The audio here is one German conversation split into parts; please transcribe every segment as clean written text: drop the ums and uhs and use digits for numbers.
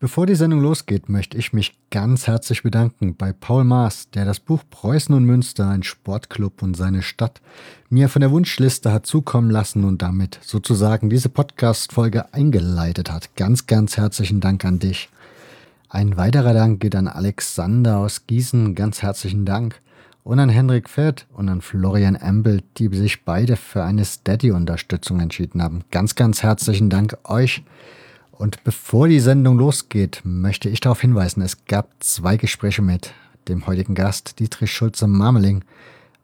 Bevor die Sendung losgeht, möchte ich mich ganz herzlich bedanken bei Paul Maas, der das Buch Preußen und Münster, ein Sportclub und seine Stadt, mir von der Wunschliste hat zukommen lassen und damit sozusagen diese Podcast-Folge eingeleitet hat. Ganz, ganz herzlichen Dank an dich. Ein weiterer Dank geht an Alexander aus Gießen, ganz herzlichen Dank. Und an Henrik Fährt und an Florian Empel, die sich beide für eine Steady-Unterstützung entschieden haben. Ganz, ganz herzlichen Dank euch. Und bevor die Sendung losgeht, möchte ich darauf hinweisen, es gab 2 Gespräche mit dem heutigen Gast Dietrich Schulze-Marmeling,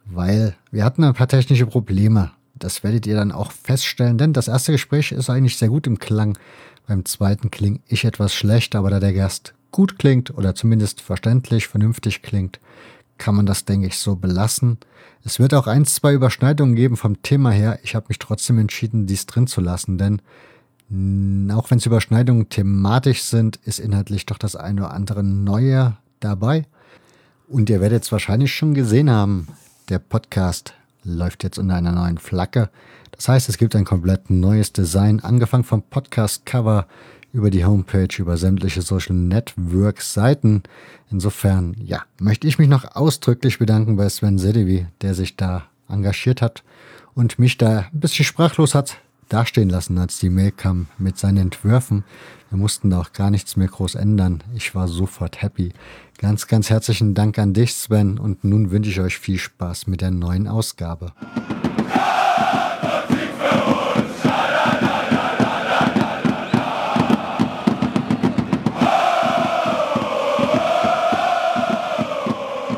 weil wir hatten ein paar technische Probleme. Das werdet ihr dann auch feststellen, denn das erste Gespräch ist eigentlich sehr gut im Klang. Beim zweiten klinge ich etwas schlecht, aber da der Gast gut klingt oder zumindest verständlich, vernünftig klingt, kann man das, denke ich, so belassen. Es wird auch 1-2 Überschneidungen geben vom Thema her. Ich habe mich trotzdem entschieden, dies drin zu lassen, denn auch wenn es Überschneidungen thematisch sind, ist inhaltlich doch das eine oder andere Neue dabei. Und ihr werdet es wahrscheinlich schon gesehen haben, der Podcast läuft jetzt unter einer neuen Flagge. Das heißt, es gibt ein komplett neues Design, angefangen vom Podcast-Cover über die Homepage, über sämtliche Social-Network-Seiten. Insofern, ja, möchte ich mich noch ausdrücklich bedanken bei Sven Sedevi, der sich da engagiert hat und mich da ein bisschen sprachlos hat dastehen lassen, als die Mail kam mit seinen Entwürfen. Wir mussten da auch gar nichts mehr groß ändern. Ich war sofort happy. Ganz, ganz herzlichen Dank an dich, Sven. Und nun wünsche ich euch viel Spaß mit der neuen Ausgabe.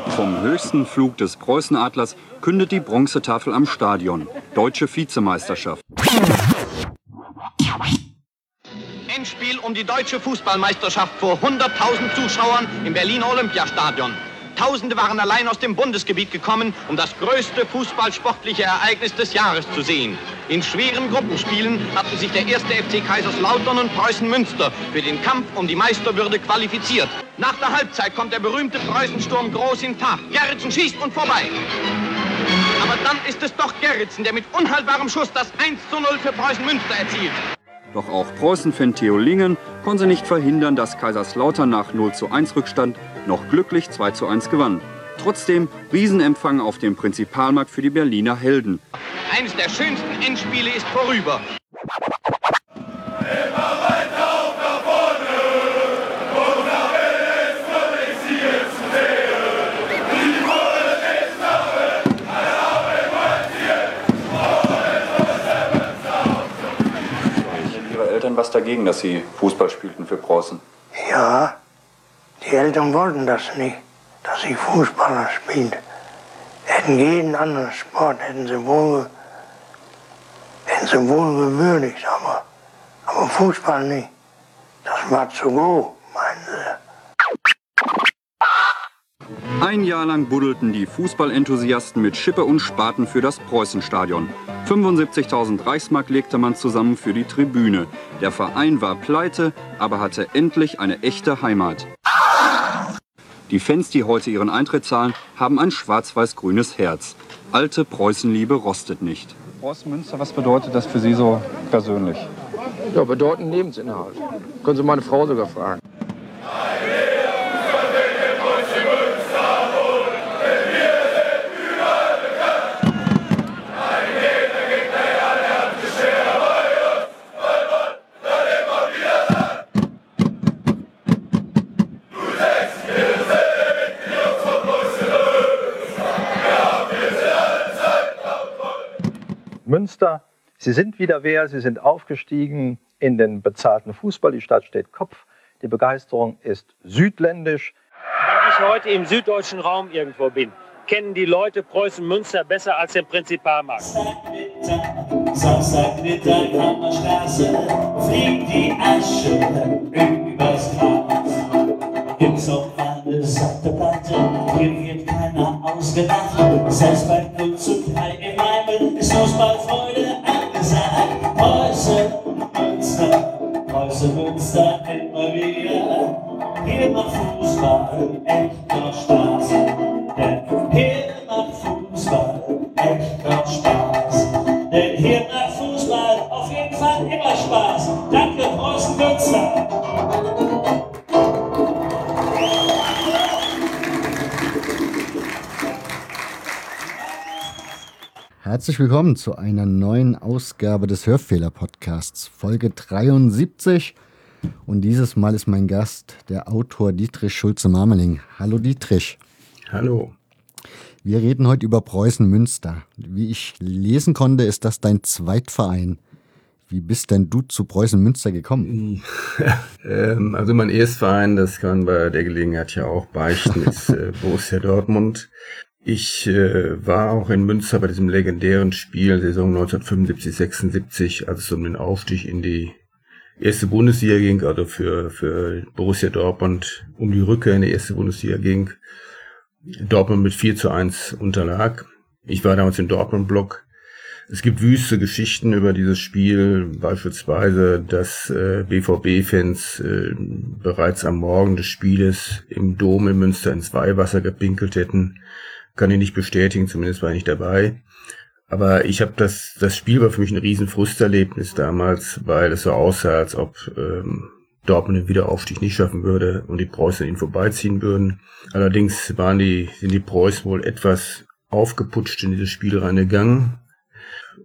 Vom höchsten Flug des Preußenadlers kündet die Bronzetafel am Stadion. Deutsche Vizemeisterschaft. Endspiel um die deutsche Fußballmeisterschaft vor 100.000 Zuschauern im Berliner Olympiastadion. Tausende waren allein aus dem Bundesgebiet gekommen, um das größte fußballsportliche Ereignis des Jahres zu sehen. In schweren Gruppenspielen hatten sich der 1. FC Kaiserslautern und Preußen Münster für den Kampf um die Meisterwürde qualifiziert. Nach der Halbzeit kommt der berühmte Preußensturm groß in Fahrt. Gerritsen schießt und vorbei. Aber dann ist es doch Gerritsen, der mit unhaltbarem Schuss das 1:0 für Preußen Münster erzielt. Doch auch Preußen-Fan Theo Lingen konnte nicht verhindern, dass Kaiserslautern nach 0:1 Rückstand noch glücklich 2:1 gewann. Trotzdem Riesenempfang auf dem Prinzipalmarkt für die Berliner Helden. Eines der schönsten Endspiele ist vorüber. Was dagegen, dass sie Fußball spielten für Preußen? Ja, die Eltern wollten das nicht, dass sie Fußballer spielen. Hätten jeden anderen Sport, hätten sie wohl gewürdigt, aber Fußball nicht. Das war zu grob, meinen sie. Ein Jahr lang buddelten die Fußballenthusiasten mit Schippe und Spaten für das Preußenstadion. 75.000 Reichsmark legte man zusammen für die Tribüne. Der Verein war pleite, aber hatte endlich eine echte Heimat. Die Fans, die heute ihren Eintritt zahlen, haben ein schwarz-weiß-grünes Herz. Alte Preußenliebe rostet nicht. Preußen-Münster, was bedeutet das für Sie so persönlich? Ja, bedeutend Lebensinhalt. Können Sie meine Frau sogar fragen. Münster, sie sind wieder wer, sie sind aufgestiegen in den bezahlten Fußball, die Stadt steht Kopf, die Begeisterung ist südländisch. Wenn ich heute im süddeutschen Raum irgendwo bin, kennen die Leute Preußen-Münster besser als den Prinzipalmarkt. Samstagmittag an der Straße fliegt die Asche übers Gras. Gibt's auch eine satte Platte, hier wird keiner ausgelacht, selbst bei 0:3 im Heim ist Fußballfreude angesagt. Preußen Münster immer wieder, hier macht Fußball echt noch Spaß, denn hier macht Fußball Herzlich willkommen zu einer neuen Ausgabe des Hörfehler-Podcasts, Folge 73. Und dieses Mal ist mein Gast der Autor Dietrich Schulze-Marmeling. Hallo Dietrich. Hallo. Wir reden heute über Preußen Münster. Wie ich lesen konnte, ist das dein Zweitverein. Wie bist denn du zu Preußen Münster gekommen? Also mein Erstverein, das kann bei der Gelegenheit ja auch beichten, ist Borussia Dortmund. Ich war auch in Münster bei diesem legendären Spiel, Saison 1975-76, als es um den Aufstieg in die erste Bundesliga ging, also für Borussia Dortmund um die Rückkehr in die erste Bundesliga ging. Dortmund mit 4:1 unterlag. Ich war damals im Dortmund-Block. Es gibt wüste Geschichten über dieses Spiel, beispielsweise, dass BVB-Fans bereits am Morgen des Spieles im Dom in Münster ins Weihwasser gepinkelt hätten. Kann ich nicht bestätigen, zumindest war ich nicht dabei. Aber ich habe das Spiel war für mich ein riesen Frusterlebnis damals, weil es so aussah, als ob Dortmund den Wiederaufstieg nicht schaffen würde und die Preußen ihn vorbeiziehen würden. Allerdings sind die Preußen wohl etwas aufgeputscht in dieses Spiel reingegangen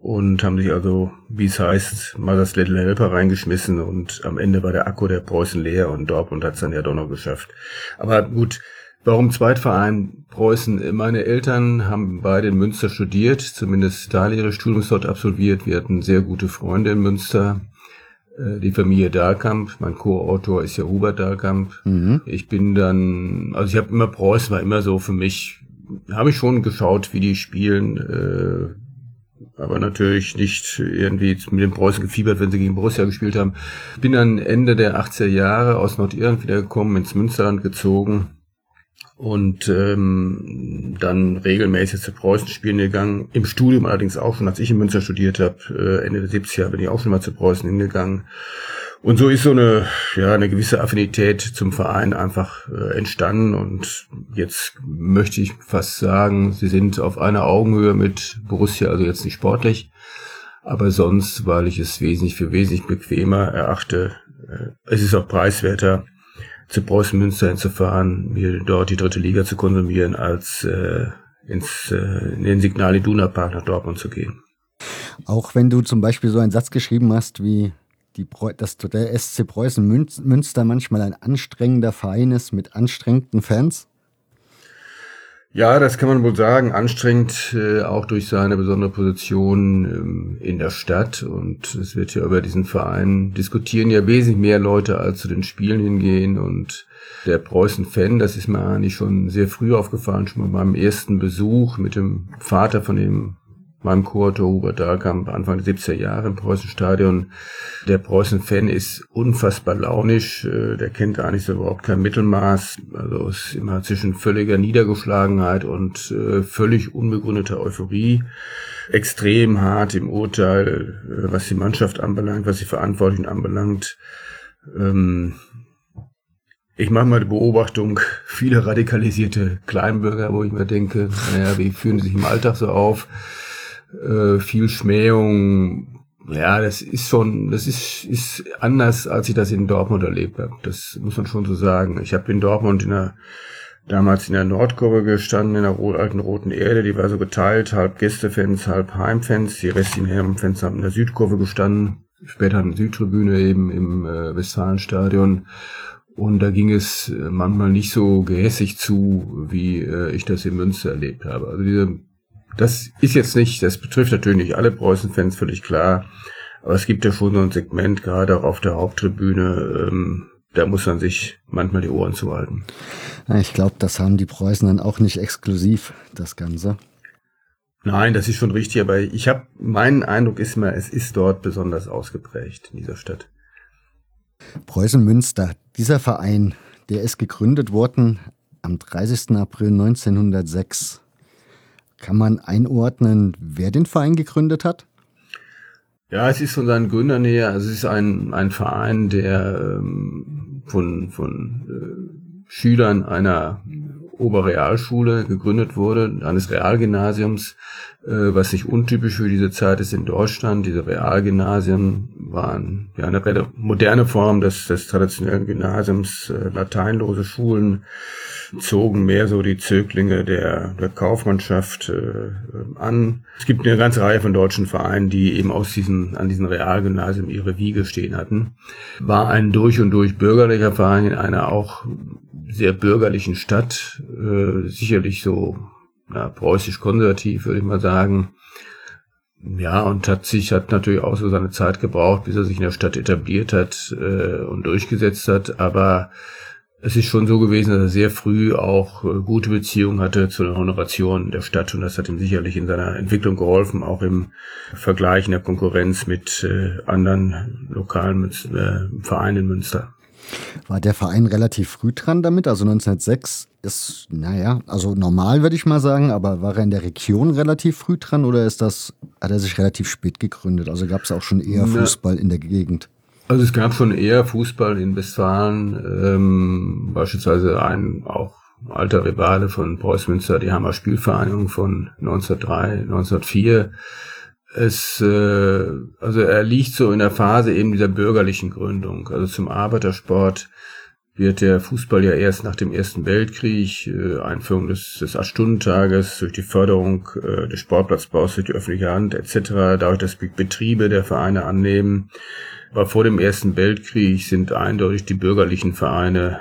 und haben sich also, wie es heißt, mal das Little Helper reingeschmissen und am Ende war der Akku der Preußen leer und Dortmund hat es dann ja doch noch geschafft. Aber gut, warum Zweitverein Preußen? Meine Eltern haben beide in Münster studiert, zumindest Teile ihres Studiums dort absolviert. Wir hatten sehr gute Freunde in Münster. Die Familie Dahlkamp, mein Co-Autor ist ja Hubert Dahlkamp. Mhm. Preußen war immer so für mich, habe ich schon geschaut, wie die spielen, aber natürlich nicht irgendwie mit den Preußen gefiebert, wenn sie gegen Borussia gespielt haben. Bin dann Ende der 80er Jahre aus Nordirland wiedergekommen, ins Münsterland gezogen. Und dann regelmäßig zu Preußen-Spielen gegangen, im Studium allerdings auch schon, als ich in Münster studiert habe, Ende der 70er Jahre bin ich auch schon mal zu Preußen hingegangen. Und so ist so eine gewisse Affinität zum Verein einfach entstanden und jetzt möchte ich fast sagen, sie sind auf einer Augenhöhe mit Borussia, also jetzt nicht sportlich, aber sonst, weil ich es wesentlich bequemer erachte, es ist auch preiswerter, zu Preußen Münster hinzufahren, mir dort die dritte Liga zu konsumieren, als in den Signal Iduna Park nach Dortmund zu gehen. Auch wenn du zum Beispiel so einen Satz geschrieben hast, wie dass der SC Preußen Münster manchmal ein anstrengender Verein ist mit anstrengenden Fans? Ja, das kann man wohl sagen. Anstrengend, auch durch seine besondere Position in der Stadt. Und es wird ja über diesen Verein diskutieren ja wesentlich mehr Leute, als zu den Spielen hingehen. Und der Preußen-Fan, das ist mir eigentlich schon sehr früh aufgefallen, schon bei meinem ersten Besuch mit dem Vater von meinem Co-Autor Hubert Dahlkamp Anfang der 70er Jahre im Preußenstadion. Der Preußen-Fan ist unfassbar launisch, der kennt eigentlich so überhaupt kein Mittelmaß. Also ist immer zwischen völliger Niedergeschlagenheit und völlig unbegründeter Euphorie. Extrem hart im Urteil, was die Mannschaft anbelangt, was die Verantwortlichen anbelangt. Ich mache mal die Beobachtung, viele radikalisierte Kleinbürger, wo ich mir denke, naja, wie führen sie sich im Alltag so auf? Viel Schmähung, ja, das ist anders, als ich das in Dortmund erlebt habe. Das muss man schon so sagen. Ich habe in Dortmund damals in der Nordkurve gestanden, in der alten Roten Erde, die war so geteilt, halb Gästefans, halb Heimfans, die restlichen Heimfans haben in der Südkurve gestanden, später in der Südtribüne eben im Westfalenstadion. Und da ging es manchmal nicht so gehässig zu, wie ich das in Münster erlebt habe. Also das betrifft natürlich nicht alle Preußen-Fans, völlig klar, aber es gibt ja schon so ein Segment, gerade auch auf der Haupttribüne, da muss man sich manchmal die Ohren zuhalten. Ich glaube, das haben die Preußen dann auch nicht exklusiv, das Ganze. Nein, das ist schon richtig, aber mein Eindruck ist immer, es ist dort besonders ausgeprägt, in dieser Stadt. Preußen Münster, dieser Verein, der ist gegründet worden am 30. April 1906. Kann man einordnen, wer den Verein gegründet hat? Ja, es ist von seinen Gründern her, also es ist ein Verein, der von Schülern einer Oberrealschule gegründet wurde, eines Realgymnasiums, was nicht untypisch für diese Zeit ist in Deutschland. Diese Realgymnasien waren ja eine moderne Form des traditionellen Gymnasiums. Lateinlose Schulen zogen mehr so die Zöglinge der Kaufmannschaft an. Es gibt eine ganze Reihe von deutschen Vereinen, die eben an diesen Realgymnasien ihre Wiege stehen hatten. War ein durch und durch bürgerlicher Verein in einer auch sehr bürgerlichen Stadt, sicherlich so preußisch-konservativ, würde ich mal sagen. Ja, und hat natürlich auch so seine Zeit gebraucht, bis er sich in der Stadt etabliert hat und durchgesetzt hat. Aber es ist schon so gewesen, dass er sehr früh auch gute Beziehungen hatte zu den Honorationen der Stadt. Und das hat ihm sicherlich in seiner Entwicklung geholfen, auch im Vergleich in der Konkurrenz mit anderen lokalen Vereinen in Münster. War der Verein relativ früh dran damit? Also 1906 ist, also normal würde ich mal sagen, aber war er in der Region relativ früh dran oder hat er sich relativ spät gegründet? Also gab es auch schon eher Fußball in der Gegend? Also es gab schon eher Fußball in Westfalen, beispielsweise auch alter Rivale von Preußen Münster, die Hammer Spielvereinigung von 1903, 1904. Er liegt so in der Phase eben dieser bürgerlichen Gründung. Also zum Arbeitersport wird der Fußball ja erst nach dem Ersten Weltkrieg, Einführung des 8-Stunden-Tages, durch die Förderung des Sportplatzbaus durch die öffentliche Hand etc., dadurch, dass Betriebe der Vereine annehmen. Aber vor dem Ersten Weltkrieg sind eindeutig die bürgerlichen Vereine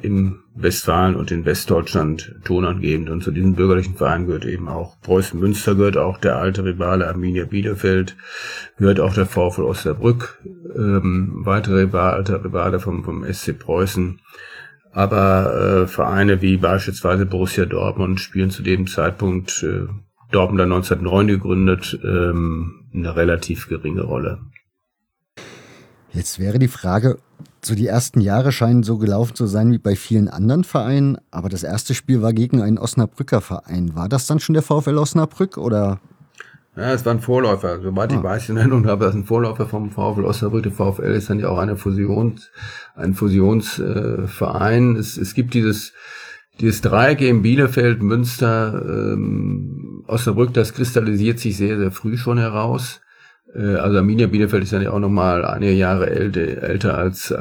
im Westfalen und in Westdeutschland tonangebend. Und zu diesen bürgerlichen Vereinen gehört eben auch Preußen Münster, gehört auch der alte Rivale Arminia Bielefeld, gehört auch der VfL Osnabrück, weitere alte Rivale vom SC Preußen. Aber Vereine wie beispielsweise Borussia Dortmund spielen zu dem Zeitpunkt, Dortmund dann 1909 gegründet, eine relativ geringe Rolle. Jetzt wäre die Frage, so die ersten Jahre scheinen so gelaufen zu sein wie bei vielen anderen Vereinen, aber das erste Spiel war gegen einen Osnabrücker Verein. War das dann schon der VfL Osnabrück oder? Ja, es war ein Vorläufer. Soweit ich weiß, in Erinnerung habe, das ist ein Vorläufer vom VfL Osnabrück. Der VfL ist dann ja auch ein Fusionsverein. Es gibt dieses Dreieck in Bielefeld, Münster, Osnabrück, das kristallisiert sich sehr, sehr früh schon heraus. Also Arminia Bielefeld ist dann ja auch nochmal einige Jahre älter als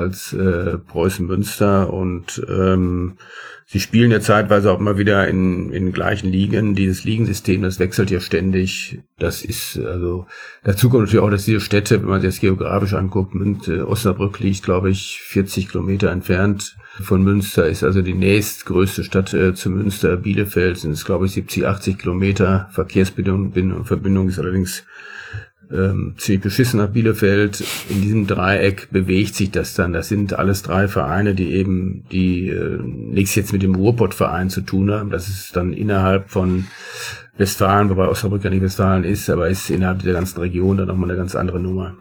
Preußen Münster und sie spielen ja zeitweise auch mal wieder in gleichen Ligen. Dieses Ligensystem, das wechselt ja ständig. Das ist also dazu kommt natürlich auch, dass diese Städte, wenn man sich das geografisch anguckt, Osnabrück liegt, glaube ich, 40 Kilometer entfernt von Münster, ist also die nächstgrößte Stadt zu Münster. Bielefeld sind es, glaube ich, 70, 80 Kilometer. Verkehrsverbindung ist allerdings ziemlich beschissen nach Bielefeld. In diesem Dreieck bewegt sich das dann. Das sind alles drei Vereine, die eben nichts jetzt mit dem Ruhrpott-Verein zu tun haben. Das ist dann innerhalb von Westfalen, wobei Osnabrück ja nicht Westfalen ist, aber ist innerhalb der ganzen Region dann nochmal eine ganz andere Nummer.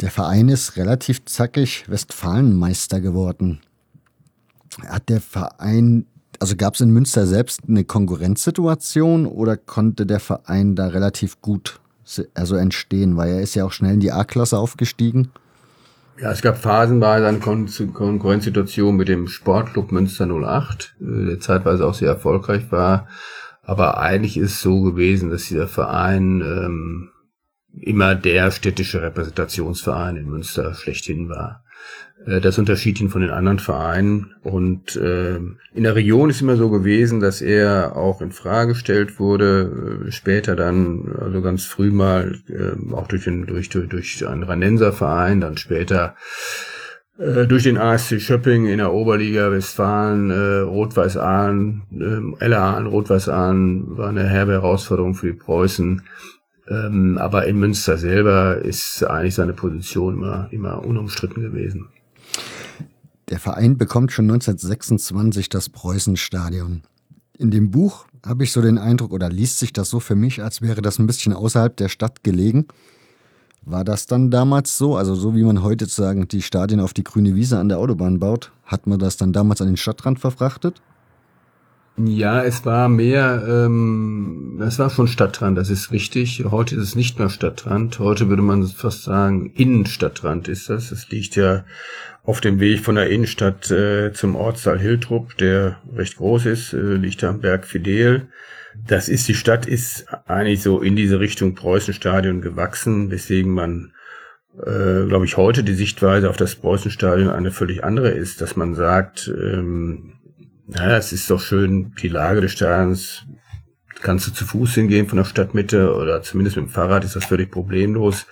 Der Verein ist relativ zackig Westfalenmeister geworden. Hat der Verein... Also gab es in Münster selbst eine Konkurrenzsituation oder konnte der Verein da relativ gut entstehen, weil er ist ja auch schnell in die A-Klasse aufgestiegen. Ja, es gab phasenweise eine Konkurrenzsituation mit dem Sportclub Münster 08, der zeitweise auch sehr erfolgreich war. Aber eigentlich ist es so gewesen, dass dieser Verein immer der städtische Repräsentationsverein in Münster schlechthin war. Das unterschied ihn von den anderen Vereinen. Und in der Region ist immer so gewesen, dass er auch in Frage gestellt wurde. Später dann, also ganz früh mal, auch durch einen Rheinenser Verein, dann später durch den ASC Schöpping in der Oberliga Westfalen, Rot-Weiß-Ahlen, LA Ahlen, Rot-Weiß-Ahlen war eine herbe Herausforderung für die Preußen. Aber in Münster selber ist eigentlich seine Position immer unumstritten gewesen. Der Verein bekommt schon 1926 das Preußenstadion. In dem Buch habe ich so den Eindruck, oder liest sich das so für mich, als wäre das ein bisschen außerhalb der Stadt gelegen. War das dann damals so? Also so wie man heute sagen, die Stadien auf die grüne Wiese an der Autobahn baut, hat man das dann damals an den Stadtrand verfrachtet? Ja, es war mehr, es war schon Stadtrand, das ist richtig. Heute ist es nicht mehr Stadtrand. Heute würde man fast sagen, Innenstadtrand ist das. Es liegt ja auf dem Weg von der Innenstadt zum Ortsteil Hiltrup, der recht groß ist, liegt am Berg Fidel. Das ist, die Stadt ist eigentlich so in diese Richtung Preußenstadion gewachsen, weswegen man, glaube ich, heute die Sichtweise auf das Preußenstadion eine völlig andere ist, dass man sagt, naja, es ist doch schön, die Lage des Stadions, kannst du zu Fuß hingehen von der Stadtmitte oder zumindest mit dem Fahrrad ist das völlig problemlos.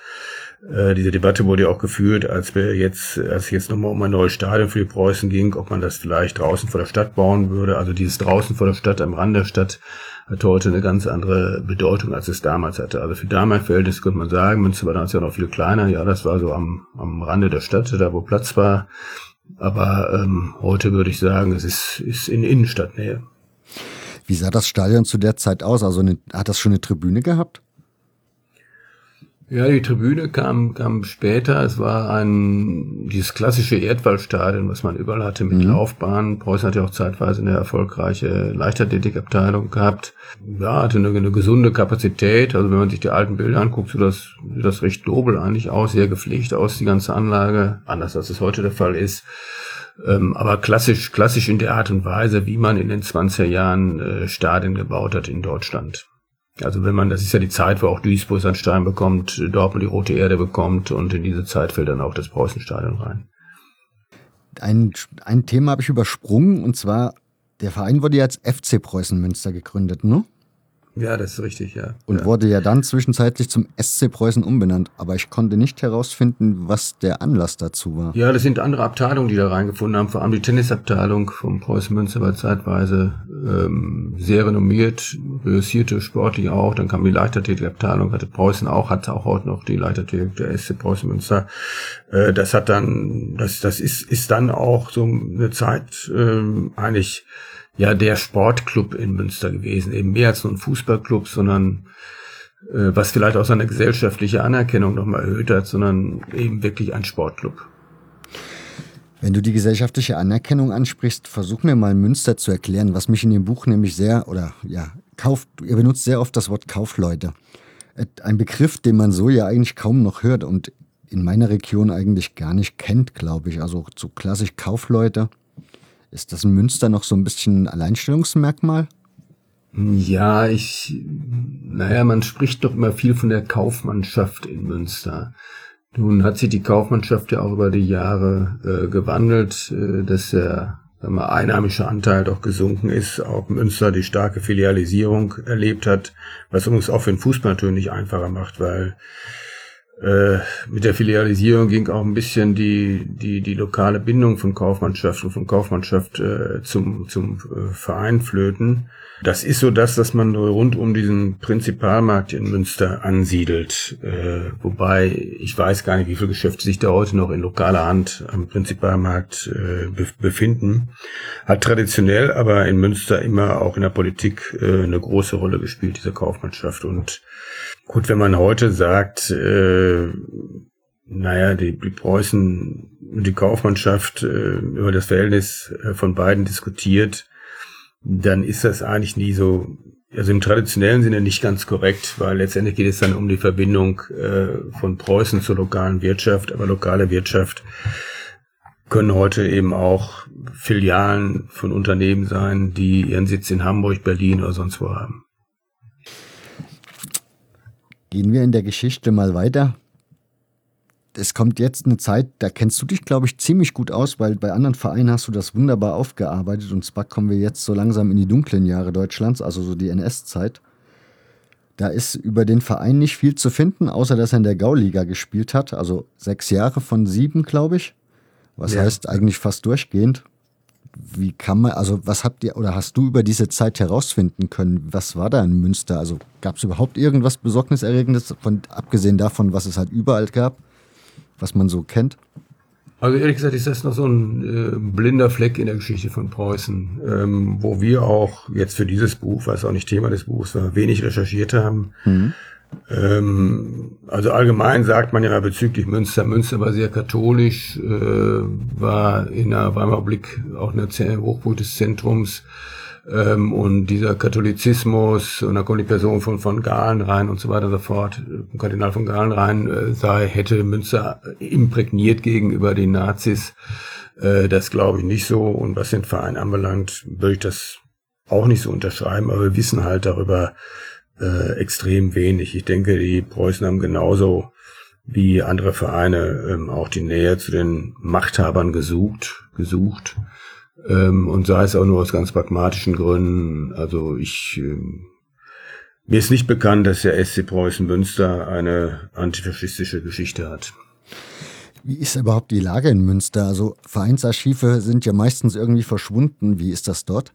Diese Debatte wurde ja auch geführt, als es jetzt nochmal um ein neues Stadion für die Preußen ging, ob man das vielleicht draußen vor der Stadt bauen würde. Also dieses draußen vor der Stadt, am Rand der Stadt, hat heute eine ganz andere Bedeutung, als es damals hatte. Also für damalige Verhältnisse könnte man sagen, Münster war damals ja noch viel kleiner. Ja, das war so am Rande der Stadt, da wo Platz war. Aber heute würde ich sagen, es ist in Innenstadtnähe. Wie sah das Stadion zu der Zeit aus? Also hat das schon eine Tribüne gehabt? Ja, die Tribüne kam später. Es war dieses klassische Erdballstadion, was man überall hatte mit Laufbahnen. Preußen hatte ja auch zeitweise eine erfolgreiche Leichtathletikabteilung gehabt. Ja, hatte eine gesunde Kapazität. Also wenn man sich die alten Bilder anguckt, sieht das recht nobel eigentlich aus, sehr gepflegt aus, die ganze Anlage. Anders als es heute der Fall ist. Aber klassisch in der Art und Weise, wie man in den 20er Jahren Stadien gebaut hat in Deutschland. Also das ist ja die Zeit, wo auch Duisburg seinen Stein bekommt, Dortmund die Rote Erde bekommt und in diese Zeit fällt dann auch das Preußenstadion rein. Ein Thema habe ich übersprungen und zwar, der Verein wurde ja als FC Preußen Münster gegründet, ne? Ja, das ist richtig, ja. Und wurde ja dann zwischenzeitlich zum SC Preußen umbenannt. Aber ich konnte nicht herausfinden, was der Anlass dazu war. Ja, das sind andere Abteilungen, die da reingefunden haben. Vor allem die Tennisabteilung vom Preußen Münster war zeitweise sehr renommiert, reüssierte sportlich auch. Dann kam die Leichtathletikabteilung, hatte auch heute noch die Leichtathletik der SC Preußen Münster. Das hat dann, das ist dann auch so eine Zeit eigentlich... ja, der Sportclub in Münster gewesen, eben mehr als nur ein Fußballclub, sondern was vielleicht auch seine gesellschaftliche Anerkennung nochmal erhöht hat, sondern eben wirklich ein Sportclub. Wenn du die gesellschaftliche Anerkennung ansprichst, versuch mir mal Münster zu erklären, was mich in dem Buch nämlich ihr benutzt sehr oft das Wort Kaufleute. Ein Begriff, den man so ja eigentlich kaum noch hört und in meiner Region eigentlich gar nicht kennt, glaube ich. Also so klassisch Kaufleute. Ist das in Münster noch so ein bisschen ein Alleinstellungsmerkmal? Ja, man spricht doch immer viel von der Kaufmannschaft in Münster. Nun hat sich die Kaufmannschaft ja auch über die Jahre gewandelt, dass der einheimische Anteil doch gesunken ist, auch Münster die starke Filialisierung erlebt hat, was übrigens auch für den Fußball natürlich nicht einfacher macht, weil... mit der Filialisierung ging auch ein bisschen die lokale Bindung von Kaufmannschaft zum Verein flöten. Das ist so dass man rund um diesen Prinzipalmarkt in Münster ansiedelt. Wobei, ich weiß gar nicht, wie viele Geschäfte sich da heute noch in lokaler Hand am Prinzipalmarkt befinden. Hat traditionell aber in Münster immer auch in der Politik eine große Rolle gespielt, diese Kaufmannschaft. Und gut, wenn man heute sagt, die Preußen und die Kaufmannschaft über das Verhältnis von beiden diskutiert, dann ist das eigentlich nie so, also im traditionellen Sinne nicht ganz korrekt, weil letztendlich geht es dann um die Verbindung von Preußen zur lokalen Wirtschaft, aber lokale Wirtschaft können heute eben auch Filialen von Unternehmen sein, die ihren Sitz in Hamburg, Berlin oder sonst wo haben. Gehen wir in der Geschichte mal weiter. Es kommt jetzt eine Zeit, da kennst du dich, glaube ich, ziemlich gut aus, weil bei anderen Vereinen hast du das wunderbar aufgearbeitet. Und zwar kommen wir jetzt so langsam in die dunklen Jahre Deutschlands, also so die NS-Zeit. Da ist über den Verein nicht viel zu finden, außer dass er in der Gauliga gespielt hat. Also 6 Jahre von 7, glaube ich. Was heißt eigentlich fast durchgehend. Wie kann man, also was habt ihr oder hast du über diese Zeit herausfinden können? Was war da in Münster? Also gab es überhaupt irgendwas Besorgniserregendes, abgesehen davon, was es halt überall gab, was man so kennt? Also ehrlich gesagt ist das noch so ein blinder Fleck in der Geschichte von Preußen, wo wir auch jetzt für dieses Buch, was auch nicht Thema des Buchs war, wenig recherchiert haben. Mhm. Also allgemein sagt man ja bezüglich Münster war sehr katholisch, war in der Weimarer Republik auch eine Hochburg des Zentrums, Und dieser Katholizismus, und da kommt die Person von Galen rein und so weiter und so fort, Kardinal von Galen rein, hätte Münster imprägniert gegenüber den Nazis. Das glaube ich nicht so. Und was den Verein anbelangt, würde ich das auch nicht so unterschreiben. Aber wir wissen halt darüber extrem wenig. Ich denke, die Preußen haben genauso wie andere Vereine auch die Nähe zu den Machthabern gesucht. Und sei es auch nur aus ganz pragmatischen Gründen. Also mir ist nicht bekannt, dass der SC Preußen Münster eine antifaschistische Geschichte hat. Wie ist überhaupt die Lage in Münster? Also Vereinsarchive sind ja meistens irgendwie verschwunden. Wie ist das dort?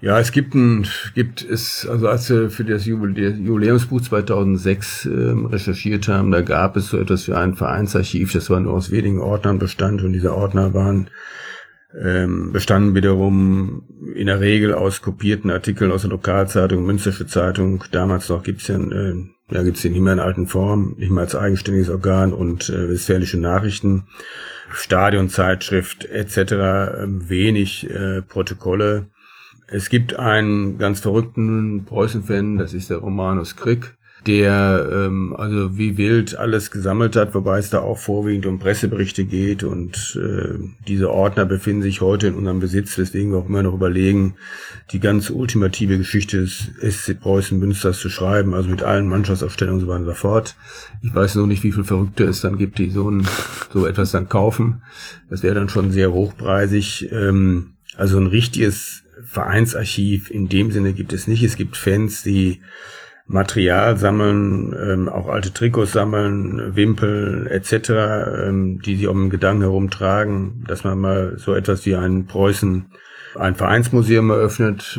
Ja, also als wir für das Jubiläumsbuch 2006 recherchiert haben, da gab es so etwas wie ein Vereinsarchiv, das war nur aus wenigen Ordnern bestand, und diese Ordner bestanden wiederum in der Regel aus kopierten Artikeln aus der Lokalzeitung, Münstersche Zeitung, damals noch gibt's den nicht mehr in alten Form, nicht mehr als eigenständiges Organ, und Westfälische Nachrichten, Stadionzeitschrift etc., wenig Protokolle. Es gibt einen ganz verrückten Preußen-Fan, das ist der Romanus Crick, der also wie wild alles gesammelt hat, wobei es da auch vorwiegend um Presseberichte geht, und diese Ordner befinden sich heute in unserem Besitz, weswegen wir auch immer noch überlegen, die ganz ultimative Geschichte des SC Preußen Münsters zu schreiben, also mit allen Mannschaftsaufstellungen und so weiter und so fort. Ich weiß nur nicht, wie viele Verrückte es dann gibt, die so etwas dann kaufen. Das wäre dann schon sehr hochpreisig. Also ein richtiges Vereinsarchiv in dem Sinne gibt es nicht. Es gibt Fans, die Material sammeln, auch alte Trikots sammeln, Wimpel etc., die sie um den Gedanken herumtragen, dass man mal so etwas wie ein Vereinsmuseum eröffnet,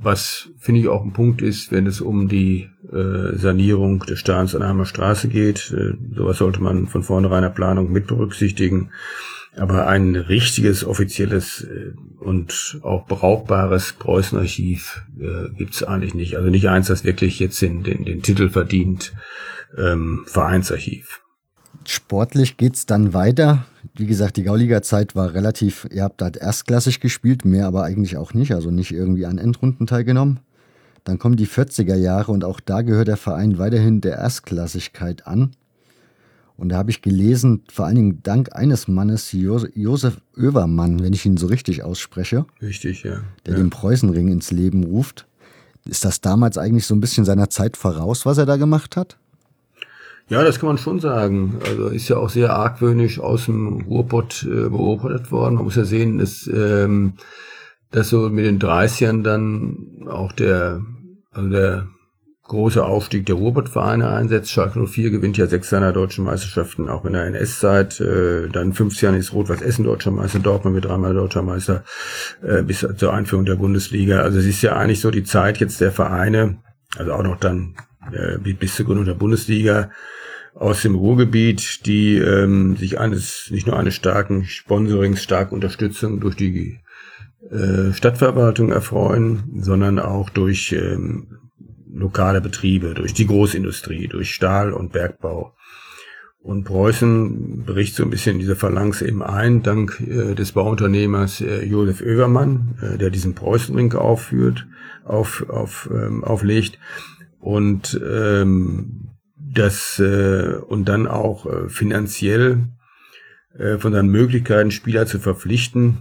was, finde ich, auch ein Punkt ist, wenn es um die Sanierung des Stadions an der Anheimer Straße geht. Sowas sollte man von vornherein der Planung mit berücksichtigen. Aber ein richtiges, offizielles und auch brauchbares Preußenarchiv gibt es eigentlich nicht. Also nicht eins, das wirklich jetzt den Titel verdient, Vereinsarchiv. Sportlich geht's dann weiter. Wie gesagt, die Gauliga-Zeit war relativ, ihr habt halt erstklassig gespielt, mehr aber eigentlich auch nicht, also nicht irgendwie an Endrunden teilgenommen. Dann kommen die 40er Jahre, und auch da gehört der Verein weiterhin der Erstklassigkeit an. Und da habe ich gelesen, vor allen Dingen dank eines Mannes, Josef Övermann, wenn ich ihn so richtig ausspreche. Richtig, ja. Der den Preußenring ins Leben ruft. Ist das damals eigentlich so ein bisschen seiner Zeit voraus, was er da gemacht hat? Ja, das kann man schon sagen. Also ist ja auch sehr argwöhnisch aus dem Ruhrpott beobachtet worden. Man muss ja sehen, dass so mit den 30ern dann auch der großer Aufstieg der Ruhrpott-Vereine einsetzt. Schalke 04 gewinnt ja 6 seiner deutschen Meisterschaften, auch in der NS-Zeit. Dann in 5 Jahren ist Rot-Weiß Essen deutscher Meister, Dortmund wird 3-mal deutscher Meister, bis zur Einführung der Bundesliga. Also es ist ja eigentlich so die Zeit jetzt der Vereine, also auch noch dann bis zur Gründung der Bundesliga, aus dem Ruhrgebiet, die sich nicht nur eines starken Sponsorings, starken Unterstützung durch die Stadtverwaltung erfreuen, sondern auch durch lokale Betriebe, durch die Großindustrie, durch Stahl und Bergbau. Und Preußen bricht so ein bisschen diese Phalanx eben ein, dank des Bauunternehmers Josef Övermann, der diesen Preußenring auflegt. Und und dann auch finanziell von seinen Möglichkeiten, Spieler zu verpflichten,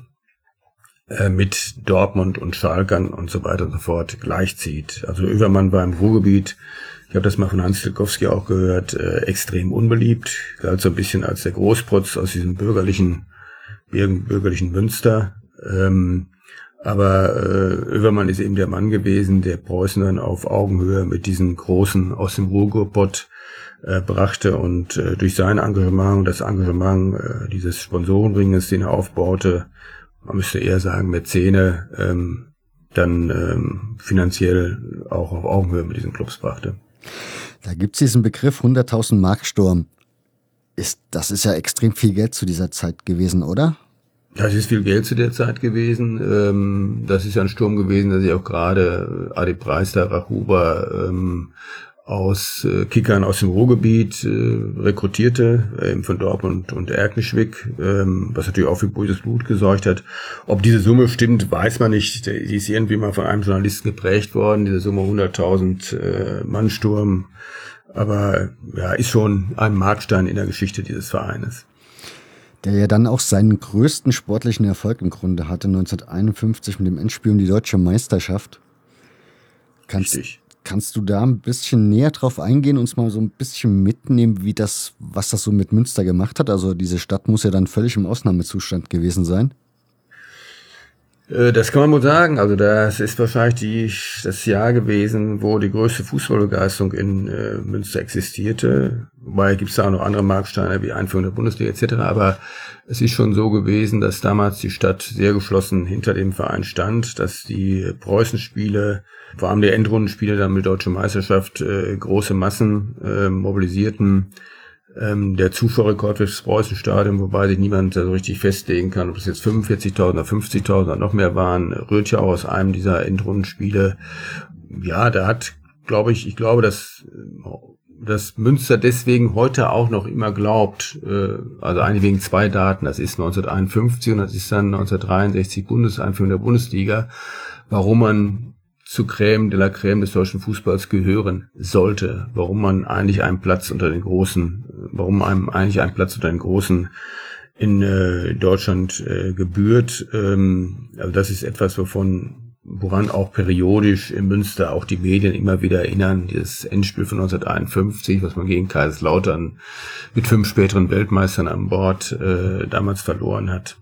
mit Dortmund und Schalkern und so weiter und so fort gleichzieht. Also Övermann war im Ruhrgebiet, ich habe das mal von Hans Tilkowski auch gehört, extrem unbeliebt, galt so ein bisschen als der Großprotz aus diesem bürgerlichen Münster. Aber Övermann ist eben der Mann gewesen, der Preußen dann auf Augenhöhe mit diesen Großen aus dem Ruhrpott brachte, und durch sein Engagement, das Engagement dieses Sponsorenringes, den er aufbaute, man müsste eher sagen Mäzene, dann finanziell auch auf Augenhöhe mit diesen Clubs brachte. Da gibt's diesen Begriff 100.000 Mark Sturm. Das ist ja extrem viel Geld zu dieser Zeit gewesen, oder? Das ist viel Geld zu der Zeit gewesen. Das ist ja ein Sturm gewesen, dass sich auch gerade Adi Preissler, Huber aus Kickern aus dem Ruhrgebiet rekrutierte, eben von Dortmund und Erkenschwick, was natürlich auch für böses Blut gesorgt hat. Ob diese Summe stimmt, weiß man nicht. Die ist irgendwie mal von einem Journalisten geprägt worden, diese Summe 100.000 Mannsturm. Aber ja, ist schon ein Markstein in der Geschichte dieses Vereines. Der ja dann auch seinen größten sportlichen Erfolg im Grunde hatte, 1951 mit dem Endspiel um die Deutsche Meisterschaft. Richtig. Kannst du da ein bisschen näher drauf eingehen, uns mal so ein bisschen mitnehmen, wie das, was das so mit Münster gemacht hat? Also diese Stadt muss ja dann völlig im Ausnahmezustand gewesen sein. Das kann man wohl sagen. Also das ist wahrscheinlich das Jahr gewesen, wo die größte Fußballbegeisterung in Münster existierte. Wobei gibt es da auch noch andere Marksteine wie Einführung der Bundesliga etc. Aber es ist schon so gewesen, dass damals die Stadt sehr geschlossen hinter dem Verein stand, dass die Preußenspiele, vor allem die Endrundenspiele dann mit Deutscher Meisterschaft, große Massen mobilisierten. Der Zuschauerrekord fürs Preußenstadion, wobei sich niemand so richtig festlegen kann, ob es jetzt 45.000 oder 50.000 oder noch mehr waren, rührt ja auch aus einem dieser Endrundenspiele. Ja, da hat, ich glaube, dass Münster deswegen heute auch noch immer glaubt, also eigentlich wegen zwei Daten, das ist 1951 und das ist dann 1963 Einführung der Bundesliga, warum man zu Crème de la Crème des deutschen Fußballs gehören sollte, warum einem eigentlich ein Platz unter den Großen in Deutschland gebührt. Also das ist etwas, woran auch periodisch in Münster auch die Medien immer wieder erinnern, dieses Endspiel von 1951, was man gegen Kaiserslautern mit 5 späteren Weltmeistern an Bord damals verloren hat.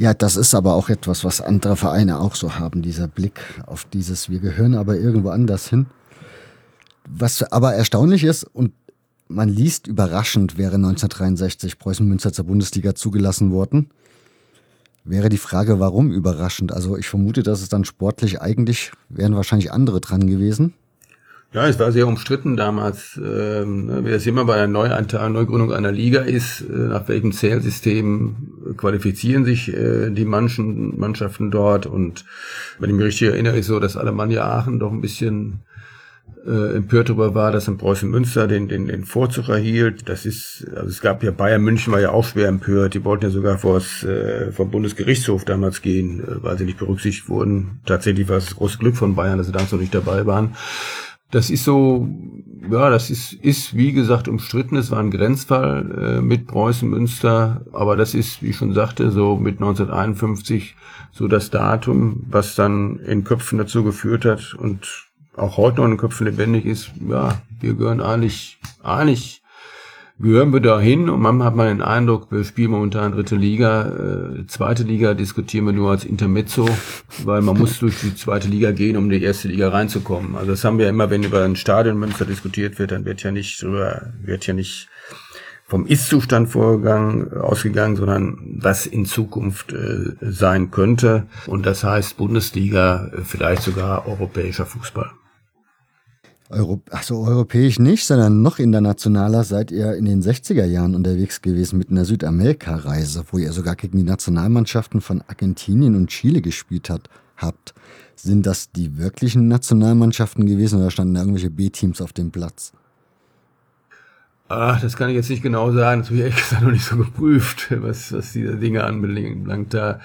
Ja, das ist aber auch etwas, was andere Vereine auch so haben, dieser Blick auf dieses, wir gehören aber irgendwo anders hin. Was aber erstaunlich ist, und man liest, überraschend wäre 1963 Preußen-Münster zur Bundesliga zugelassen worden, wäre die Frage, warum überraschend? Also ich vermute, dass es dann sportlich eigentlich, wären wahrscheinlich andere dran gewesen. Ja, es war sehr umstritten damals, wie das immer bei einer Neugründung einer Liga ist, nach welchem Zählsystem qualifizieren sich die Mannschaften dort. Und wenn ich mich richtig erinnere, ist so, dass Alemannia Aachen doch ein bisschen empört darüber war, dass in Preußen Münster den Vorzug erhielt. Das ist, also es gab ja, Bayern München war ja auch schwer empört. Die wollten ja sogar vom Bundesgerichtshof damals gehen, weil sie nicht berücksichtigt wurden. Tatsächlich war es das große Glück von Bayern, dass sie damals noch nicht dabei waren. Das ist so, ja, das ist wie gesagt umstritten. Es war ein Grenzfall mit Preußen Münster, aber das ist, wie ich schon sagte, so mit 1951 so das Datum, was dann in Köpfen dazu geführt hat und auch heute noch in den Köpfen lebendig ist. Ja, wir gehören eigentlich gehören wir dahin, und man hat mal den Eindruck, wir spielen momentan dritte Liga, zweite Liga diskutieren wir nur als Intermezzo, weil man muss durch die zweite Liga gehen, um in die erste Liga reinzukommen. Also das haben wir ja immer, wenn über ein Stadion Münster diskutiert wird, dann wird ja nicht vom Ist-Zustand ausgegangen, sondern was in Zukunft sein könnte. Und das heißt Bundesliga, vielleicht sogar europäischer Fußball. Also europäisch nicht, sondern noch internationaler seid ihr in den 60er Jahren unterwegs gewesen mit einer Südamerika-Reise, wo ihr sogar gegen die Nationalmannschaften von Argentinien und Chile gespielt habt. Sind das die wirklichen Nationalmannschaften gewesen oder standen da irgendwelche B-Teams auf dem Platz? Ach, das kann ich jetzt nicht genau sagen. Das habe ich ehrlich gesagt noch nicht so geprüft, was diese Dinge anbelangt da.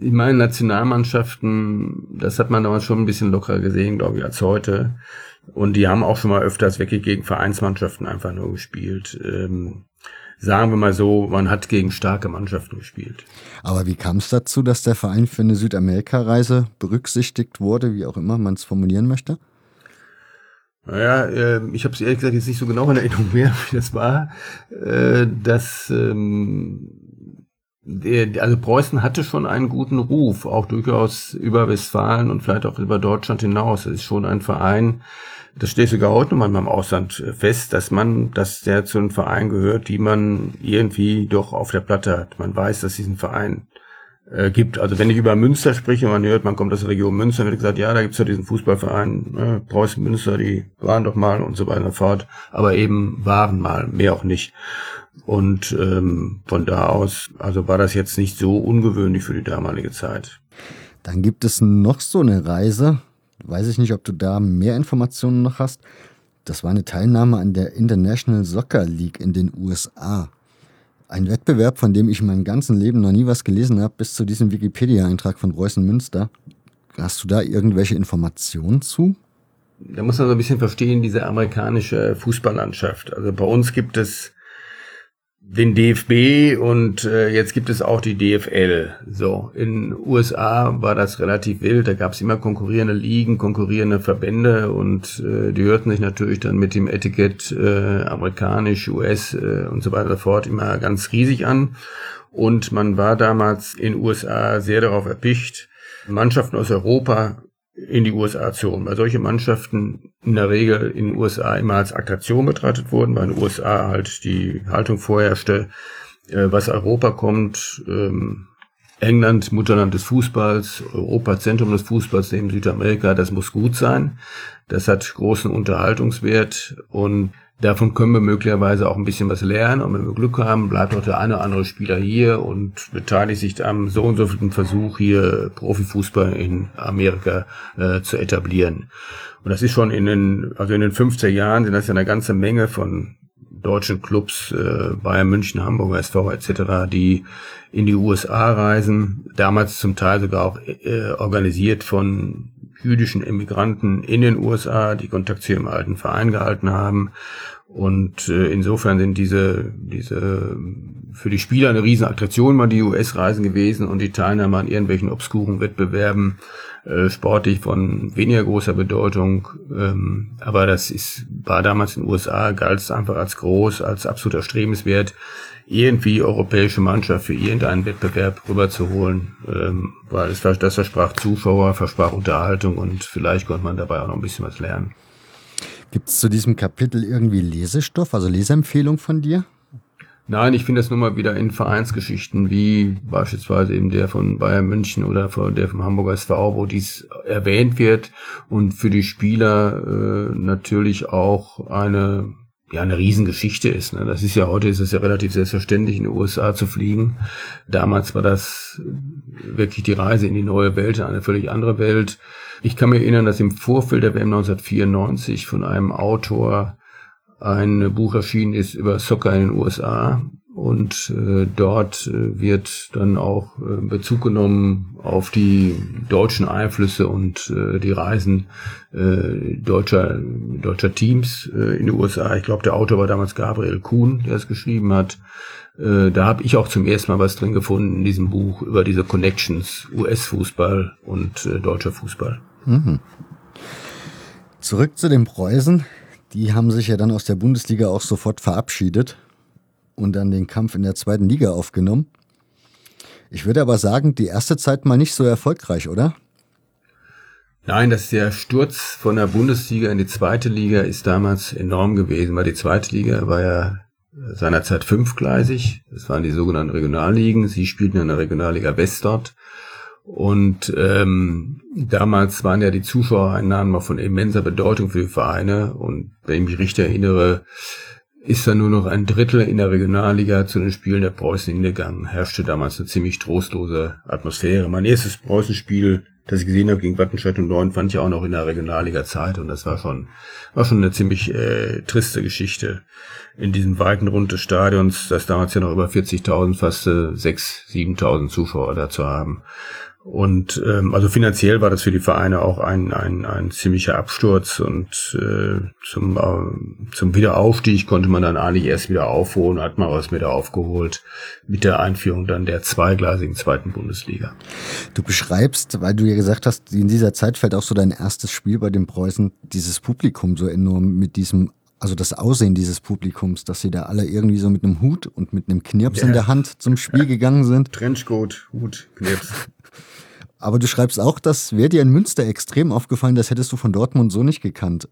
Ich meine, Nationalmannschaften, das hat man damals schon ein bisschen lockerer gesehen, glaube ich, als heute. Und die haben auch schon mal öfters wirklich gegen Vereinsmannschaften einfach nur gespielt. Sagen wir mal so, man hat gegen starke Mannschaften gespielt. Aber wie kam es dazu, dass der Verein für eine Südamerika-Reise berücksichtigt wurde, wie auch immer man es formulieren möchte? Naja, ich habe es ehrlich gesagt jetzt nicht so genau in Erinnerung mehr, wie das war. Also Preußen hatte schon einen guten Ruf, auch durchaus über Westfalen und vielleicht auch über Deutschland hinaus. Das ist schon ein Verein, das steht sogar heute noch mal im Ausland fest, dass der zu einem Verein gehört, die man irgendwie doch auf der Platte hat. Man weiß, dass es diesen Verein gibt. Also wenn ich über Münster spreche und man hört, man kommt aus der Region Münster, wird gesagt, ja, da gibt's ja diesen Fußballverein, Preußen Münster, die waren doch mal und so weiter und fort. Aber eben waren mal, mehr auch nicht. Und von da aus, also war das jetzt nicht so ungewöhnlich für die damalige Zeit. Dann gibt es noch so eine Reise, Weiß ich nicht, ob du da mehr Informationen noch hast. Das war eine Teilnahme an der International Soccer League in den USA. Ein Wettbewerb, von dem ich in meinem ganzen Leben noch nie was gelesen habe, bis zu diesem Wikipedia-Eintrag von Preußen Münster. Hast du da irgendwelche Informationen zu? Da muss man so ein bisschen verstehen, diese amerikanische Fußballlandschaft. Also bei uns gibt es den DFB und jetzt gibt es auch die DFL. So, in den USA war das relativ wild. Da gab es immer konkurrierende Ligen, konkurrierende Verbände und die hörten sich natürlich dann mit dem Etikett amerikanisch, US und so weiter fort immer ganz riesig an. Und man war damals in den USA sehr darauf erpicht, Mannschaften aus Europa in die USA zu holen, weil solche Mannschaften in der Regel in den USA immer als Attraktion betrachtet wurden, weil in den USA halt die Haltung vorherrschte, was Europa kommt, England, Mutterland des Fußballs, Europa, Zentrum des Fußballs neben Südamerika, das muss gut sein, das hat großen Unterhaltungswert und davon können wir möglicherweise auch ein bisschen was lernen und wenn wir Glück haben, bleibt auch der eine oder andere Spieler hier und beteiligt sich am so und so vielen Versuch, hier Profifußball in Amerika zu etablieren. Und das ist schon in den 50er Jahren sind das ja eine ganze Menge von deutschen Clubs, Bayern München, Hamburger SV etc., die in die USA reisen, damals zum Teil sogar auch organisiert von jüdischen Emigranten in den USA, die Kontakt zu ihrem alten Verein gehalten haben. Und insofern sind diese für die Spieler eine Riesenattraktion mal die US-Reisen gewesen und die Teilnahme an irgendwelchen obskuren Wettbewerben, sportlich von weniger großer Bedeutung. Aber war damals in den USA, galt es einfach als groß, als absolut erstrebenswert, irgendwie europäische Mannschaft für irgendeinen Wettbewerb rüberzuholen, weil das versprach Zuschauer, versprach Unterhaltung und vielleicht konnte man dabei auch noch ein bisschen was lernen. Gibt es zu diesem Kapitel irgendwie Lesestoff, also Leseempfehlung von dir? Nein, ich finde das nur mal wieder in Vereinsgeschichten, wie beispielsweise eben der von Bayern München oder der vom Hamburger SV, wo dies erwähnt wird und für die Spieler natürlich auch eine Riesengeschichte ist. Ne? Das ist ja heute ist es ja relativ selbstverständlich, in die USA zu fliegen. Damals war das wirklich die Reise in die neue Welt, in eine völlig andere Welt. Ich kann mir erinnern, dass im Vorfeld der WM 1994 von einem Autor ein Buch erschienen ist über Soccer in den USA und dort wird dann auch Bezug genommen auf die deutschen Einflüsse und die Reisen deutscher Teams in die USA. Ich glaube, der Autor war damals Gabriel Kuhn, der es geschrieben hat. Da habe ich auch zum ersten Mal was drin gefunden in diesem Buch über diese Connections, US-Fußball und deutscher Fußball. Mhm. Zurück zu den Preußen. Die haben sich ja dann aus der Bundesliga auch sofort verabschiedet und dann den Kampf in der zweiten Liga aufgenommen. Ich würde aber sagen, die erste Zeit mal nicht so erfolgreich, oder? Nein, der Sturz von der Bundesliga in die zweite Liga ist damals enorm gewesen, weil die zweite Liga war ja seinerzeit fünfgleisig. Das waren die sogenannten Regionalligen. Sie spielten in der Regionalliga West dort. Und damals waren ja die Zuschauereinnahmen auch von immenser Bedeutung für die Vereine. Und wenn ich mich richtig erinnere, ist dann nur noch ein Drittel in der Regionalliga zu den Spielen der Preußen hingegangen. Herrschte damals eine ziemlich trostlose Atmosphäre. Mein erstes Preußenspiel, das ich gesehen habe gegen Wattenscheid und Neuen, fand ich auch noch in der Regionalliga-Zeit. Und das war schon eine ziemlich triste Geschichte. In diesem weiten Rund des Stadions, das damals ja noch über 40.000 fasste, 6.000, 7.000 Zuschauer da zu haben. Und also finanziell war das für die Vereine auch ein ziemlicher Absturz und zum Wiederaufstieg konnte man dann eigentlich erst wieder aufholen, hat man was mit aufgeholt mit der Einführung dann der zweigleisigen zweiten Bundesliga. Du beschreibst, weil du ja gesagt hast, in dieser Zeit fällt auch so dein erstes Spiel bei den Preußen, dieses Publikum so enorm mit diesem, also das Aussehen dieses Publikums, dass sie da alle irgendwie so mit einem Hut und mit einem Knirps in der Hand zum Spiel gegangen sind. Trenchcoat, Hut, Knirps. Aber du schreibst auch, das wäre dir in Münster extrem aufgefallen, das hättest du von Dortmund so nicht gekannt.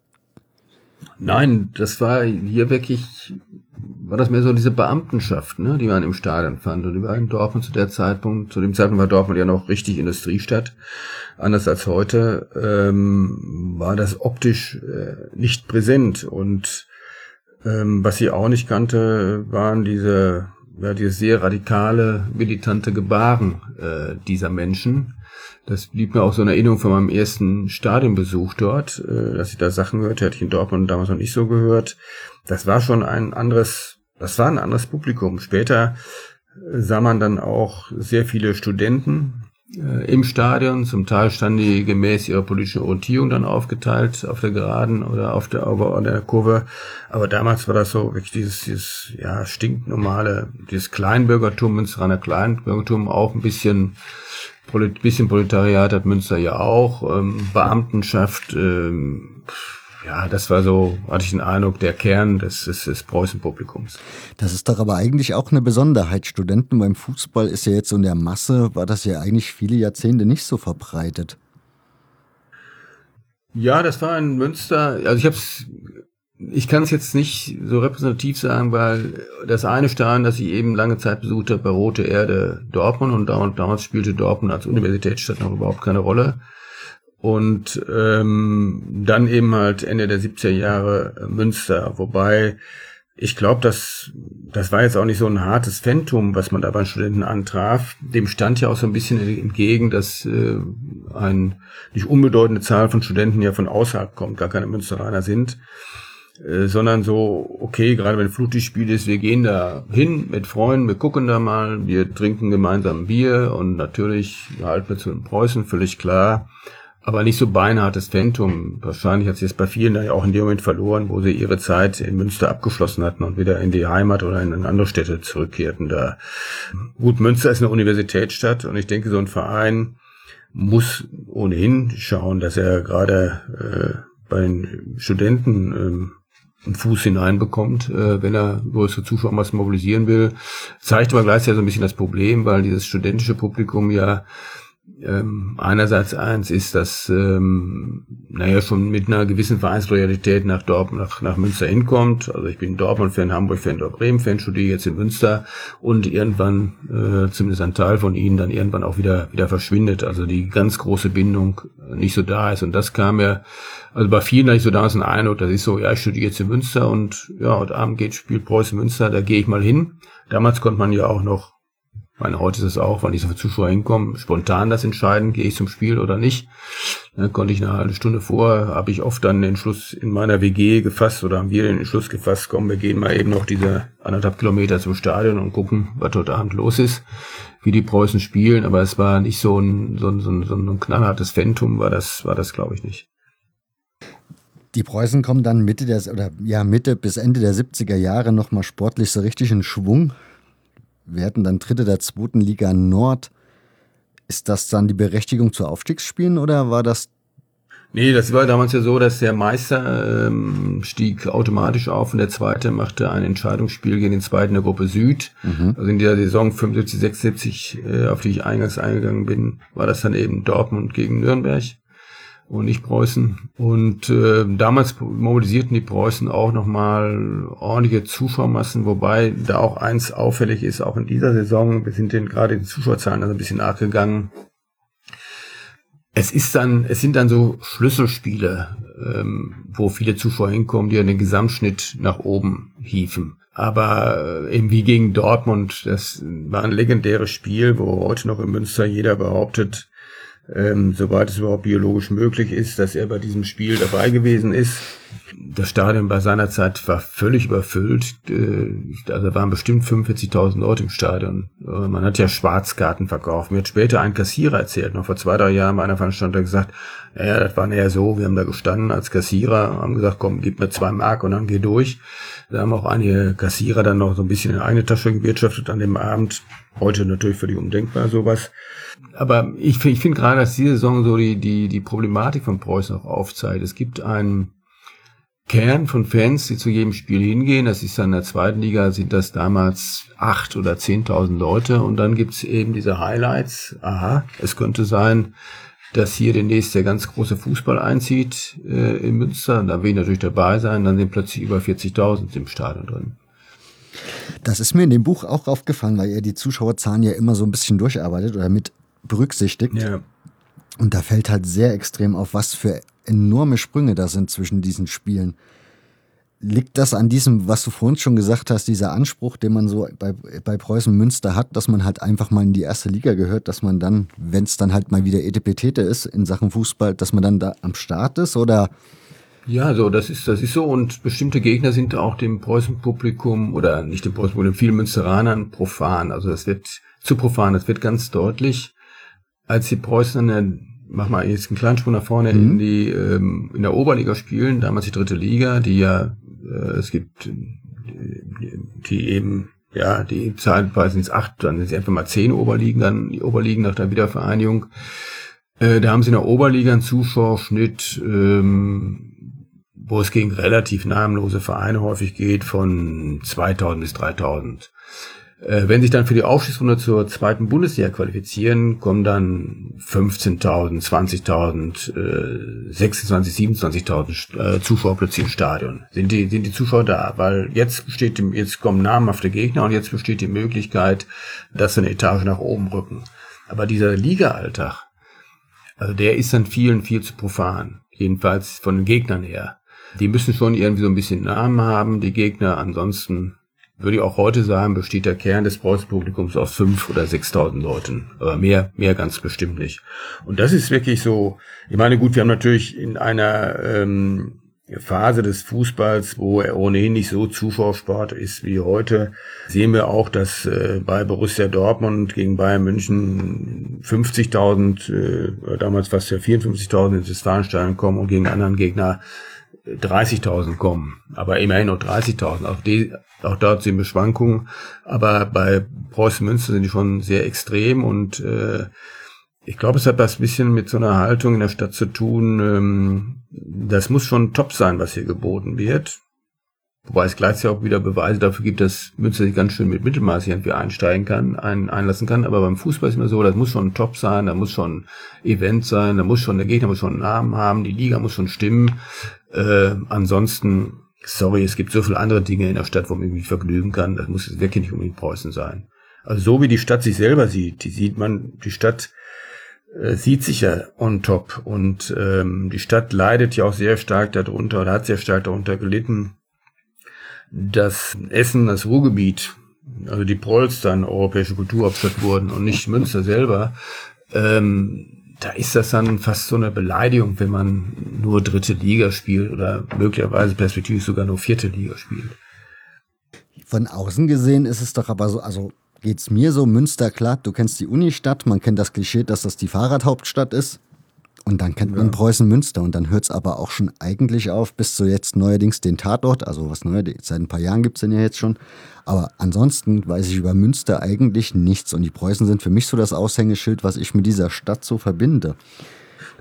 Nein, das war hier wirklich, war das mehr so diese Beamtenschaft, ne, die man im Stadion fand. Und die war in Dortmund zu dem Zeitpunkt war Dortmund ja noch richtig Industriestadt. Anders als heute, war das optisch nicht präsent. Und was ich auch nicht kannte, waren dieses sehr radikale, militante Gebaren dieser Menschen, Das blieb mir auch so in Erinnerung von meinem ersten Stadionbesuch dort, dass ich da Sachen hörte, hatte ich in Dortmund damals noch nicht so gehört. Das war schon ein anderes Publikum. Später sah man dann auch sehr viele Studenten im Stadion. Zum Teil standen die gemäß ihrer politischen Orientierung dann aufgeteilt auf der Geraden oder auf der Kurve. Aber damals war das so wirklich dieses stinknormale, dieses Kleinbürgertum, Münsteraner Kleinbürgertum, auch ein bisschen Proletariat hat Münster ja auch, Beamtenschaft, das war so, hatte ich den Eindruck, der Kern des Preußenpublikums. Das ist doch aber eigentlich auch eine Besonderheit. Studenten beim Fußball ist ja jetzt so in der Masse, war das ja eigentlich viele Jahrzehnte nicht so verbreitet. Ja, das war in Münster, also ich kann es jetzt nicht so repräsentativ sagen, weil das eine Stadion, das ich eben lange Zeit besucht habe, bei Rote Erde Dortmund, und damals spielte Dortmund als Universitätsstadt noch überhaupt keine Rolle. Und dann eben halt Ende der 70er Jahre Münster, wobei ich glaube, das war jetzt auch nicht so ein hartes Phantom, was man da bei Studenten antraf. Dem stand ja auch so ein bisschen entgegen, dass eine nicht unbedeutende Zahl von Studenten ja von außerhalb kommt, gar keine Münsteraner sind. Sondern so, okay, gerade wenn Flutlichtspiel ist, wir gehen da hin mit Freunden, wir gucken da mal, wir trinken gemeinsam Bier und natürlich halten wir zu den Preußen, völlig klar, aber nicht so beinhartes Phantom. Wahrscheinlich hat sie es bei vielen da ja auch in dem Moment verloren, wo sie ihre Zeit in Münster abgeschlossen hatten und wieder in die Heimat oder in andere Städte zurückkehrten. Da gut, Münster ist eine Universitätsstadt und ich denke, so ein Verein muss ohnehin schauen, dass er gerade bei den Studenten einen Fuß hineinbekommt, wenn er größere Zuschauermassen mobilisieren will. Zeigt aber gleichzeitig so ein bisschen das Problem, weil dieses studentische Publikum ja einerseits eins ist, das schon mit einer gewissen Vereinsloyalität nach Dortmund, nach Münster hinkommt. Also ich bin Dortmund-Fan, Hamburg-Fan, Bremen-Fan, studiere jetzt in Münster und irgendwann, zumindest ein Teil von ihnen, dann irgendwann auch wieder verschwindet. Also die ganz große Bindung nicht so da ist. Und das kam ja, also bei vielen hatte ich so damals einen Eindruck, das ist so, ja, ich studiere jetzt in Münster und ja, heute Abend spielt Preußen Münster, da gehe ich mal hin. Damals konnte man ja auch noch, ich meine, heute ist es auch, weil nicht so viele Zuschauer hinkommen, spontan das entscheiden, gehe ich zum Spiel oder nicht. Dann konnte ich eine halbe Stunde vorher, habe ich oft dann den Schluss in meiner WG gefasst oder haben wir den Schluss gefasst, komm, wir gehen mal eben noch diese 1,5 Kilometer zum Stadion und gucken, was heute Abend los ist, wie die Preußen spielen. Aber es war nicht so ein knallhartes Phantom, war das glaube ich nicht. Die Preußen kommen dann Mitte bis Ende der 70er Jahre nochmal sportlich so richtig in Schwung. Wir hatten dann Dritte der 2. Liga Nord. Ist das dann die Berechtigung zu Aufstiegsspielen oder war das? Nee, das war damals ja so, dass der Meister stieg automatisch auf und der Zweite machte ein Entscheidungsspiel gegen den Zweiten der Gruppe Süd. Mhm. Also in dieser Saison 75, 76, auf die ich eingangs eingegangen bin, war das dann eben Dortmund gegen Nürnberg und nicht Preußen. Und damals mobilisierten die Preußen auch nochmal ordentliche Zuschauermassen, wobei da auch eins auffällig ist, auch in dieser Saison, wir sind gerade den Zuschauerzahlen also ein bisschen nachgegangen. Es sind dann so Schlüsselspiele, wo viele Zuschauer hinkommen, die ja den Gesamtschnitt nach oben hieven. Aber eben wie gegen Dortmund, das war ein legendäres Spiel, wo heute noch in Münster jeder behauptet, soweit es überhaupt biologisch möglich ist, dass er bei diesem Spiel dabei gewesen ist. Das Stadion bei seiner Zeit war völlig überfüllt. Da waren bestimmt 45.000 Leute im Stadion. Man hat ja Schwarzkarten verkauft. Mir hat später ein Kassierer erzählt, noch vor 2, 3 Jahren bei einer Veranstaltung gesagt, naja, das war eher so, wir haben da gestanden als Kassierer, haben gesagt, komm, gib mir 2 Mark und dann geh durch. Da haben auch einige Kassierer dann noch so ein bisschen in eine Tasche gewirtschaftet an dem Abend. Heute natürlich völlig undenkbar sowas. Aber ich finde gerade, dass diese Saison so die Problematik von Preußen auch aufzeigt. Es gibt einen Kern von Fans, die zu jedem Spiel hingehen. Das ist dann in der 2. Liga, sind das damals 8.000 oder 10.000 Leute. Und dann gibt's eben diese Highlights. Aha, es könnte sein, dass hier demnächst der ganz große Fußball einzieht in Münster. Da will ich natürlich dabei sein. Dann sind plötzlich über 40.000 im Stadion drin. Das ist mir in dem Buch auch aufgefallen, weil ihr die Zuschauerzahlen ja immer so ein bisschen durcharbeitet oder mit berücksichtigt. Ja. Und da fällt halt sehr extrem auf, was für enorme Sprünge da sind zwischen diesen Spielen. Liegt das an diesem, was du vorhin schon gesagt hast, dieser Anspruch, den man so bei Preußen Münster hat, dass man halt einfach mal in die erste Liga gehört, dass man dann, wenn es dann halt mal wieder Etepetete ist in Sachen Fußball, dass man dann da am Start ist, oder? Ja, so, das ist so, und bestimmte Gegner sind auch dem Preußen-Publikum, oder nicht dem Preußen-Publikum, vielen Münsteranern profan, also das wird zu profan, das wird ganz deutlich, als die Preußen mach mal jetzt einen kleinen Sprung nach vorne, in die in der Oberliga spielen, damals die dritte Liga, die ja es gibt, die eben, ja, die Zahlweise ist 8, dann sind sie einfach mal 10 Oberligen, dann die Oberligen nach der Wiedervereinigung. Da haben sie in der Oberliga einen Zuschauerschnitt, wo es gegen relativ namenlose Vereine häufig geht, von 2000 bis 3000. Wenn sich dann für die Aufstiegsrunde zur zweiten Bundesliga qualifizieren, kommen dann 15.000, 20.000, 26.000, 27.000 Zuschauer plötzlich im Stadion. Sind die Zuschauer da? Weil jetzt kommen namhafte Gegner und jetzt besteht die Möglichkeit, dass sie eine Etage nach oben rücken. Aber dieser Liga-Alltag, also der ist dann vielen viel zu profan. Jedenfalls von den Gegnern her. Die müssen schon irgendwie so ein bisschen Namen haben, die Gegner, ansonsten würde ich auch heute sagen, besteht der Kern des Preußenpublikums aus 5.000 oder 6.000 Leuten. Aber mehr ganz bestimmt nicht. Und das ist wirklich so, ich meine, gut, wir haben natürlich in einer Phase des Fußballs, wo er ohnehin nicht so Zuschauersport ist wie heute, sehen wir auch, dass bei Borussia Dortmund gegen Bayern München 50.000, damals fast ja 54.000 ins Westfalenstadion kommen und gegen anderen Gegner 30.000 kommen, aber immerhin noch 30.000. Auch dort sind Beschwankungen, aber bei Preußen Münster sind die schon sehr extrem, und ich glaube, es hat was ein bisschen mit so einer Haltung in der Stadt zu tun. Das muss schon top sein, was hier geboten wird. Wobei es gleichzeitig auch wieder Beweise dafür gibt, dass Münster sich ganz schön mit Mittelmaß irgendwie einlassen kann. Aber beim Fußball ist immer so, das muss schon top sein, da muss schon Event sein, da muss schon, der Gegner muss schon einen Namen haben, die Liga muss schon stimmen. Ansonsten, sorry, es gibt so viele andere Dinge in der Stadt, wo man irgendwie vergnügen kann, das muss jetzt wirklich nicht unbedingt Preußen sein. Also so wie die Stadt sich selber sieht, die Stadt sieht sich ja on top, und die Stadt leidet ja auch sehr stark darunter oder hat sehr stark darunter gelitten, dass Essen, das Ruhrgebiet, also die Preuß dann europäische Kulturhauptstadt wurden und nicht Münster selber. Da ist das dann fast so eine Beleidigung, wenn man nur dritte Liga spielt oder möglicherweise perspektivisch sogar nur vierte Liga spielt. Von außen gesehen ist es doch aber so, also geht's mir so, Münster, klar, du kennst die Unistadt, man kennt das Klischee, dass das die Fahrradhauptstadt ist. Und dann kennt man Preußen-Münster, und dann hört es aber auch schon eigentlich auf, bis zu jetzt neuerdings den Tatort, also was neuerdings, seit ein paar Jahren gibt es den ja jetzt schon, aber ansonsten weiß ich über Münster eigentlich nichts, und die Preußen sind für mich so das Aushängeschild, was ich mit dieser Stadt so verbinde.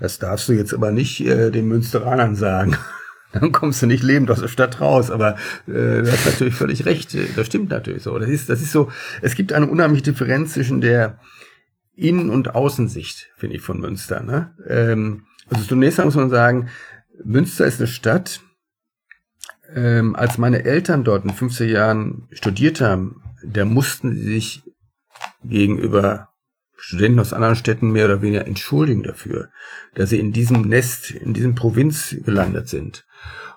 Das darfst du jetzt aber nicht den Münsteranern sagen, dann kommst du nicht lebend aus der Stadt raus, aber du hast natürlich völlig recht, das stimmt natürlich so, das ist so, es gibt eine unheimliche Differenz zwischen der Innen- und Außensicht, finde ich, von Münster. Ne? Also zunächst muss man sagen, Münster ist eine Stadt, als meine Eltern dort in 50 Jahren studiert haben, da mussten sie sich gegenüber Studenten aus anderen Städten mehr oder weniger entschuldigen dafür, dass sie in diesem Nest, in diesem Provinz gelandet sind.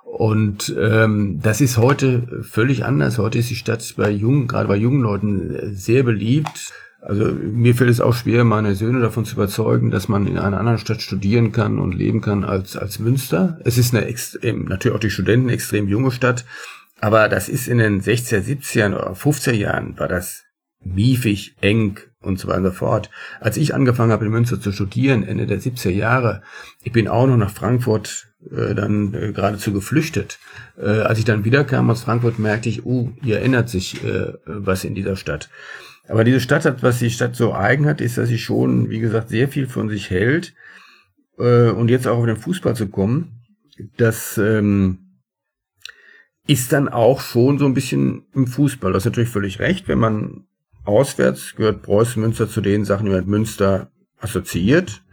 Und das ist heute völlig anders. Heute ist die Stadt gerade bei jungen Leuten sehr beliebt. Also mir fällt es auch schwer, meine Söhne davon zu überzeugen, dass man in einer anderen Stadt studieren kann und leben kann als Münster. Es ist natürlich auch die Studenten extrem junge Stadt, aber das ist in den 60er, 70er oder 50er Jahren war das miefig, eng und so weiter und so fort. Als ich angefangen habe in Münster zu studieren, Ende der 70er Jahre, ich bin auch noch nach Frankfurt dann geradezu geflüchtet. Als ich dann wiederkam aus Frankfurt, merkte ich, hier ändert sich was in dieser Stadt. Aber diese Stadt hat, was die Stadt so eigen hat, ist, dass sie schon, wie gesagt, sehr viel von sich hält. Und jetzt auch auf den Fußball zu kommen, das ist dann auch schon so ein bisschen im Fußball. Das ist natürlich völlig recht, wenn man auswärts gehört Preußen Münster zu den Sachen, die man mit Münster assoziiert.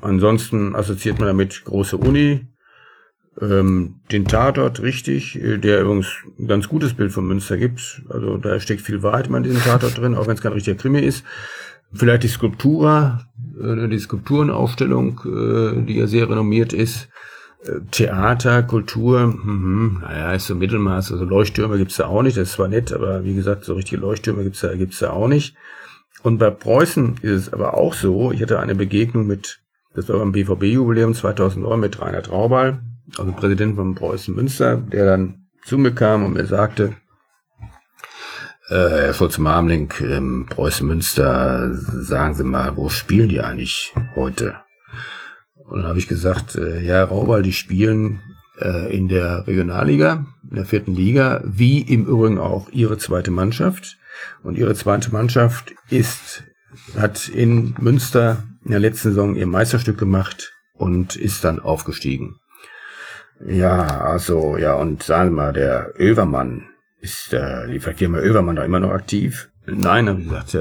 Ansonsten assoziiert man damit große Uni, den Tatort, richtig, der übrigens ein ganz gutes Bild von Münster gibt. Also da steckt viel Wahrheit in diesem Tatort drin, auch wenn es kein richtiger Krimi ist. Vielleicht die Skulptura, die Skulpturenaufstellung, die ja sehr renommiert ist. Theater, Kultur, naja, ist so Mittelmaß, also Leuchttürme gibt's da auch nicht, das ist zwar nett, aber wie gesagt, so richtige Leuchttürme gibt's da auch nicht. Und bei Preußen ist es aber auch so, ich hatte eine Begegnung mit, das war beim BVB-Jubiläum 2009 mit Rainer Traubahl, also Präsident von Preußen Münster, der dann zu mir kam und mir sagte, Herr Schulze-Marmeling, Preußen Münster, sagen Sie mal, wo spielen die eigentlich heute? Und dann habe ich gesagt, ja, Raubal, die spielen in der Regionalliga, in der 4. Liga, wie im Übrigen auch ihre zweite Mannschaft. Und ihre zweite Mannschaft hat in Münster in der letzten Saison ihr Meisterstück gemacht und ist dann aufgestiegen. Ja, also, ja, und sagen wir mal, der Övermann, ist die Firma Övermann da immer noch aktiv? Nein, habe ich gesagt,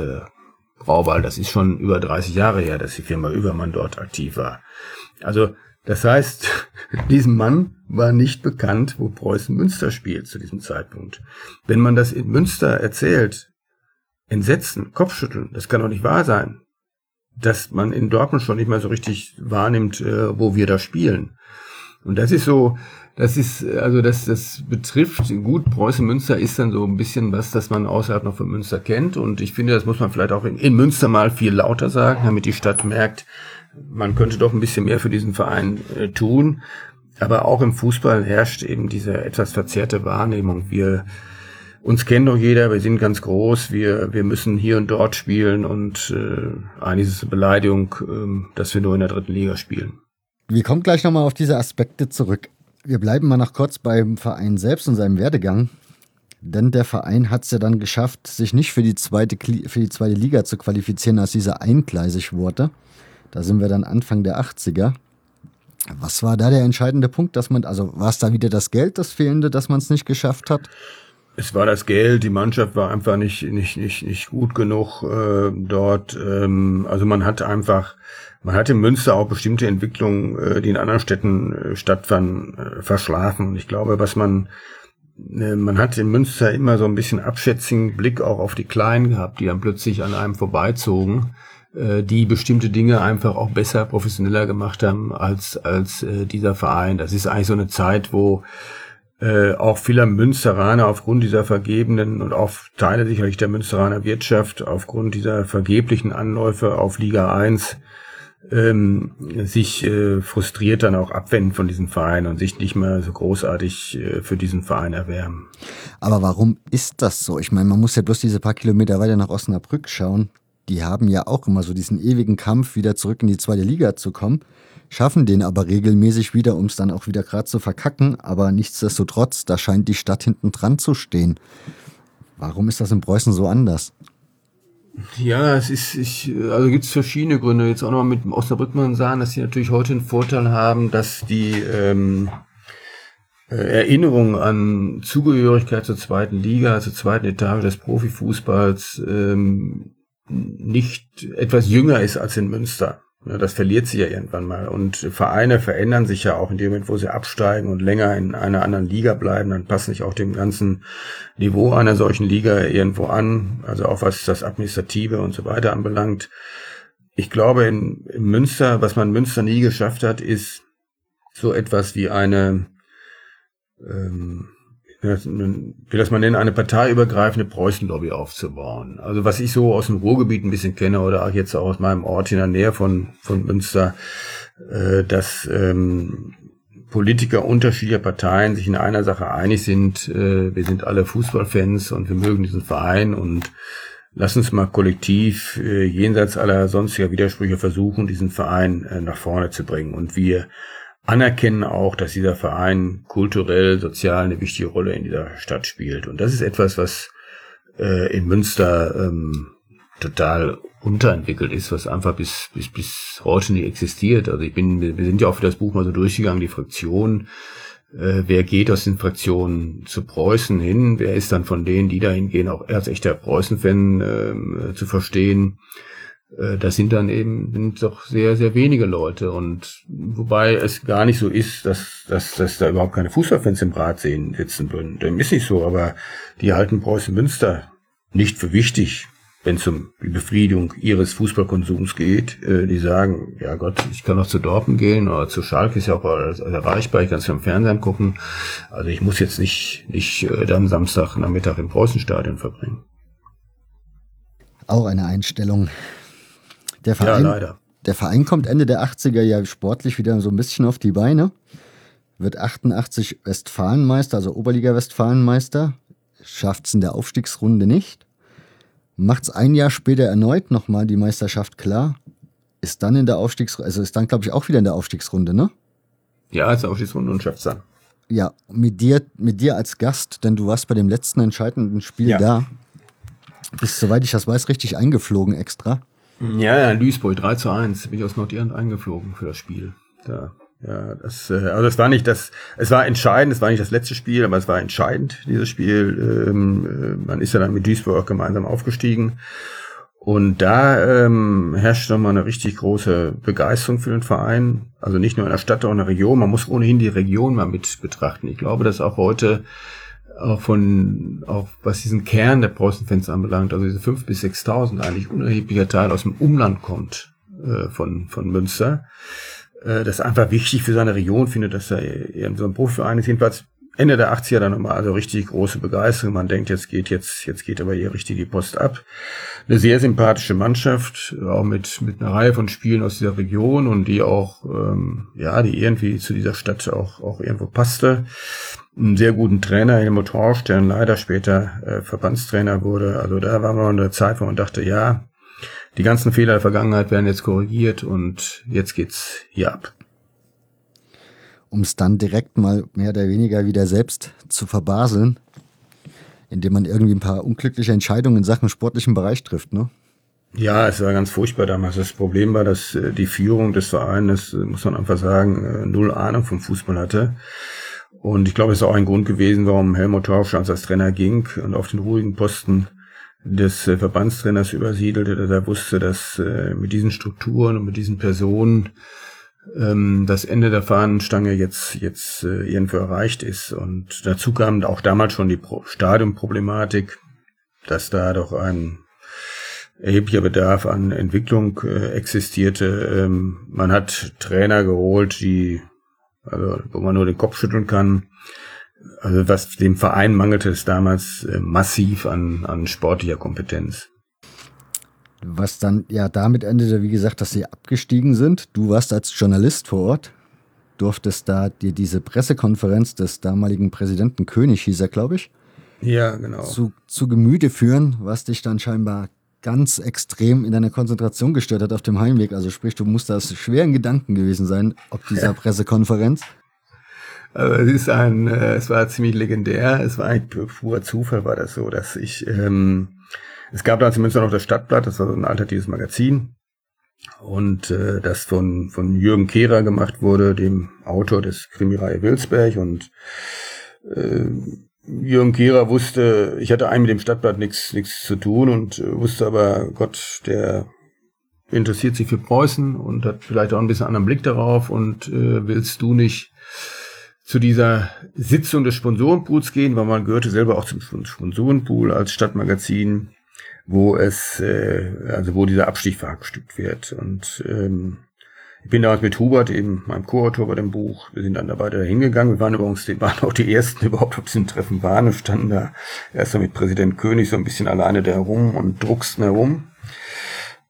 Raubal, das ist schon über 30 Jahre her, dass die Firma Övermann dort aktiv war. Also, das heißt, diesem Mann war nicht bekannt, wo Preußen Münster spielt zu diesem Zeitpunkt. Wenn man das in Münster erzählt, Entsetzen, Kopfschütteln, das kann doch nicht wahr sein, dass man in Dortmund schon nicht mehr so richtig wahrnimmt, wo wir da spielen. Und das ist so, das betrifft, gut, Preußen Münster ist dann so ein bisschen was, das man außerhalb noch von Münster kennt. Und ich finde, das muss man vielleicht auch in Münster mal viel lauter sagen, damit die Stadt merkt, man könnte doch ein bisschen mehr für diesen Verein tun. Aber auch im Fußball herrscht eben diese etwas verzerrte Wahrnehmung. Uns kennt doch jeder, wir sind ganz groß, wir müssen hier und dort spielen und eigentlich ist es eine Beleidigung, dass wir nur in der 3. Liga spielen. Wir kommen gleich nochmal auf diese Aspekte zurück. Wir bleiben mal noch kurz beim Verein selbst und seinem Werdegang. Denn der Verein hat es ja dann geschafft, sich nicht für die zweite Liga zu qualifizieren, als diese eingleisig wurde. Da sind wir dann Anfang der 80er. Was war da der entscheidende Punkt, war es da wieder das Geld, das fehlende, dass man es nicht geschafft hat? Es war das Geld, die Mannschaft war einfach nicht gut genug dort. Also man hat in Münster auch bestimmte Entwicklungen, die in anderen Städten stattfanden, verschlafen. Und ich glaube, man hat in Münster immer so ein bisschen abschätzigen Blick auch auf die Kleinen gehabt, die dann plötzlich an einem vorbeizogen, die bestimmte Dinge einfach auch besser, professioneller gemacht haben als dieser Verein. Das ist eigentlich so eine Zeit, wo auch vieler Münsteraner aufgrund dieser vergebenen und auch Teile sicherlich der Münsteraner Wirtschaft aufgrund dieser vergeblichen Anläufe auf Liga 1 sich frustriert dann auch abwenden von diesem Verein und sich nicht mehr so großartig für diesen Verein erwärmen. Aber warum ist das so? Ich meine, man muss ja bloß diese paar Kilometer weiter nach Osnabrück schauen. Die haben ja auch immer so diesen ewigen Kampf, wieder zurück in die 2. Liga zu kommen, schaffen den aber regelmäßig wieder, um es dann auch wieder gerade zu verkacken. Aber nichtsdestotrotz, da scheint die Stadt hinten dran zu stehen. Warum ist das in Preußen so anders? Ja, gibt's verschiedene Gründe. Jetzt auch nochmal mit dem Osnabrück mal sagen, dass sie natürlich heute einen Vorteil haben, dass die Erinnerung an Zugehörigkeit zur 2. Liga, zur 2. Etage des Profifußballs nicht etwas jünger ist als in Münster. Ja, das verliert sich ja irgendwann mal. Und Vereine verändern sich ja auch in dem Moment, wo sie absteigen und länger in einer anderen Liga bleiben, dann passen sich auch dem ganzen Niveau einer solchen Liga irgendwo an. Also auch was das Administrative und so weiter anbelangt. Ich glaube, in Münster, was man in Münster nie geschafft hat, ist so etwas wie eine parteiübergreifende Preußenlobby aufzubauen. Also was ich so aus dem Ruhrgebiet ein bisschen kenne oder auch jetzt aus meinem Ort in der Nähe von Münster, dass Politiker unterschiedlicher Parteien sich in einer Sache einig sind, wir sind alle Fußballfans und wir mögen diesen Verein und lass uns mal kollektiv jenseits aller sonstiger Widersprüche versuchen, diesen Verein nach vorne zu bringen. Und wir anerkennen auch, dass dieser Verein kulturell, sozial eine wichtige Rolle in dieser Stadt spielt. Und das ist etwas, was in Münster total unterentwickelt ist, was einfach bis heute nicht existiert. Also wir sind ja auch für das Buch mal so durchgegangen, die Fraktionen. Wer geht aus den Fraktionen zu Preußen hin? Wer ist dann von denen, die dahin gehen, auch als echter Preußen-Fan zu verstehen? Das sind doch sehr, sehr wenige Leute. Und wobei es gar nicht so ist, dass da überhaupt keine Fußballfans im Rat sitzen würden. Dem ist nicht so, aber die halten Preußen Münster nicht für wichtig. wenn es um die Befriedigung ihres Fußballkonsums geht, die sagen, ja Gott, ich kann noch zu Dortmund gehen oder zu Schalke, ist ja auch alles erreichbar, ich kann es im Fernsehen gucken. Also ich muss jetzt nicht am Samstagnachmittag im Preußenstadion verbringen. Auch eine Einstellung. Der Verein kommt Ende der 80er ja sportlich wieder so ein bisschen auf die Beine, wird 88 Westfalenmeister, also Oberliga-Westfalenmeister, schafft es in der Aufstiegsrunde nicht. Macht es ein Jahr später erneut nochmal die Meisterschaft klar, ist dann in der Aufstiegsrunde, also ist dann, glaube ich, auch wieder in der Aufstiegsrunde, ne? Ja, ist Aufstiegsrunde und schafft es dann. Ja, mit dir als Gast, denn du warst bei dem letzten entscheidenden Spiel da. Bist, soweit ich das weiß, richtig eingeflogen extra. Ja, Duisburg 3-1, bin ich aus Nordirland eingeflogen für das Spiel. Es war entscheidend, es war nicht das letzte Spiel, aber es war entscheidend, dieses Spiel. Man ist ja dann mit Duisburg gemeinsam aufgestiegen und da herrscht nochmal eine richtig große Begeisterung für den Verein, also nicht nur in der Stadt, auch in der Region. Man muss ohnehin die Region mal mit betrachten. Ich glaube, dass auch heute, auch was diesen Kern der Preußenfans anbelangt, also diese 5.000 bis 6.000, eigentlich unerheblicher Teil aus dem Umland kommt von Münster. Das ist einfach wichtig für seine Region, findet, dass da so ein Profiverein ist. Jedenfalls Ende der 80er dann nochmal, also richtig große Begeisterung. Man denkt, jetzt geht aber hier richtig die Post ab. Eine sehr sympathische Mannschaft, auch mit einer Reihe von Spielen aus dieser Region und die auch, die irgendwie zu dieser Stadt auch irgendwo passte. Einen sehr guten Trainer, Helmut Horsch, der leider später Verbandstrainer wurde. Also da war man in der Zeit, wo man dachte, ja, die ganzen Fehler der Vergangenheit werden jetzt korrigiert und jetzt geht's hier ab. Um es dann direkt mal mehr oder weniger wieder selbst zu verbaseln, indem man irgendwie ein paar unglückliche Entscheidungen in Sachen sportlichen Bereich trifft, ne? Ja, es war ganz furchtbar damals. Das Problem war, dass die Führung des Vereins, muss man einfach sagen, null Ahnung vom Fußball hatte. Und ich glaube, es ist auch ein Grund gewesen, warum Helmut Horsch als Trainer ging und auf den ruhigen Posten des Verbandstrainers übersiedelte, der da wusste, dass mit diesen Strukturen und mit diesen Personen das Ende der Fahnenstange jetzt irgendwo erreicht ist. Und dazu kam auch damals schon die Stadionproblematik, dass da doch ein erheblicher Bedarf an Entwicklung existierte. Man hat Trainer geholt, wo man nur den Kopf schütteln kann. Also was dem Verein mangelte, es damals massiv an sportlicher Kompetenz. Was dann ja damit endete, wie gesagt, dass sie abgestiegen sind. Du warst als Journalist vor Ort, durftest da dir diese Pressekonferenz des damaligen Präsidenten König, hieß er, glaube ich. Ja, genau. Zu Gemüte führen, was dich dann scheinbar ganz extrem in deiner Konzentration gestört hat auf dem Heimweg. Also sprich, du musst da schweren Gedanken gewesen sein, ob dieser Pressekonferenz. Also es war ziemlich legendär, es war ein purer Zufall, war das so, dass es gab da zumindest noch das Stadtblatt, das war so ein alternatives Magazin und das von Jürgen Kehrer gemacht wurde, dem Autor des Krimireihe Wilsberg und Jürgen Kehrer wusste, ich hatte eigentlich mit dem Stadtblatt nichts zu tun und wusste aber, Gott, der interessiert sich für Preußen und hat vielleicht auch ein bisschen anderen Blick darauf und willst du nicht zu dieser Sitzung des Sponsorenpools gehen, weil man gehörte selber auch zum Sponsorenpool als Stadtmagazin, wo dieser Abstieg verhackstückt wird. Und ich bin damals mit Hubert, eben meinem Co-Autor bei dem Buch, wir sind dann da weiter hingegangen. Wir waren übrigens, die waren auch die Ersten überhaupt auf diesem Treffen waren und standen da erstmal mit Präsident König so ein bisschen alleine da herum und drucksten herum.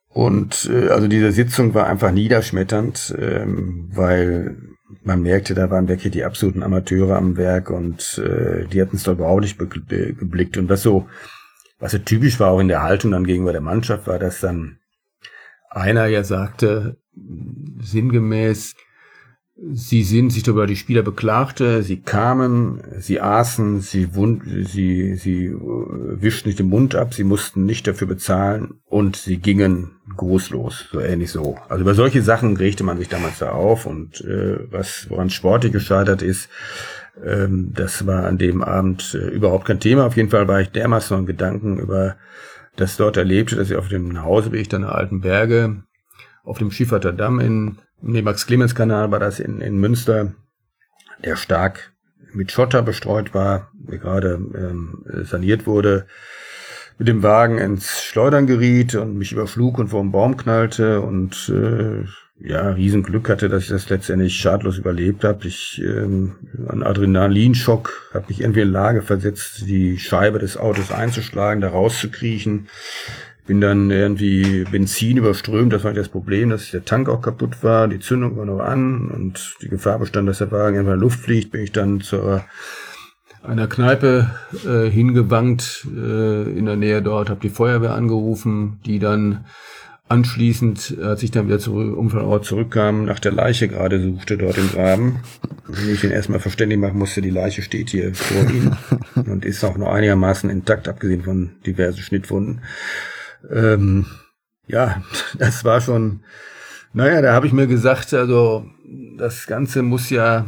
Und diese Sitzung war einfach niederschmetternd, weil man merkte, da waren wirklich die absoluten Amateure am Werk und die hatten es doch überhaupt nicht geblickt. Und was so typisch war auch in der Haltung dann gegenüber der Mannschaft, war, dass dann einer ja sagte, sinngemäß, sie sind sich darüber, die Spieler beklagte, sie kamen, sie aßen, sie wischten nicht den Mund ab, sie mussten nicht dafür bezahlen und sie gingen großlos, so ähnlich so. Also über solche Sachen regte man sich damals da auf und woran sportlich gescheitert ist, das war an dem Abend überhaupt kein Thema. Auf jeden Fall war ich dermaßen in Gedanken über das dort erlebte, dass ich auf dem Hauseweg dann in Alten Berge, auf dem Schifferter Damm im Max-Clemens-Kanal war das in Münster, der stark mit Schotter bestreut war, der gerade saniert wurde, mit dem Wagen ins Schleudern geriet und mich überflug und vor einen Baum knallte und ja, Riesenglück hatte, dass ich das letztendlich schadlos überlebt habe. Ein Adrenalinschock hat mich irgendwie in Lage versetzt, die Scheibe des Autos einzuschlagen, da rauszukriechen. Bin dann irgendwie Benzin überströmt, das war das Problem, dass der Tank auch kaputt war, die Zündung war noch an und die Gefahr bestand, dass der Wagen in der Luft fliegt, bin ich dann zu einer Kneipe hingewankt in der Nähe dort, habe die Feuerwehr angerufen, die dann anschließend, als ich dann wieder zum Unfallort zurückkam, nach der Leiche gerade suchte dort im Graben. Wenn ich ihn erstmal verständlich machen musste, die Leiche steht hier vor ihm und ist auch noch einigermaßen intakt, abgesehen von diversen Schnittwunden. Ja, das war schon, naja, da habe ich mir gesagt, also das Ganze muss ja,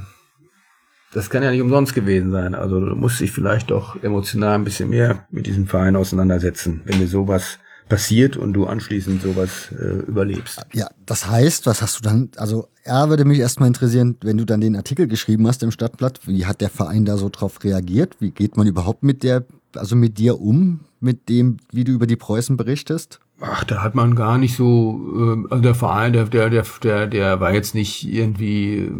das kann ja nicht umsonst gewesen sein, also du musst dich vielleicht doch emotional ein bisschen mehr mit diesem Verein auseinandersetzen, wenn dir sowas passiert und du anschließend sowas überlebst. Ja, das heißt, was hast du dann, also würde mich erstmal interessieren, wenn du dann den Artikel geschrieben hast im Stadtblatt, wie hat der Verein da so drauf reagiert, wie geht man überhaupt mit der, also mit dir um, mit dem, wie du über die Preußen berichtest? Ach, da hat man gar nicht so, also der Verein, der war jetzt nicht irgendwie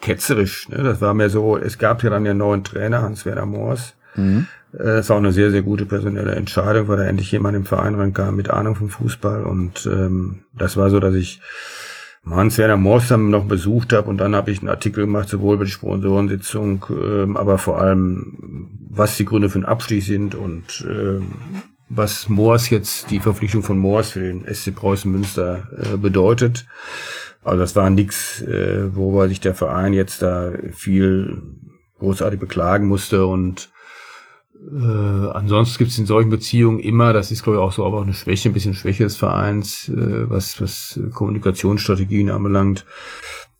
ketzerisch, ne? Das war mehr so, es gab ja dann den neuen Trainer, Hans-Werner Moers. Mhm. Das war auch eine sehr, sehr gute personelle Entscheidung, weil da endlich jemand im Verein reinkam mit Ahnung vom Fußball und das war so, dass ich Hans-Werner Moers dann noch besucht habe und dann habe ich einen Artikel gemacht, sowohl über die Sponsorensitzung, aber vor allem, was die Gründe für den Abstieg sind und was Moers jetzt, die Verpflichtung von Moers für den SC Preußen Münster bedeutet. Also das war nichts, worüber sich der Verein jetzt da viel großartig beklagen musste und ansonsten gibt es in solchen Beziehungen immer, das ist glaube ich auch so, aber auch eine Schwäche, ein bisschen Schwäche des Vereins, was Kommunikationsstrategien anbelangt,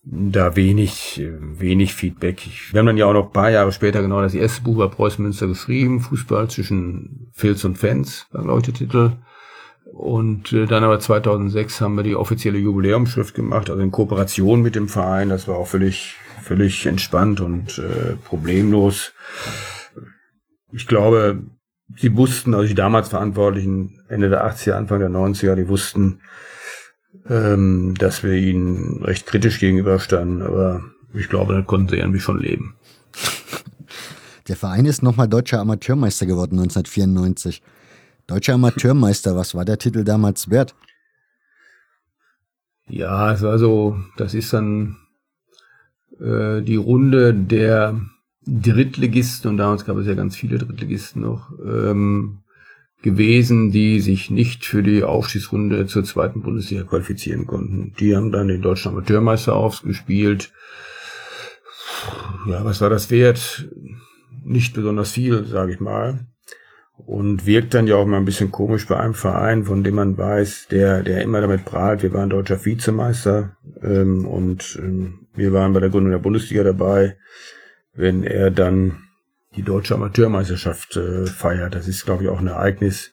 da wenig Feedback. Wir haben dann ja auch noch ein paar Jahre später genau das erste Buch über Preußen Münster geschrieben, Fußball zwischen Filz und Fans, war glaube ich der Titel. Und dann aber 2006 haben wir die offizielle Jubiläumsschrift gemacht, also in Kooperation mit dem Verein, das war auch völlig entspannt und problemlos. Ich glaube, sie wussten, also die damals Verantwortlichen, Ende der 80er, Anfang der 90er, die wussten, dass wir ihnen recht kritisch gegenüberstanden, aber ich glaube, da konnten sie irgendwie schon leben. Der Verein ist nochmal deutscher Amateurmeister geworden 1994. Deutscher Amateurmeister, was war der Titel damals wert? Ja, also, das ist dann die Runde der Drittligisten, und damals gab es ja ganz viele Drittligisten noch, gewesen, die sich nicht für die Aufstiegsrunde zur zweiten Bundesliga qualifizieren konnten. Die haben dann den deutschen Amateurmeister aufgespielt. Ja, was war das wert? Nicht besonders viel, sage ich mal. Und wirkt dann ja auch mal ein bisschen komisch bei einem Verein, von dem man weiß, der immer damit prahlt, wir waren deutscher Vizemeister, und wir waren bei der Gründung der Bundesliga dabei. Wenn er dann die deutsche Amateurmeisterschaft feiert. Das ist, glaube ich, auch ein Ereignis,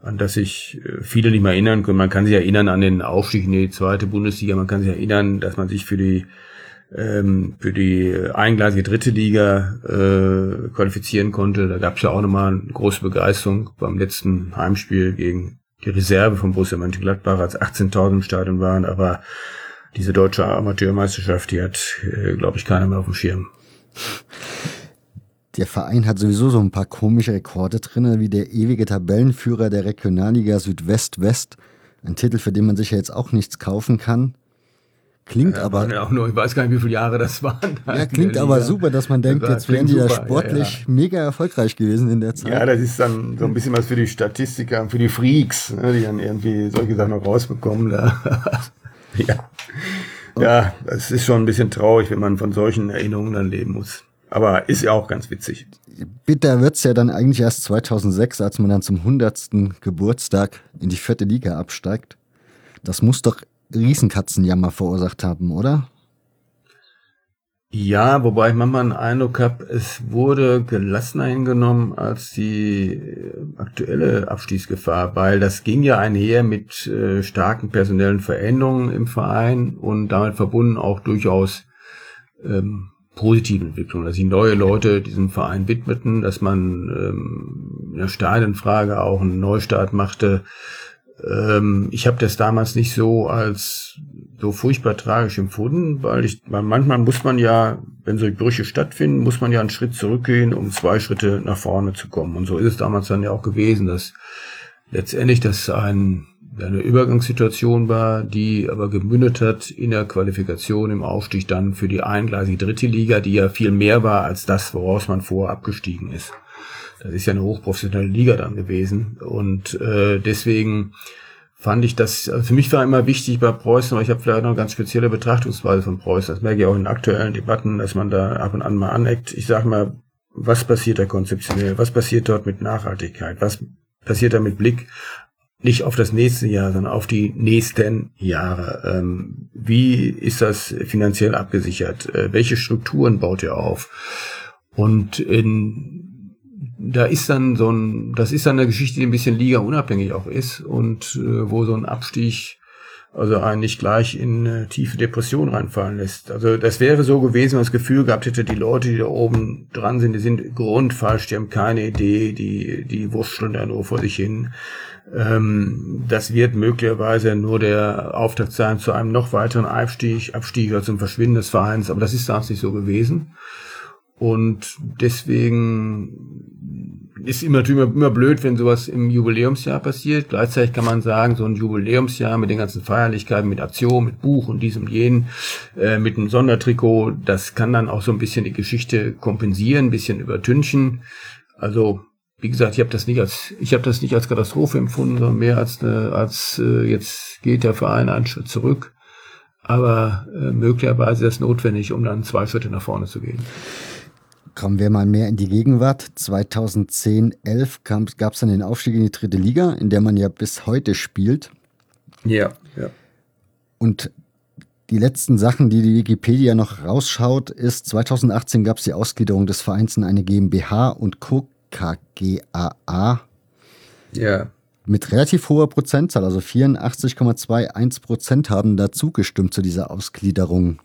an das sich viele nicht mehr erinnern können. Man kann sich erinnern an den Aufstieg in die zweite Bundesliga. Man kann sich erinnern, dass man sich für die eingleisige dritte Liga qualifizieren konnte. Da gab es ja auch nochmal eine große Begeisterung beim letzten Heimspiel gegen die Reserve von Borussia Mönchengladbach, als 18.000 im Stadion waren. Aber diese deutsche Amateurmeisterschaft, die hat, glaube ich, keiner mehr auf dem Schirm. Der Verein hat sowieso so ein paar komische Rekorde drin, wie der ewige Tabellenführer der Regionalliga Südwest-West. Ein Titel, für den man sich ja jetzt auch nichts kaufen kann. Klingt aber... Ja, auch nur, ich weiß gar nicht, wie viele Jahre das waren. Ja, klingt aber super, dass man denkt, jetzt wären die da sportlich mega erfolgreich gewesen in der Zeit. Ja, das ist dann so ein bisschen was für die Statistiker, für die Freaks, ne, die dann irgendwie solche Sachen noch rausbekommen. Ja. Ja, es ist schon ein bisschen traurig, wenn man von solchen Erinnerungen dann leben muss. Aber ist ja auch ganz witzig. Bitter wird's ja dann eigentlich erst 2006, als man dann zum 100. Geburtstag in die vierte Liga absteigt. Das muss doch Riesenkatzenjammer verursacht haben, oder? Ja, wobei ich manchmal einen Eindruck habe, es wurde gelassener hingenommen als die aktuelle Abstiegsgefahr, weil das ging ja einher mit starken personellen Veränderungen im Verein und damit verbunden auch durchaus positiven Entwicklungen, dass sich neue Leute diesem Verein widmeten, dass man eine Stadionfrage auch einen Neustart machte. Ich habe das damals nicht so als so furchtbar tragisch empfunden, weil manchmal muss man ja, wenn so Brüche stattfinden, muss man ja einen Schritt zurückgehen, um zwei Schritte nach vorne zu kommen. Und so ist es damals dann ja auch gewesen, dass letztendlich das eine Übergangssituation war, die aber gemündet hat in der Qualifikation im Aufstieg dann für die eingleisige dritte Liga, die ja viel mehr war als das, woraus man vorher abgestiegen ist. Das ist ja eine hochprofessionelle Liga dann gewesen und deswegen fand ich das, also für mich war immer wichtig bei Preußen, aber ich habe vielleicht noch eine ganz spezielle Betrachtungsweise von Preußen, das merke ich auch in aktuellen Debatten, dass man da ab und an mal aneckt. Ich sage mal, was passiert da konzeptionell, was passiert dort mit Nachhaltigkeit, was passiert da mit Blick nicht auf das nächste Jahr, sondern auf die nächsten Jahre. Wie ist das finanziell abgesichert? Welche Strukturen baut ihr auf? Und das ist dann eine Geschichte, die ein bisschen ligaunabhängig auch ist und wo so ein Abstieg also einen nicht gleich in tiefe Depression reinfallen lässt. Also das wäre so gewesen, wenn man das Gefühl gehabt hätte, die Leute, die da oben dran sind, die sind grundfalsch, die haben keine Idee, die wurschteln da nur vor sich hin. Das wird möglicherweise nur der Auftakt sein zu einem noch weiteren Abstieg oder zum Verschwinden des Vereins, aber das ist tatsächlich so gewesen. Und deswegen ist immer blöd, wenn sowas im Jubiläumsjahr passiert. Gleichzeitig kann man sagen, so ein Jubiläumsjahr mit den ganzen Feierlichkeiten, mit Aktion, mit Buch und diesem jenen, mit einem Sondertrikot, das kann dann auch so ein bisschen die Geschichte kompensieren, ein bisschen übertünchen. Also wie gesagt, ich habe das nicht als Katastrophe empfunden, sondern mehr als jetzt geht der Verein einen Schritt zurück. Aber möglicherweise ist es notwendig, um dann zwei Schritte nach vorne zu gehen. Kommen wir mal mehr in die Gegenwart. 2010/11 gab es dann den Aufstieg in die dritte Liga, in der man ja bis heute spielt. Ja. Und die letzten Sachen, die die Wikipedia noch rausschaut, ist 2018 gab es die Ausgliederung des Vereins in eine GmbH und Co. KGaA. Ja. Mit relativ hoher Prozentzahl, also 84,21% haben dazu gestimmt zu dieser Ausgliederung.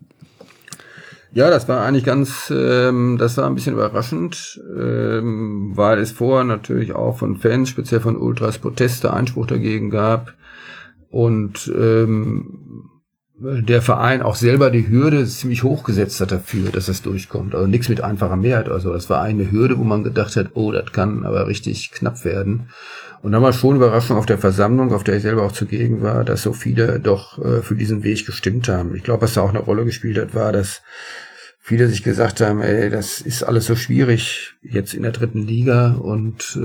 Ja, das war eigentlich das war ein bisschen überraschend, weil es vorher natürlich auch von Fans, speziell von Ultras, Proteste, Einspruch dagegen gab und der Verein auch selber die Hürde ziemlich hoch gesetzt hat dafür, dass das durchkommt. Also nichts mit einfacher Mehrheit. Also das war eine Hürde, wo man gedacht hat, oh, das kann aber richtig knapp werden. Und dann war schon Überraschung auf der Versammlung, auf der ich selber auch zugegen war, dass so viele doch für diesen Weg gestimmt haben. Ich glaube, was da auch eine Rolle gespielt hat, war, dass viele sich gesagt haben, ey, das ist alles so schwierig jetzt in der dritten Liga und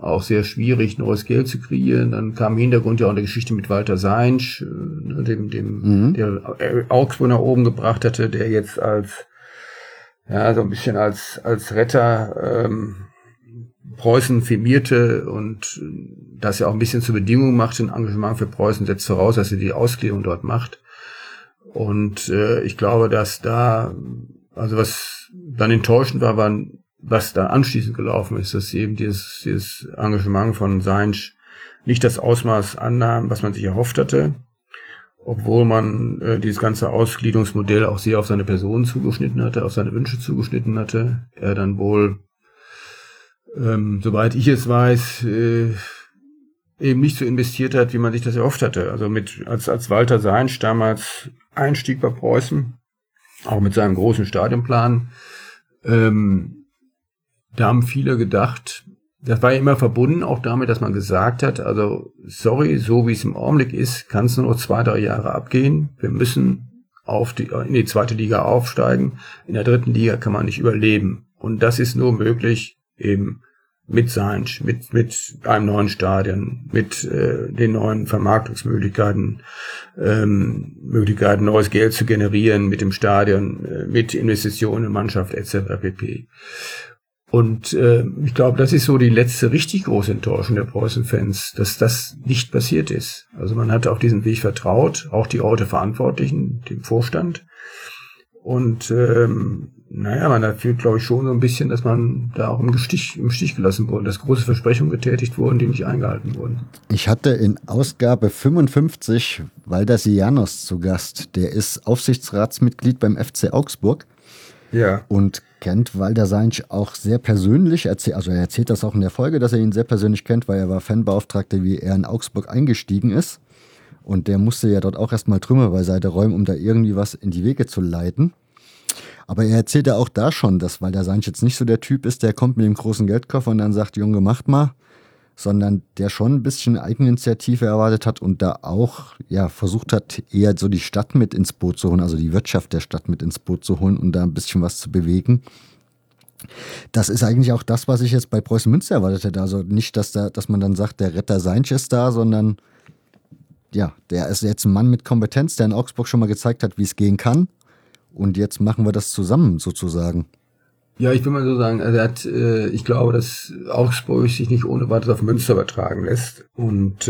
auch sehr schwierig, neues Geld zu kreieren. Dann kam im Hintergrund ja auch eine Geschichte mit Walter Seinsch, der Augsburg nach oben gebracht hatte, der jetzt als Retter Preußen firmierte und das ja auch ein bisschen zur Bedingung macht. Ein Engagement für Preußen setzt voraus, dass sie die Ausgliederung dort macht. Und ich glaube, dass da, also was dann enttäuschend war, was da anschließend gelaufen ist, dass eben dieses Engagement von Seinsch nicht das Ausmaß annahm, was man sich erhofft hatte, obwohl man dieses ganze Ausgliederungsmodell auch sehr auf seine Person zugeschnitten hatte, auf seine Wünsche zugeschnitten hatte. Er dann wohl, soweit ich es weiß, eben nicht so investiert hat, wie man sich das erhofft hatte. Also als Walter Seinsch damals einstieg bei Preußen, auch mit seinem großen Stadionplan, da haben viele gedacht, das war ja immer verbunden auch damit, dass man gesagt hat, also sorry, so wie es im Augenblick ist, kann es nur noch 2-3 Jahre abgehen. Wir müssen in die zweite Liga aufsteigen. In der dritten Liga kann man nicht überleben. Und das ist nur möglich eben mit Seinsch, mit einem neuen Stadion, mit den neuen Vermarktungsmöglichkeiten, Möglichkeiten, neues Geld zu generieren mit dem Stadion, mit Investitionen in Mannschaft etc. pp. Und ich glaube, das ist so die letzte richtig große Enttäuschung der Preußen-Fans, dass das nicht passiert ist. Also man hat auf diesen Weg vertraut, auch die Orte-Verantwortlichen, dem Vorstand. Und man hat, glaube ich, schon so ein bisschen, dass man da auch im Stich gelassen wurde, dass große Versprechungen getätigt wurden, die nicht eingehalten wurden. Ich hatte in Ausgabe 55 Walter Sianos zu Gast. Der ist Aufsichtsratsmitglied beim FC Augsburg. Ja. Und kennt, weil der Seinsch auch sehr persönlich erzählt, also er erzählt das auch in der Folge, dass er ihn sehr persönlich kennt, weil er war Fanbeauftragter, wie er in Augsburg eingestiegen ist. Und der musste ja dort auch erstmal Trümmer beiseite räumen, um da irgendwie was in die Wege zu leiten. Aber er erzählt ja auch da schon, dass Walter Seinsch jetzt nicht so der Typ ist, der kommt mit dem großen Geldkoffer und dann sagt, Junge, macht mal, sondern der schon ein bisschen Eigeninitiative erwartet hat und da auch ja versucht hat, eher so die Stadt mit ins Boot zu holen, also die Wirtschaft der Stadt mit ins Boot zu holen und da ein bisschen was zu bewegen. Das ist eigentlich auch das, was ich jetzt bei Preußen Münster erwartet hätte. Also nicht, dass man dann sagt, der Retter Seinsch ist da, sondern ja, der ist jetzt ein Mann mit Kompetenz, der in Augsburg schon mal gezeigt hat, wie es gehen kann. Und jetzt machen wir das zusammen, sozusagen. Ja, ich will mal so sagen, also er hat, ich glaube, dass Augsburg sich nicht ohne weiteres auf Münster übertragen lässt. Und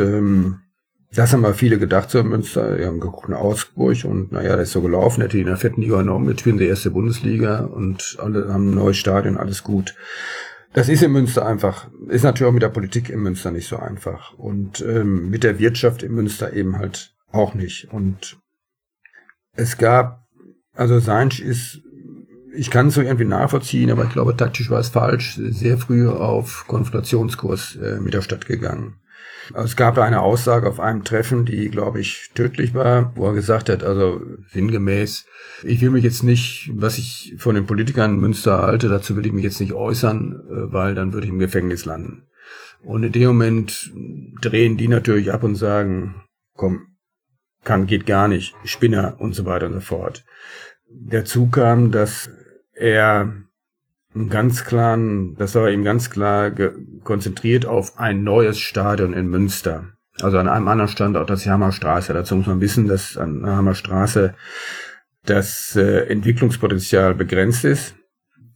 das haben mal viele gedacht, so Münster, ja, haben geguckt nach Augsburg und naja, das ist so gelaufen, natürlich in der vierten Liga enorm, jetzt spielen sie erste Bundesliga und alle haben ein neues Stadion, alles gut. Das ist in Münster einfach, ist natürlich auch mit der Politik in Münster nicht so einfach und mit der Wirtschaft in Münster eben halt auch nicht. Und es gab, also Seinsch ist, ich kann es so irgendwie nachvollziehen, aber ich glaube, taktisch war es falsch, sehr früh auf Konfrontationskurs mit der Stadt gegangen. Es gab da eine Aussage auf einem Treffen, die, glaube ich, tödlich war, wo er gesagt hat, also sinngemäß, ich will mich jetzt nicht, was ich von den Politikern in Münster halte, dazu will ich mich jetzt nicht äußern, weil dann würde ich im Gefängnis landen. Und in dem Moment drehen die natürlich ab und sagen, komm, geht gar nicht, Spinner und so weiter und so fort. Dazu kam, dass er ganz klar konzentriert auf ein neues Stadion in Münster. Also an einem anderen Standort, das ist die Hammerstraße. Dazu muss man wissen, dass an der Hammerstraße das Entwicklungspotenzial begrenzt ist.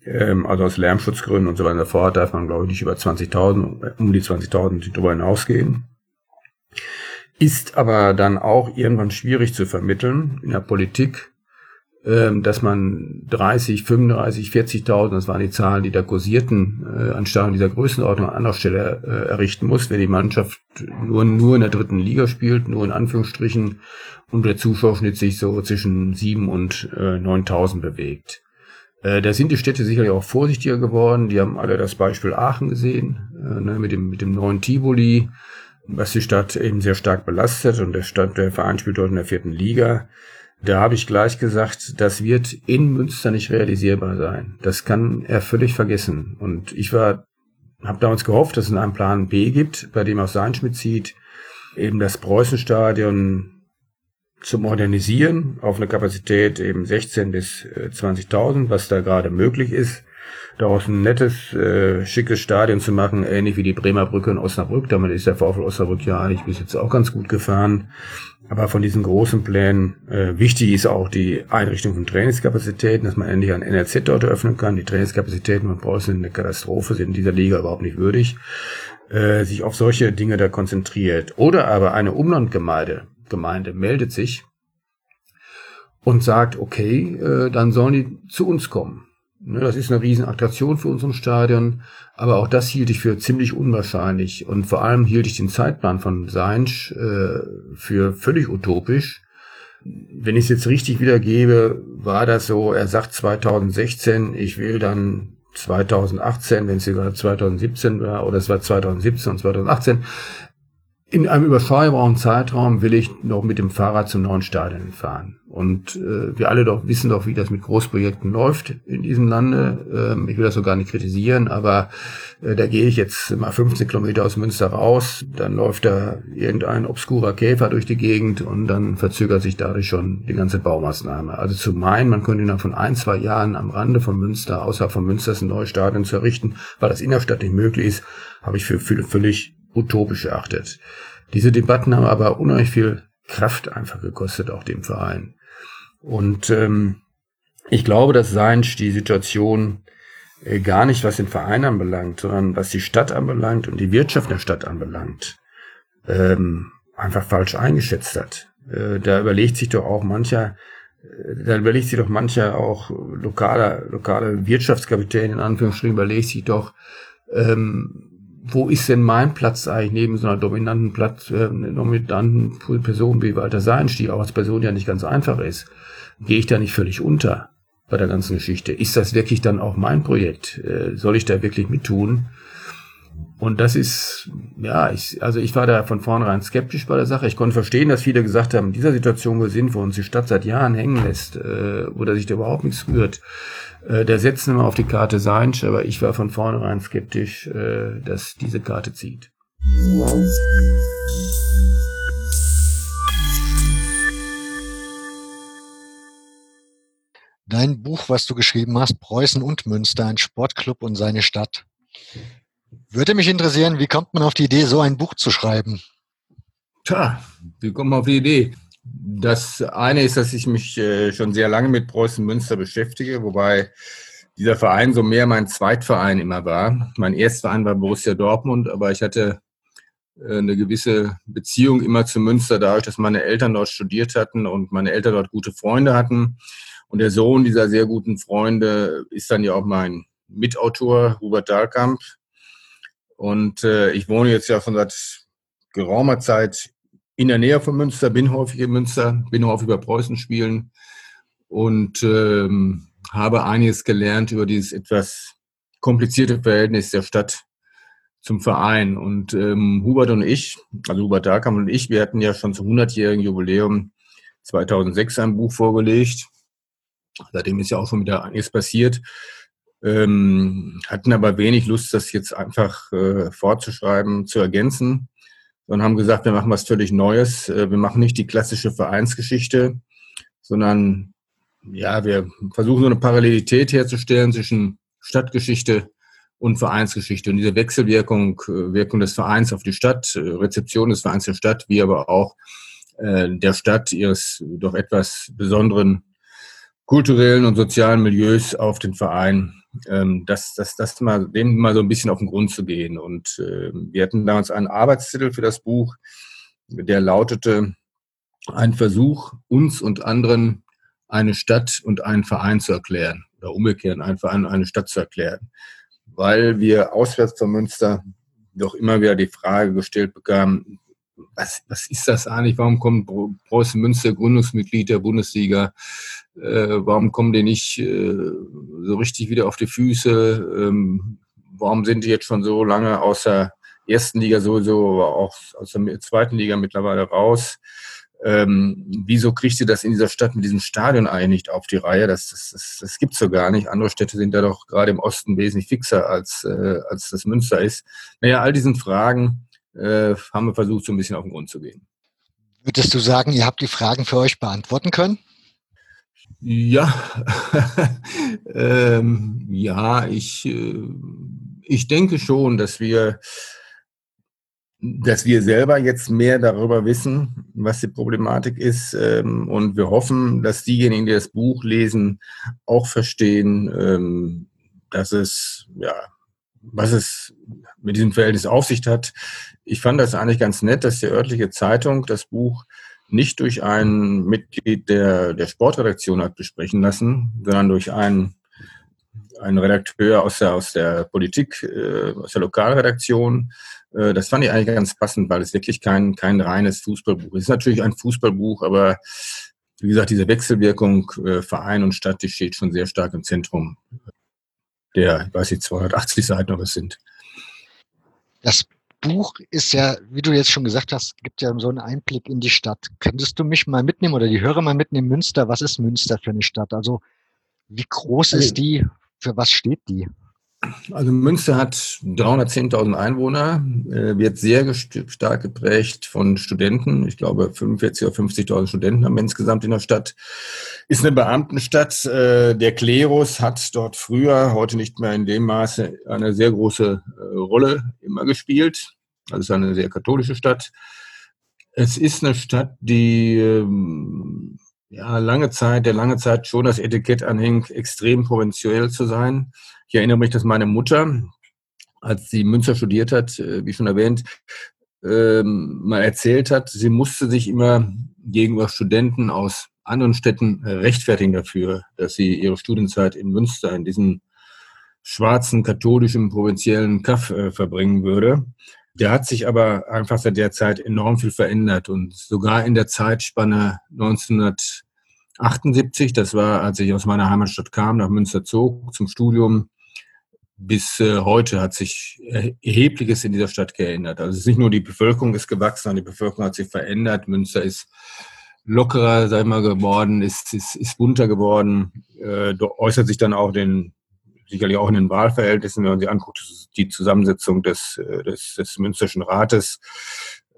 Also aus Lärmschutzgründen und so weiter und so fort darf man, glaube ich, nicht über 20.000, um die 20.000 darüber hinausgehen. Ist aber dann auch irgendwann schwierig zu vermitteln in der Politik, dass man 30, 35, 40.000, das waren die Zahlen, die da kursierten, an Stadien dieser Größenordnung an anderer Stelle errichten muss, wenn die Mannschaft nur in der dritten Liga spielt, nur in Anführungsstrichen, und der Zuschauerschnitt sich so zwischen 7.000 und 9.000 bewegt. Da sind die Städte sicherlich auch vorsichtiger geworden, die haben alle das Beispiel Aachen gesehen, mit dem neuen Tivoli, was die Stadt eben sehr stark belastet, und der Verein spielt dort in der vierten Liga. Da habe ich gleich gesagt, das wird in Münster nicht realisierbar sein. Das kann er völlig vergessen. Und ich habe damals gehofft, dass es einen Plan B gibt, bei dem auch Seinsch mitzieht, eben das Preußenstadion zu modernisieren, auf eine Kapazität eben 16.000 bis 20.000, was da gerade möglich ist. Daraus ein nettes, schickes Stadion zu machen, ähnlich wie die Bremer Brücke in Osnabrück. Damit ist der VfL Osnabrück ja eigentlich bis jetzt auch ganz gut gefahren. Aber von diesen großen Plänen, wichtig ist auch die Einrichtung von Trainingskapazitäten, dass man endlich ein NRZ dort eröffnen kann. Die Trainingskapazitäten von Preußen sind eine Katastrophe, sind in dieser Liga überhaupt nicht würdig. Sich auf solche Dinge da konzentriert. Oder aber eine Umlandgemeinde meldet sich und sagt, okay, dann sollen die zu uns kommen. Das ist eine Riesenattraktion für unseren Stadion, aber auch das hielt ich für ziemlich unwahrscheinlich, und vor allem hielt ich den Zeitplan von Seinsch für völlig utopisch. Wenn ich es jetzt richtig wiedergebe, war das so, er sagt 2016, ich will dann 2018, wenn es sogar 2017 war, oder es war 2017 und 2018, in einem überschaubaren Zeitraum will ich noch mit dem Fahrrad zum neuen Stadion fahren. Und wir alle wissen doch, wie das mit Großprojekten läuft in diesem Lande. Ich will das so gar nicht kritisieren, aber da gehe ich jetzt mal 15 Kilometer aus Münster raus, dann läuft da irgendein obskurer Käfer durch die Gegend und dann verzögert sich dadurch schon die ganze Baumaßnahme. Also zu meinen, man könnte innerhalb von 1-2 Jahren am Rande von Münster, außerhalb von Münster, ein neues Stadion zu errichten, weil das in der Stadt nicht möglich ist, habe ich für völlig utopisch erachtet. Diese Debatten haben aber unheimlich viel Kraft einfach gekostet, auch dem Verein. Und ich glaube, dass Seinsch die Situation gar nicht, was den Verein anbelangt, sondern was die Stadt anbelangt und die Wirtschaft der Stadt anbelangt, einfach falsch eingeschätzt hat. Da überlegt sich doch mancher auch lokale Wirtschaftskapitän, in Anführungsstrichen, überlegt sich doch, wo ist denn mein Platz eigentlich neben so einer dominanten Person wie Walter Seinsch, die auch als Person ja nicht ganz einfach ist? Gehe ich da nicht völlig unter? bei der ganzen Geschichte. Ist das wirklich dann auch mein Projekt? Soll ich da wirklich mit tun? Und das ist, ja, ich war da von vornherein skeptisch bei der Sache. Ich konnte verstehen, dass viele gesagt haben, in dieser Situation, wo wir sind, wo uns die Stadt seit Jahren hängen lässt, oder sich da überhaupt nichts rührt, da setzen wir auf die Karte Seinsch, aber ich war von vornherein skeptisch, dass diese Karte zieht. Dein Buch, was du geschrieben hast, Preußen und Münster, ein Sportclub und seine Stadt. Würde mich interessieren, wie kommt man auf die Idee, so ein Buch zu schreiben? Tja, wie kommt man auf die Idee? Das eine ist, dass ich mich schon sehr lange mit Preußen Münster beschäftige, wobei dieser Verein so mehr mein Zweitverein immer war. Mein Erstverein war Borussia Dortmund, aber ich hatte eine gewisse Beziehung immer zu Münster, dadurch, dass meine Eltern dort studiert hatten und meine Eltern dort gute Freunde hatten. Und der Sohn dieser sehr guten Freunde ist dann ja auch mein Mitautor, Hubert Dahlkamp. Und ich wohne jetzt ja schon seit geraumer Zeit in der Nähe von Münster, bin häufig in Münster, bin häufig bei Preußenspielen und habe einiges gelernt über dieses etwas komplizierte Verhältnis der Stadt zum Verein. Und Hubert und ich, also Hubert Dahlkamp und ich, wir hatten ja schon zum 100-jährigen Jubiläum 2006 ein Buch vorgelegt. Seitdem ist ja auch schon wieder einiges passiert. Hatten aber wenig Lust, das jetzt einfach fortzuschreiben, zu ergänzen, sondern haben gesagt, wir machen was völlig Neues. Wir machen nicht die klassische Vereinsgeschichte, sondern ja, wir versuchen so eine Parallelität herzustellen zwischen Stadtgeschichte und Vereinsgeschichte. Und diese Wechselwirkung, Wirkung des Vereins auf die Stadt, Rezeption des Vereins der Stadt, wie aber auch der Stadt ihres doch etwas besonderen kulturellen und sozialen Milieus auf den Verein, dem mal so ein bisschen auf den Grund zu gehen. Und wir hatten damals einen Arbeitstitel für das Buch, der lautete: Ein Versuch, uns und anderen eine Stadt und einen Verein zu erklären. Oder umgekehrt, einen Verein und eine Stadt zu erklären. Weil wir auswärts von Münster doch immer wieder die Frage gestellt bekamen, was ist das eigentlich? Warum kommt Preußen Münster, Gründungsmitglied der Bundesliga? Warum kommen die nicht so richtig wieder auf die Füße? Warum sind die jetzt schon so lange aus der ersten Liga sowieso, aber auch aus der zweiten Liga mittlerweile raus? Wieso kriegt ihr das in dieser Stadt mit diesem Stadion eigentlich nicht auf die Reihe? Das gibt's so gar nicht. Andere Städte sind da doch gerade im Osten wesentlich fixer, als das Münster ist. Naja, all diesen Fragen haben wir versucht, so ein bisschen auf den Grund zu gehen. Würdest du sagen, ihr habt die Fragen für euch beantworten können? Ja, ja, ich denke schon, dass wir selber jetzt mehr darüber wissen, was die Problematik ist. Und wir hoffen, dass diejenigen, die das Buch lesen, auch verstehen, was es mit diesem Verhältnis auf sich hat. Ich fand das eigentlich ganz nett, dass die örtliche Zeitung das Buch nicht durch ein Mitglied der Sportredaktion hat besprechen lassen, sondern durch einen Redakteur aus der Politik, aus der Lokalredaktion. Das fand ich eigentlich ganz passend, weil es wirklich kein reines Fußballbuch ist. Es ist natürlich ein Fußballbuch, aber wie gesagt, diese Wechselwirkung Verein und Stadt, die steht schon sehr stark im Zentrum der, 280 Seiten, aber es sind. Das Buch ist ja, wie du jetzt schon gesagt hast, gibt ja so einen Einblick in die Stadt. Könntest du mich mal mitnehmen oder die Hörer mal mitnehmen, Münster? Was ist Münster für eine Stadt? Also wie groß ist die? Für was steht die? Also Münster hat 310.000 Einwohner, wird sehr stark geprägt von Studenten. Ich glaube, 45.000 oder 50.000 Studenten haben wir insgesamt in der Stadt. Ist eine Beamtenstadt. Der Klerus hat dort früher, heute nicht mehr in dem Maße, eine sehr große Rolle immer gespielt. Also es ist eine sehr katholische Stadt. Es ist eine Stadt, die lange Zeit schon das Etikett anhing, extrem provinziell zu sein. Ich erinnere mich, dass meine Mutter, als sie Münster studiert hat, wie schon erwähnt, mal erzählt hat, sie musste sich immer gegenüber Studenten aus anderen Städten rechtfertigen dafür, dass sie ihre Studienzeit in Münster in diesem schwarzen, katholischen, provinziellen Kaff verbringen würde. Der hat sich aber einfach seit der Zeit enorm viel verändert und sogar in der Zeitspanne 1900 78, das war, als ich aus meiner Heimatstadt kam, nach Münster zog, zum Studium. Bis heute hat sich Erhebliches in dieser Stadt geändert. Also es ist nicht nur die Bevölkerung ist gewachsen, sondern die Bevölkerung hat sich verändert. Münster ist lockerer, sag ich mal, geworden, ist bunter geworden. Äußert sich dann auch sicherlich auch in den Wahlverhältnissen, wenn man sich anguckt, die Zusammensetzung des Münsterschen Rates.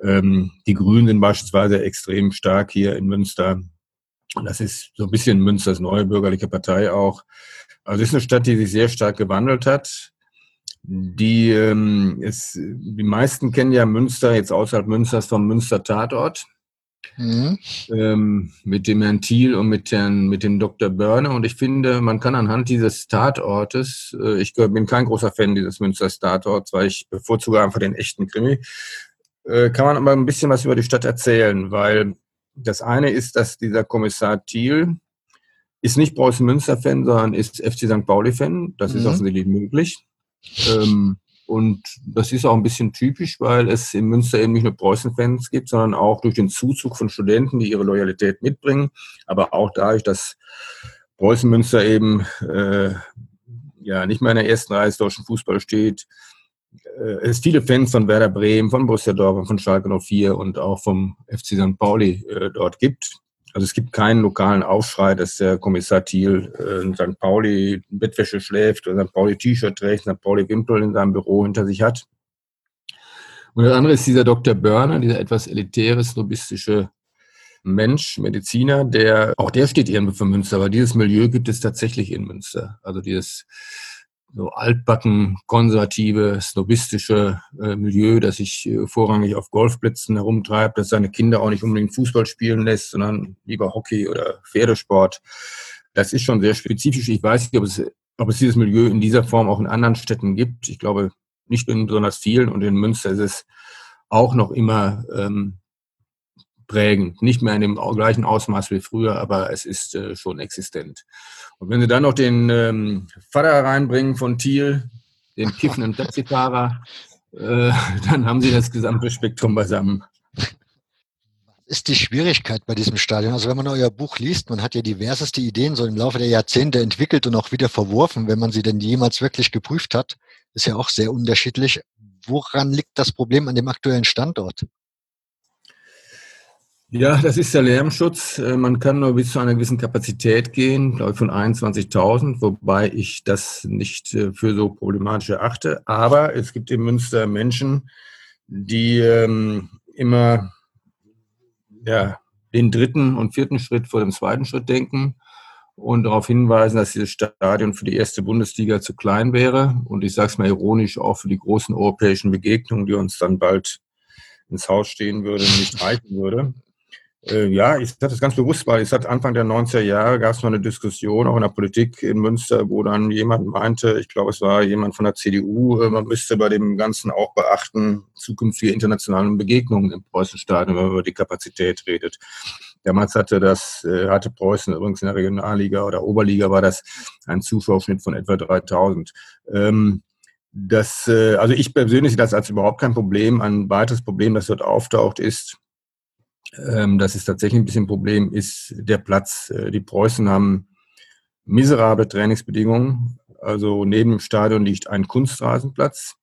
Die Grünen sind beispielsweise extrem stark hier in Münster. Das ist so ein bisschen Münsters neue bürgerliche Partei auch. Also es ist eine Stadt, die sich sehr stark gewandelt hat. Die meisten kennen ja Münster, jetzt außerhalb Münsters, vom Münster-Tatort. Mhm. Mit dem Herrn Thiel und mit dem Dr. Börne. Und ich finde, man kann anhand dieses Tatortes, ich bin kein großer Fan dieses Münsters-Tatorts, weil ich bevorzuge einfach den echten Krimi, kann man aber ein bisschen was über die Stadt erzählen, weil das eine ist, dass dieser Kommissar Thiel ist nicht Preußen Münster-Fan, sondern ist FC St. Pauli-Fan. Das ist offensichtlich möglich. Und das ist auch ein bisschen typisch, weil es in Münster eben nicht nur Preußen-Fans gibt, sondern auch durch den Zuzug von Studenten, die ihre Loyalität mitbringen, aber auch dadurch, dass Preußen-Münster eben nicht mehr in der ersten Reihe des deutschen Fußballs steht. Es viele Fans von Werder Bremen, von Borussia Dortmund, von Schalke 04 und auch vom FC St. Pauli dort gibt. Also es gibt keinen lokalen Aufschrei, dass der Kommissar Thiel in St. Pauli Bettwäsche schläft oder St. Pauli T-Shirt trägt, St. Pauli Wimpel in seinem Büro hinter sich hat. Und das andere ist dieser Dr. Börner, dieser etwas elitäre, snobistische Mensch, Mediziner, der steht irgendwie für Münster, aber dieses Milieu gibt es tatsächlich in Münster. Also dieses so altbacken, konservative, snobistische Milieu, das sich vorrangig auf Golfplätzen herumtreibt, das seine Kinder auch nicht unbedingt Fußball spielen lässt, sondern lieber Hockey oder Pferdesport. Das ist schon sehr spezifisch. Ich weiß nicht, ob es dieses Milieu in dieser Form auch in anderen Städten gibt. Ich glaube, nicht in besonders vielen. Und in Münster ist es auch noch immer prägend. Nicht mehr in dem gleichen Ausmaß wie früher, aber es ist schon existent. Und wenn Sie dann noch den Vater reinbringen von Thiel, den kiffenden Taxifahrer, dann haben Sie das gesamte Spektrum beisammen. Was ist die Schwierigkeit bei diesem Stadion? Also wenn man euer Buch liest, man hat ja diverseste Ideen so im Laufe der Jahrzehnte entwickelt und auch wieder verworfen, wenn man sie denn jemals wirklich geprüft hat. Ist ja auch sehr unterschiedlich. Woran liegt das Problem an dem aktuellen Standort? Ja, das ist der Lärmschutz. Man kann nur bis zu einer gewissen Kapazität gehen, glaube ich von 21.000, wobei ich das nicht für so problematisch erachte. Aber es gibt in Münster Menschen, die immer den dritten und vierten Schritt vor dem zweiten Schritt denken und darauf hinweisen, dass dieses Stadion für die erste Bundesliga zu klein wäre. Und ich sage es mal ironisch, auch für die großen europäischen Begegnungen, die uns dann bald ins Haus stehen würde, nicht reichen würde. Ich sage das ganz bewusst, weil es hat Anfang der 90er Jahre gab es mal eine Diskussion, auch in der Politik in Münster, wo dann jemand meinte, ich glaube, es war jemand von der CDU, man müsste bei dem Ganzen auch beachten, zukünftige internationale Begegnungen im Preußenstadion, wenn man über die Kapazität redet. Damals hatte Preußen übrigens in der Regionalliga oder Oberliga war das ein Zuschauerschnitt von etwa 3.000. Also ich persönlich sehe das als überhaupt kein Problem. Ein weiteres Problem, das dort auftaucht, ist, das ist tatsächlich ein bisschen ein Problem, ist der Platz. Die Preußen haben miserable Trainingsbedingungen. Also neben dem Stadion liegt ein Kunstrasenplatz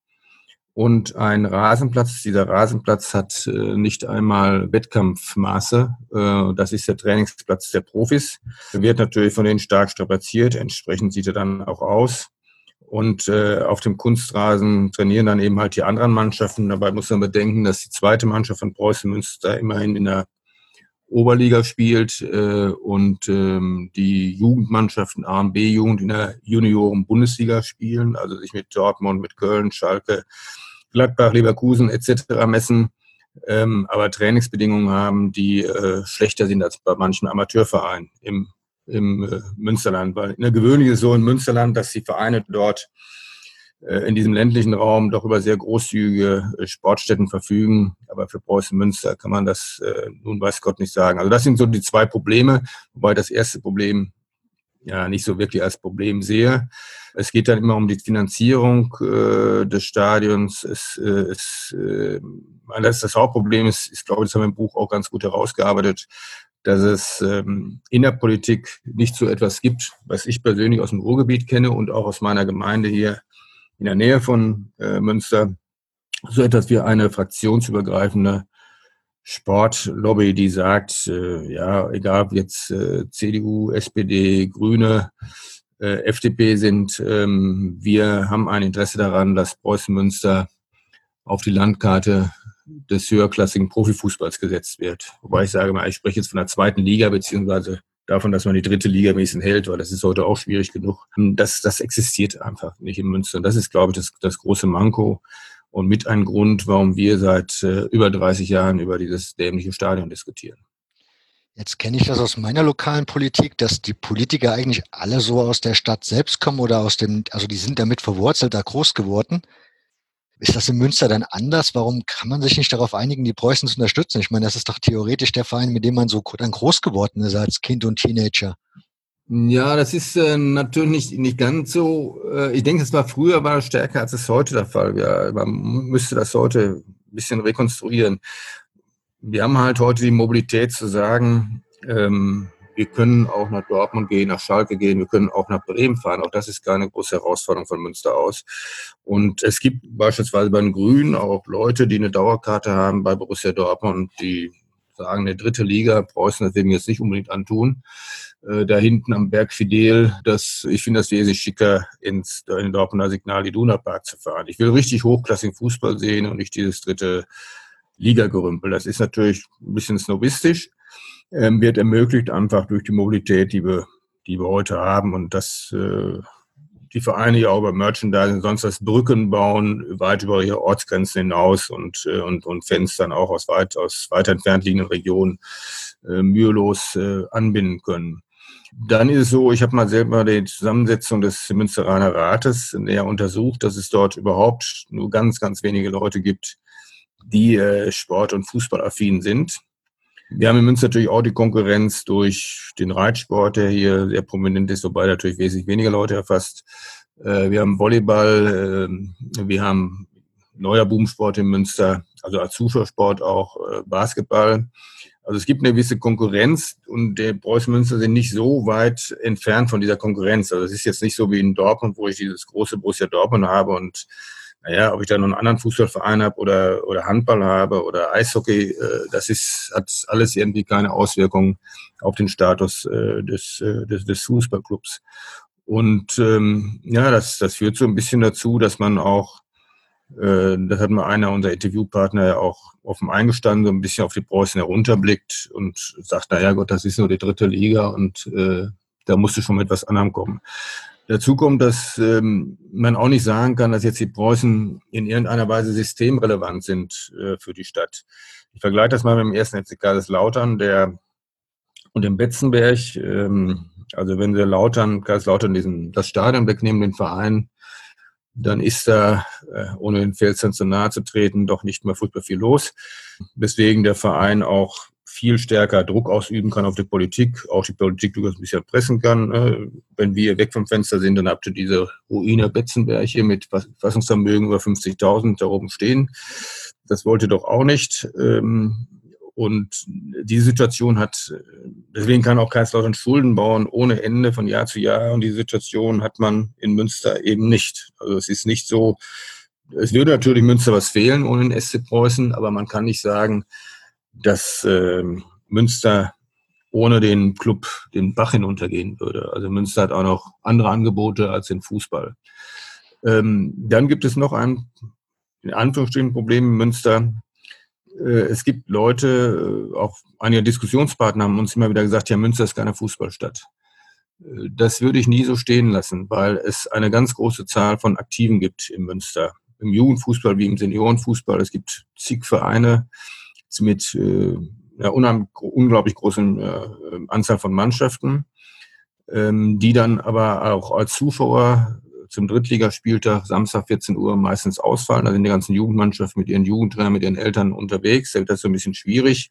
und ein Rasenplatz. Dieser Rasenplatz hat nicht einmal Wettkampfmaße. Das ist der Trainingsplatz der Profis. Er wird natürlich von denen stark strapaziert. Entsprechend sieht er dann auch aus. Und auf dem Kunstrasen trainieren dann eben halt die anderen Mannschaften. Dabei muss man bedenken, dass die zweite Mannschaft von Preußen Münster immerhin in der Oberliga spielt und die Jugendmannschaften A und B-Jugend in der Junioren-Bundesliga spielen, also sich mit Dortmund, mit Köln, Schalke, Gladbach, Leverkusen etc. messen, aber Trainingsbedingungen haben, die schlechter sind als bei manchen Amateurvereinen im Münsterland, weil in der Gewöhnlich ist es so in Münsterland, dass die Vereine dort in diesem ländlichen Raum doch über sehr großzügige Sportstätten verfügen, aber für Preußen Münster kann man das nun weiß Gott nicht sagen. Also das sind so die zwei Probleme, wobei das erste Problem nicht so wirklich als Problem sehe. Es geht dann immer um die Finanzierung des Stadions. Das Hauptproblem ist, glaube ich, das haben wir im Buch auch ganz gut herausgearbeitet, dass es in der Politik nicht so etwas gibt, was ich persönlich aus dem Ruhrgebiet kenne und auch aus meiner Gemeinde hier in der Nähe von Münster, so etwas wie eine fraktionsübergreifende Sportlobby, die sagt, ja, egal ob jetzt CDU, SPD, Grüne, FDP sind, wir haben ein Interesse daran, dass Preußen-Münster auf die Landkarte des höherklassigen Profifußballs gesetzt wird. Wobei ich sage mal, ich spreche jetzt von der zweiten Liga, beziehungsweise davon, dass man die dritte Liga mäßig hält, weil das ist heute auch schwierig genug. Das existiert einfach nicht in Münster. Und das ist, glaube ich, das große Manko und mit ein Grund, warum wir seit über 30 Jahren über dieses dämliche Stadion diskutieren. Jetzt kenne ich das aus meiner lokalen Politik, dass die Politiker eigentlich alle so aus der Stadt selbst kommen oder also die sind damit verwurzelt, da groß geworden. Ist das in Münster dann anders? Warum kann man sich nicht darauf einigen, die Preußen zu unterstützen? Ich meine, das ist doch theoretisch der Verein, mit dem man so dann groß geworden ist als Kind und Teenager. Ja, das ist natürlich nicht ganz so. Ich denke, es war früher war stärker, als es heute der Fall wäre. Ja, man müsste das heute ein bisschen rekonstruieren. Wir haben halt heute die Mobilität zu sagen, wir können auch nach Dortmund gehen, nach Schalke gehen, wir können auch nach Bremen fahren. Auch das ist keine große Herausforderung von Münster aus. Und es gibt beispielsweise bei den Grünen auch Leute, die eine Dauerkarte haben bei Borussia Dortmund, die sagen, eine dritte Liga, Preußen, das will mir jetzt nicht unbedingt antun. Da hinten am Berg Fidel, ich finde das wesentlich schicker, in Dortmunder Signal Iduna Park zu fahren. Ich will richtig hochklassigen Fußball sehen und nicht dieses dritte Liga-Gerümpel. Das ist natürlich ein bisschen snobistisch. Wird ermöglicht einfach durch die Mobilität, die wir heute haben und dass die Vereine ja auch über Merchandise und sonst was Brücken bauen, weit über ihre Ortsgrenzen hinaus und Fans dann auch aus weit entfernt liegenden Regionen mühelos anbinden können. Dann ist es so, ich habe mal selber die Zusammensetzung des Münsteraner Rates näher untersucht, dass es dort überhaupt nur ganz, ganz wenige Leute gibt, die sport- und fußballaffin sind. Wir haben in Münster natürlich auch die Konkurrenz durch den Reitsport, der hier sehr prominent ist, wobei natürlich wesentlich weniger Leute erfasst. Wir haben Volleyball, wir haben neuer Boomsport in Münster, also als Zuschauersport auch Basketball. Also es gibt eine gewisse Konkurrenz und der Preußen-Münster sind nicht so weit entfernt von dieser Konkurrenz. Also es ist jetzt nicht so wie in Dortmund, wo ich dieses große Borussia Dortmund habe und ob ich da noch einen anderen Fußballverein habe oder Handball habe oder Eishockey, hat alles irgendwie keine Auswirkungen auf den Status des Fußballclubs. Und das führt so ein bisschen dazu, dass man auch, das hat mal einer unserer Interviewpartner ja auch offen eingestanden, so ein bisschen auf die Preußen herunterblickt und sagt, das ist nur die dritte Liga und da musste schon mit was anderem kommen. Dazu kommt, dass man auch nicht sagen kann, dass jetzt die Preußen in irgendeiner Weise systemrelevant sind für die Stadt. Ich vergleiche das mal mit dem ersten FC Kaiserslautern und dem Betzenberg. Also wenn wir Kaiserslautern das Stadion wegnehmen, den Verein, dann ist da, ohne den Pfälzern zu nahe zu treten, doch nicht mehr furchtbar viel los. Weswegen der Verein auch viel stärker Druck ausüben kann auf die Politik, auch die Politik durchaus ein bisschen pressen kann. Wenn wir weg vom Fenster sind, dann habt ihr diese Ruine Betzenberg hier mit Fassungsvermögen über 50.000 da oben stehen. Das wollt ihr doch auch nicht. Und diese Situation deswegen kann auch Kaiserslautern Schulden bauen ohne Ende von Jahr zu Jahr. Und diese Situation hat man in Münster eben nicht. Also es ist nicht so, es würde natürlich Münster was fehlen ohne den SC Preußen, aber man kann nicht sagen, dass Münster ohne den Club den Bach hinuntergehen würde. Also Münster hat auch noch andere Angebote als den Fußball. Dann gibt es noch ein, in Anführungsstrichen, Problem in Münster. Es gibt Leute, auch einige Diskussionspartner haben uns immer wieder gesagt, ja, Münster ist keine Fußballstadt. Das würde ich nie so stehen lassen, weil es eine ganz große Zahl von Aktiven gibt in Münster. Im Jugendfußball wie im Seniorenfußball. Es gibt zig Vereine mit unglaublich großen Anzahl von Mannschaften, die dann aber auch als Zuschauer zum Drittligaspieltag Samstag 14 Uhr meistens ausfallen. Da sind die ganzen Jugendmannschaften mit ihren Jugendtrainern, mit ihren Eltern unterwegs. Da wird das so ein bisschen schwierig.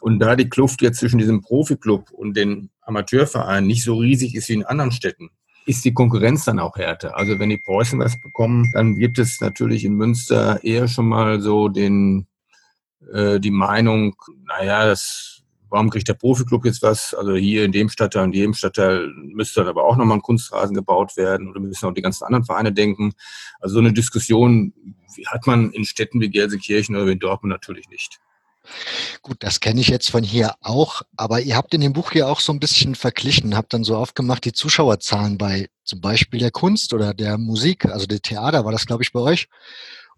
Und da die Kluft jetzt zwischen diesem Profiklub und den Amateurvereinen nicht so riesig ist wie in anderen Städten, ist die Konkurrenz dann auch härter. Also wenn die Preußen was bekommen, dann gibt es natürlich in Münster eher schon mal so die Meinung, das Warum kriegt der Profi-Club jetzt was? Also hier in dem Stadtteil und jedem Stadtteil müsste dann aber auch nochmal ein Kunstrasen gebaut werden oder müssen auch die ganzen anderen Vereine denken. Also so eine Diskussion hat man in Städten wie Gelsenkirchen oder wie in Dortmund natürlich nicht. Gut, das kenne ich jetzt von hier auch, aber ihr habt in dem Buch hier auch so ein bisschen verglichen, habt dann so aufgemacht die Zuschauerzahlen bei zum Beispiel der Kunst oder der Musik, also der Theater war das, glaube ich, bei euch.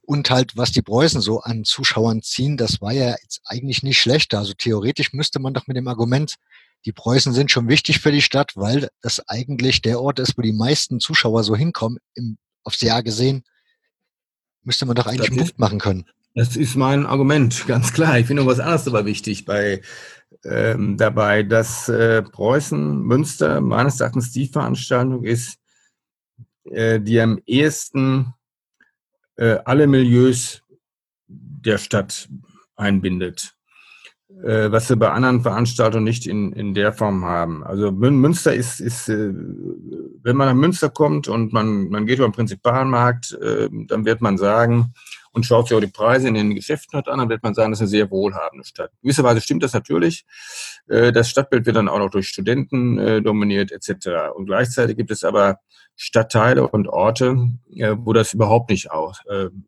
Und halt, was die Preußen so an Zuschauern ziehen, das war ja jetzt eigentlich nicht schlechter. Also theoretisch müsste man doch mit dem Argument, die Preußen sind schon wichtig für die Stadt, weil das eigentlich der Ort ist, wo die meisten Zuschauer so hinkommen, aufs Jahr gesehen, müsste man doch eigentlich einen Punkt machen können. Das ist mein Argument, ganz klar. Ich finde noch was anderes dabei wichtig, dass Preußen, Münster meines Erachtens die Veranstaltung ist, die am ehesten alle Milieus der Stadt einbindet, was wir bei anderen Veranstaltungen nicht in der Form haben. Also Münster ist wenn man nach Münster kommt und man geht über den Prinzipalmarkt, dann wird man sagen, und schaut sich auch die Preise in den Geschäften an, dann wird man sagen, das ist eine sehr wohlhabende Stadt. Gewisserweise stimmt das natürlich. Das Stadtbild wird dann auch noch durch Studenten dominiert etc. Und gleichzeitig gibt es aber Stadtteile und Orte, wo das überhaupt nicht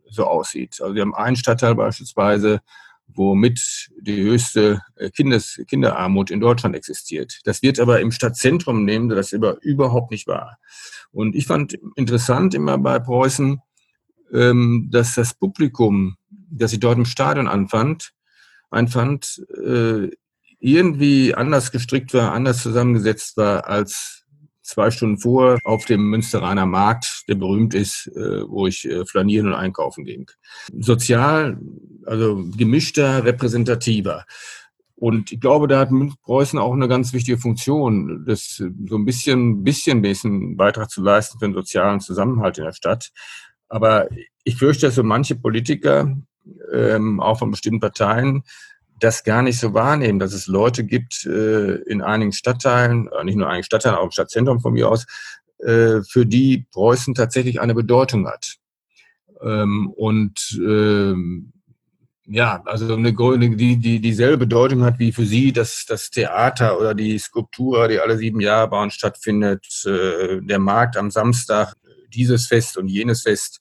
so aussieht. Also wir haben einen Stadtteil beispielsweise, wo mit die höchste Kinderarmut in Deutschland existiert. Das wird aber im Stadtzentrum nehmen, das überhaupt nicht wahr. Und ich fand interessant immer bei Preußen, dass das Publikum, das ich dort im Stadion einfand, irgendwie anders gestrickt war, anders zusammengesetzt war als 2 Stunden vorher auf dem Münsteraner Markt, der berühmt ist, wo ich flanieren und einkaufen ging. Sozial, also gemischter, repräsentativer. Und ich glaube, da hat Preußen auch eine ganz wichtige Funktion, das so ein bisschen Beitrag zu leisten für den sozialen Zusammenhalt in der Stadt. Aber ich fürchte, dass so manche Politiker, auch von bestimmten Parteien, das gar nicht so wahrnehmen, dass es Leute gibt in einigen Stadtteilen, nicht nur in einigen Stadtteilen, auch im Stadtzentrum von mir aus, für die Preußen tatsächlich eine Bedeutung hat. Also die dieselbe Bedeutung hat wie für sie das Theater oder die Skulptur, die alle 7 Jahre bei uns stattfindet, der Markt am Samstag, dieses Fest und jenes Fest.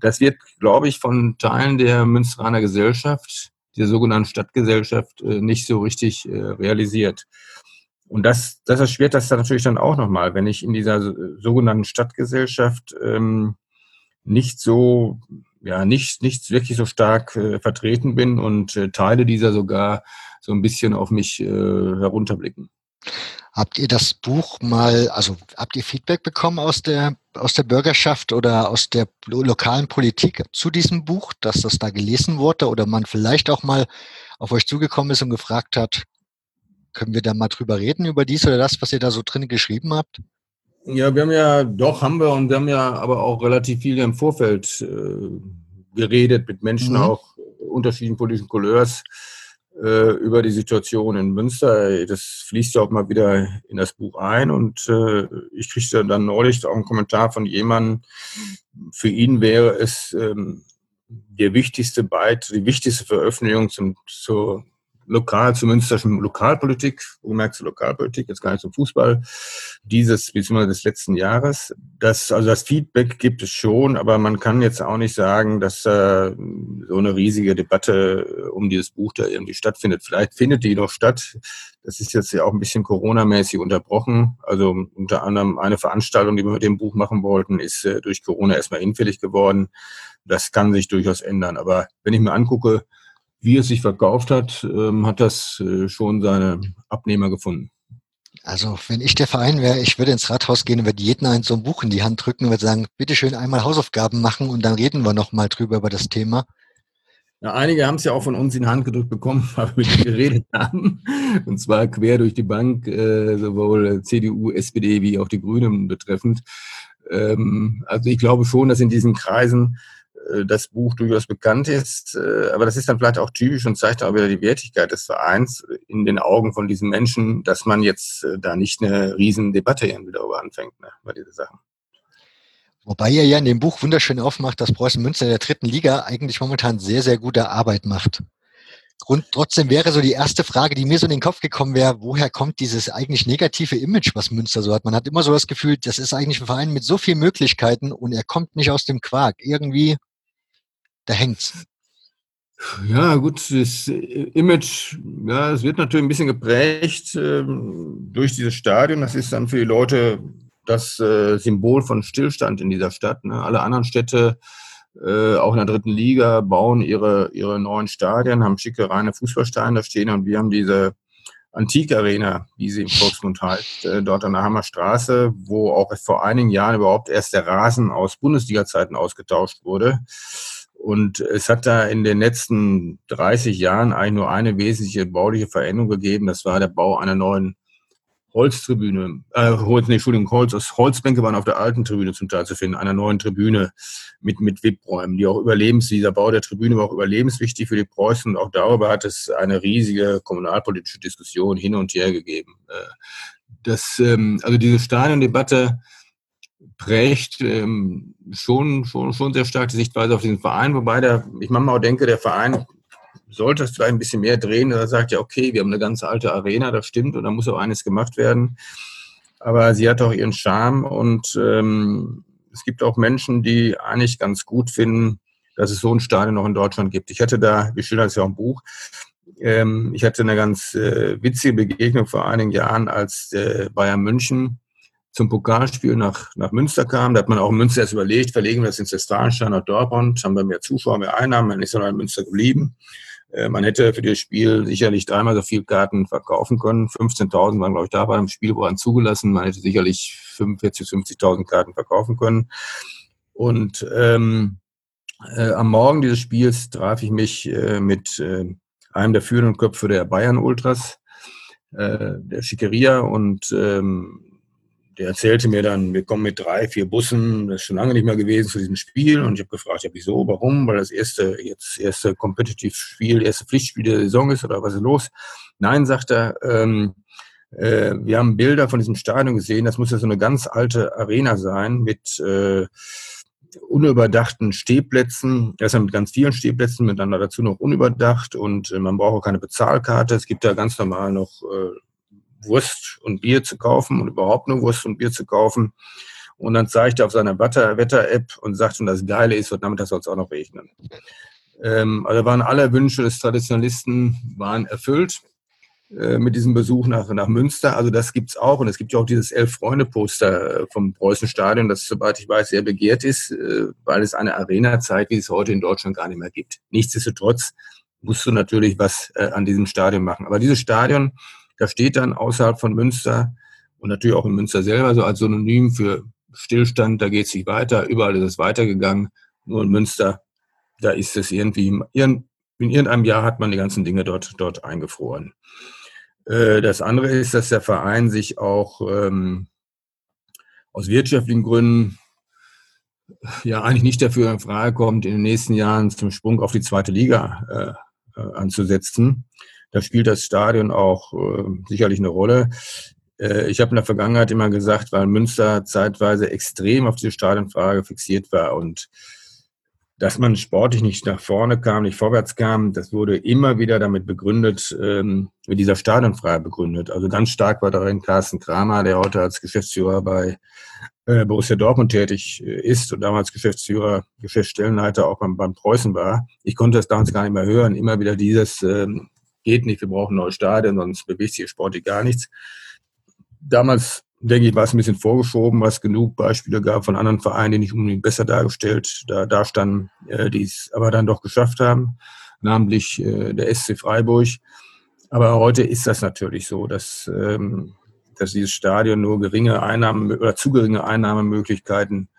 Das wird, glaube ich, von Teilen der Münsteraner Gesellschaft, der sogenannten Stadtgesellschaft, nicht so richtig realisiert. Und das erschwert das dann natürlich dann auch nochmal, wenn ich in dieser sogenannten Stadtgesellschaft nicht wirklich so stark vertreten bin und Teile dieser sogar so ein bisschen auf mich herunterblicken. Habt ihr das Buch habt ihr Feedback bekommen aus der Bürgerschaft oder aus der lokalen Politik zu diesem Buch, dass das da gelesen wurde oder man vielleicht auch mal auf euch zugekommen ist und gefragt hat, können wir da mal drüber reden, über dies oder das, was ihr da so drin geschrieben habt? Ja, wir haben ja aber auch relativ viel im Vorfeld geredet mit Menschen auch unterschiedlichen politischen Couleurs. Über die Situation in Münster, das fließt ja auch mal wieder in das Buch ein und ich kriegte dann neulich auch einen Kommentar von jemandem, für ihn wäre es die wichtigste Veröffentlichung zur münsterischen Lokalpolitik, wohlgemerkt zur Lokalpolitik, jetzt gar nicht zum Fußball, beziehungsweise des letzten Jahres. Das Feedback gibt es schon, aber man kann jetzt auch nicht sagen, dass so eine riesige Debatte um dieses Buch da irgendwie stattfindet. Vielleicht findet die doch statt. Das ist jetzt ja auch ein bisschen Corona-mäßig unterbrochen. Also unter anderem eine Veranstaltung, die wir mit dem Buch machen wollten, ist durch Corona erstmal hinfällig geworden. Das kann sich durchaus ändern. Aber wenn ich mir angucke, wie es sich verkauft hat, hat das schon seine Abnehmer gefunden. Also wenn ich der Verein wäre, ich würde ins Rathaus gehen und würde jedem so ein Buch in die Hand drücken und würde sagen, bitteschön einmal Hausaufgaben machen und dann reden wir nochmal drüber über das Thema. Ja, einige haben es ja auch von uns in die Hand gedrückt bekommen, weil wir nicht geredet haben. Und zwar quer durch die Bank, sowohl CDU, SPD wie auch die Grünen betreffend. Also ich glaube schon, dass in diesen Kreisen das Buch durchaus bekannt ist, aber das ist dann vielleicht auch typisch und zeigt auch wieder die Wertigkeit des Vereins in den Augen von diesen Menschen, dass man jetzt da nicht eine riesen Debatte darüber anfängt, ne, bei diesen Sachen. Wobei ihr ja in dem Buch wunderschön aufmacht, dass Preußen Münster in der 3. Liga eigentlich momentan sehr, sehr gute Arbeit macht. Und trotzdem wäre so die erste Frage, die mir so in den Kopf gekommen wäre, woher kommt dieses eigentlich negative Image, was Münster so hat? Man hat immer so das Gefühl, das ist eigentlich ein Verein mit so vielen Möglichkeiten und er kommt nicht aus dem Quark. Irgendwie, da hängt's. Ja, gut, das Image, ja, es wird natürlich ein bisschen geprägt durch dieses Stadion. Das ist dann für die Leute das Symbol von Stillstand in dieser Stadt. Ne? Alle anderen Städte, auch in der dritten Liga, bauen ihre neuen Stadien, haben schicke, reine Fußballsteine da stehen und wir haben diese Antikarena, wie sie im Volksmund heißt, dort an der Hammer Straße, wo auch vor einigen Jahren überhaupt erst der Rasen aus Bundesliga-Zeiten ausgetauscht wurde. Und es hat da in den letzten 30 Jahren eigentlich nur eine wesentliche bauliche Veränderung gegeben. Das war der Bau einer neuen Holztribüne. Holzbänke waren auf der alten Tribüne zum Teil zu finden, einer neuen Tribüne mit VIP-Räumen, dieser Bau der Tribüne war auch überlebenswichtig für die Preußen. Und auch darüber hat es eine riesige kommunalpolitische Diskussion hin und her gegeben. Also diese Stadiondebatte prägt schon sehr stark die Sichtweise auf diesen Verein, wobei ich manchmal auch denke, der Verein sollte es vielleicht ein bisschen mehr drehen, dass er sagt, ja okay, wir haben eine ganz alte Arena, das stimmt und da muss auch eines gemacht werden, aber sie hat auch ihren Charme und es gibt auch Menschen, die eigentlich ganz gut finden, dass es so ein Stadion noch in Deutschland gibt. Wir schildern das ja auch im Buch, ich hatte eine ganz witzige Begegnung vor einigen Jahren, als Bayern München zum Pokalspiel nach Münster kam. Da hat man auch in Münster erst überlegt, verlegen wir das ins Westfalenstadion nach Dortmund, haben wir mehr Zuschauer, mehr Einnahmen, man ist dann in Münster geblieben. Man hätte für dieses Spiel sicherlich dreimal so viel Karten verkaufen können. 15.000 waren, glaube ich, da bei dem Spiel, waren zugelassen. Man hätte sicherlich 45.000 bis 50.000 Karten verkaufen können. Und am Morgen dieses Spiels traf ich mich mit einem der führenden Köpfe der Bayern-Ultras, der Schickeria, und der erzählte mir dann, wir kommen mit 3-4 Bussen, das ist schon lange nicht mehr gewesen zu diesem Spiel. Und ich habe gefragt, ja wieso, warum, weil das erste Competitive-Spiel, erste Pflichtspiel der Saison ist oder was ist los? Nein, sagt er, wir haben Bilder von diesem Stadion gesehen, das muss ja so eine ganz alte Arena sein mit unüberdachten Stehplätzen, erstmal mit ganz vielen Stehplätzen, miteinander dazu noch unüberdacht und man braucht auch keine Bezahlkarte, es gibt da ganz normal noch Wurst und Bier zu kaufen und überhaupt nur Wurst und Bier zu kaufen. Und dann zeigt er auf seiner Wetter-App und sagt, und das Geile ist, heute Nachmittag soll es auch noch regnen. Also waren alle Wünsche des Traditionalisten erfüllt mit diesem Besuch nach Münster. Also das gibt es auch. Und es gibt ja auch dieses 11-Freunde-Poster vom Preußenstadion, das, soweit ich weiß, sehr begehrt ist, weil es eine Arena zeigt, wie es heute in Deutschland gar nicht mehr gibt. Nichtsdestotrotz musst du natürlich was an diesem Stadion machen. Aber dieses Stadion, da steht dann außerhalb von Münster und natürlich auch in Münster selber so als Synonym für Stillstand, da geht es nicht weiter, überall ist es weitergegangen, nur in Münster, da ist es irgendwie, in irgendeinem Jahr hat man die ganzen Dinge dort eingefroren. Das andere ist, dass der Verein sich auch aus wirtschaftlichen Gründen ja eigentlich nicht dafür in Frage kommt, in den nächsten Jahren zum Sprung auf die zweite Liga anzusetzen. Da spielt das Stadion auch sicherlich eine Rolle. Ich habe in der Vergangenheit immer gesagt, weil Münster zeitweise extrem auf diese Stadionfrage fixiert war und dass man sportlich nicht nach vorne kam, nicht vorwärts kam, das wurde immer wieder damit begründet, mit dieser Stadionfrage begründet. Also ganz stark war darin Carsten Kramer, der heute als Geschäftsführer bei Borussia Dortmund tätig ist und damals Geschäftsstellenleiter auch beim Preußen war. Ich konnte das damals gar nicht mehr hören. Immer wieder dieses geht nicht, wir brauchen neue Stadien, sonst bewegt sich sportlich gar nichts. Damals, denke ich, war es ein bisschen vorgeschoben, weil es genug Beispiele gab von anderen Vereinen, die nicht unbedingt besser da standen, die es aber dann doch geschafft haben, namentlich der SC Freiburg. Aber heute ist das natürlich so, dass dieses Stadion nur geringe Einnahmen oder zu geringe Einnahmemöglichkeiten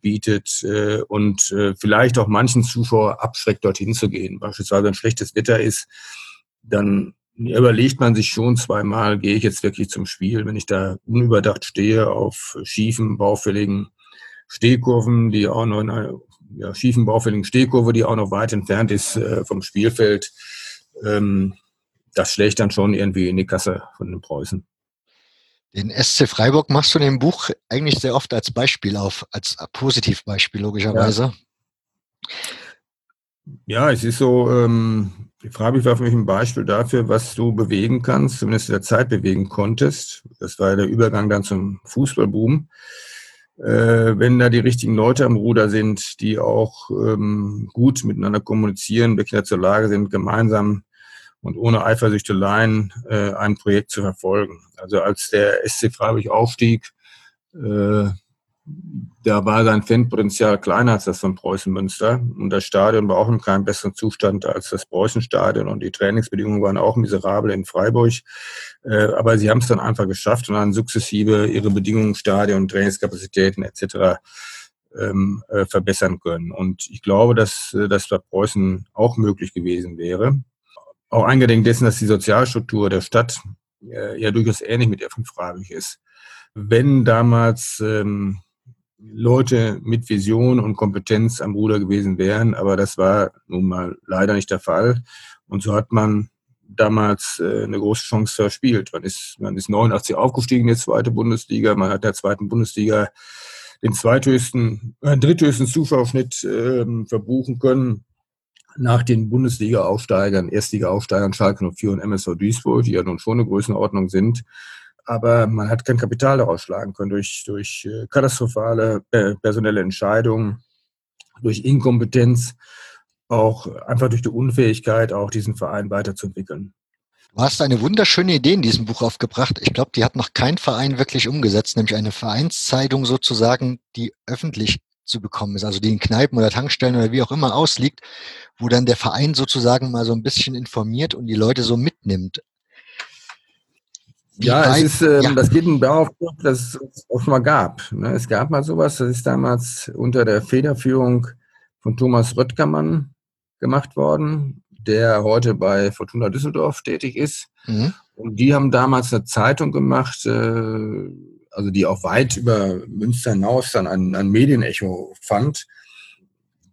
bietet und vielleicht auch manchen Zuschauer abschreckt, dorthin zu gehen. Beispielsweise, wenn schlechtes Wetter ist, dann überlegt man sich schon zweimal, gehe ich jetzt wirklich zum Spiel, wenn ich da unüberdacht stehe auf schiefen, baufälligen Stehkurven, die auch noch in einer schiefen, baufälligen Stehkurve, die auch noch weit entfernt ist vom Spielfeld. Das schlägt dann schon irgendwie in die Kasse von den Preußen. Den SC Freiburg machst du in dem Buch eigentlich sehr oft als Beispiel auf, als Positivbeispiel logischerweise. Ja, es ist so, Die Frage war für mich ein Beispiel dafür, was du bewegen kannst, zumindest in der Zeit bewegen konntest. Das war der Übergang dann zum Fußballboom. Wenn da die richtigen Leute am Ruder sind, die auch gut miteinander kommunizieren, wirklich zur Lage sind, gemeinsam und ohne Eifersüchteleien ein Projekt zu verfolgen. Also als der SC Freiburg aufstieg, da war sein Fanpotenzial kleiner als das von Preußen Münster. Und das Stadion war auch in keinem besseren Zustand als das Preußenstadion. Und die Trainingsbedingungen waren auch miserabel in Freiburg. Aber sie haben es dann einfach geschafft und haben sukzessive ihre Bedingungen, Stadion, Trainingskapazitäten etc. verbessern können. Und ich glaube, dass das bei Preußen auch möglich gewesen wäre. Auch eingedenk dessen, dass die Sozialstruktur der Stadt ja durchaus ähnlich mit der von Freiburg ist. Wenn damals Leute mit Vision und Kompetenz am Ruder gewesen wären, aber das war nun mal leider nicht der Fall. Und so hat man damals eine große Chance verspielt. Man ist 1989 aufgestiegen in die zweite Bundesliga. Man hat der zweiten Bundesliga den dritthöchsten Zuschauerschnitt verbuchen können. Nach den Bundesliga-Aufsteigern, Erstliga-Aufsteigern Schalke 04 und MSV Duisburg, die ja nun schon eine Größenordnung sind. Aber man hat kein Kapital daraus schlagen können durch katastrophale personelle Entscheidungen, durch Inkompetenz, auch einfach durch die Unfähigkeit, auch diesen Verein weiterzuentwickeln. Du hast eine wunderschöne Idee in diesem Buch aufgebracht. Ich glaube, die hat noch kein Verein wirklich umgesetzt, nämlich eine Vereinszeitung sozusagen, die öffentlich zu bekommen ist, also die in Kneipen oder Tankstellen oder wie auch immer ausliegt, wo dann der Verein sozusagen mal so ein bisschen informiert und die Leute so mitnimmt. Das geht darauf zurück, dass es auch mal gab. Es gab mal sowas, das ist damals unter der Federführung von Thomas Röttgermann gemacht worden, der heute bei Fortuna Düsseldorf tätig ist. Mhm. Und die haben damals eine Zeitung gemacht, also die auch weit über Münster hinaus dann ein Medienecho fand,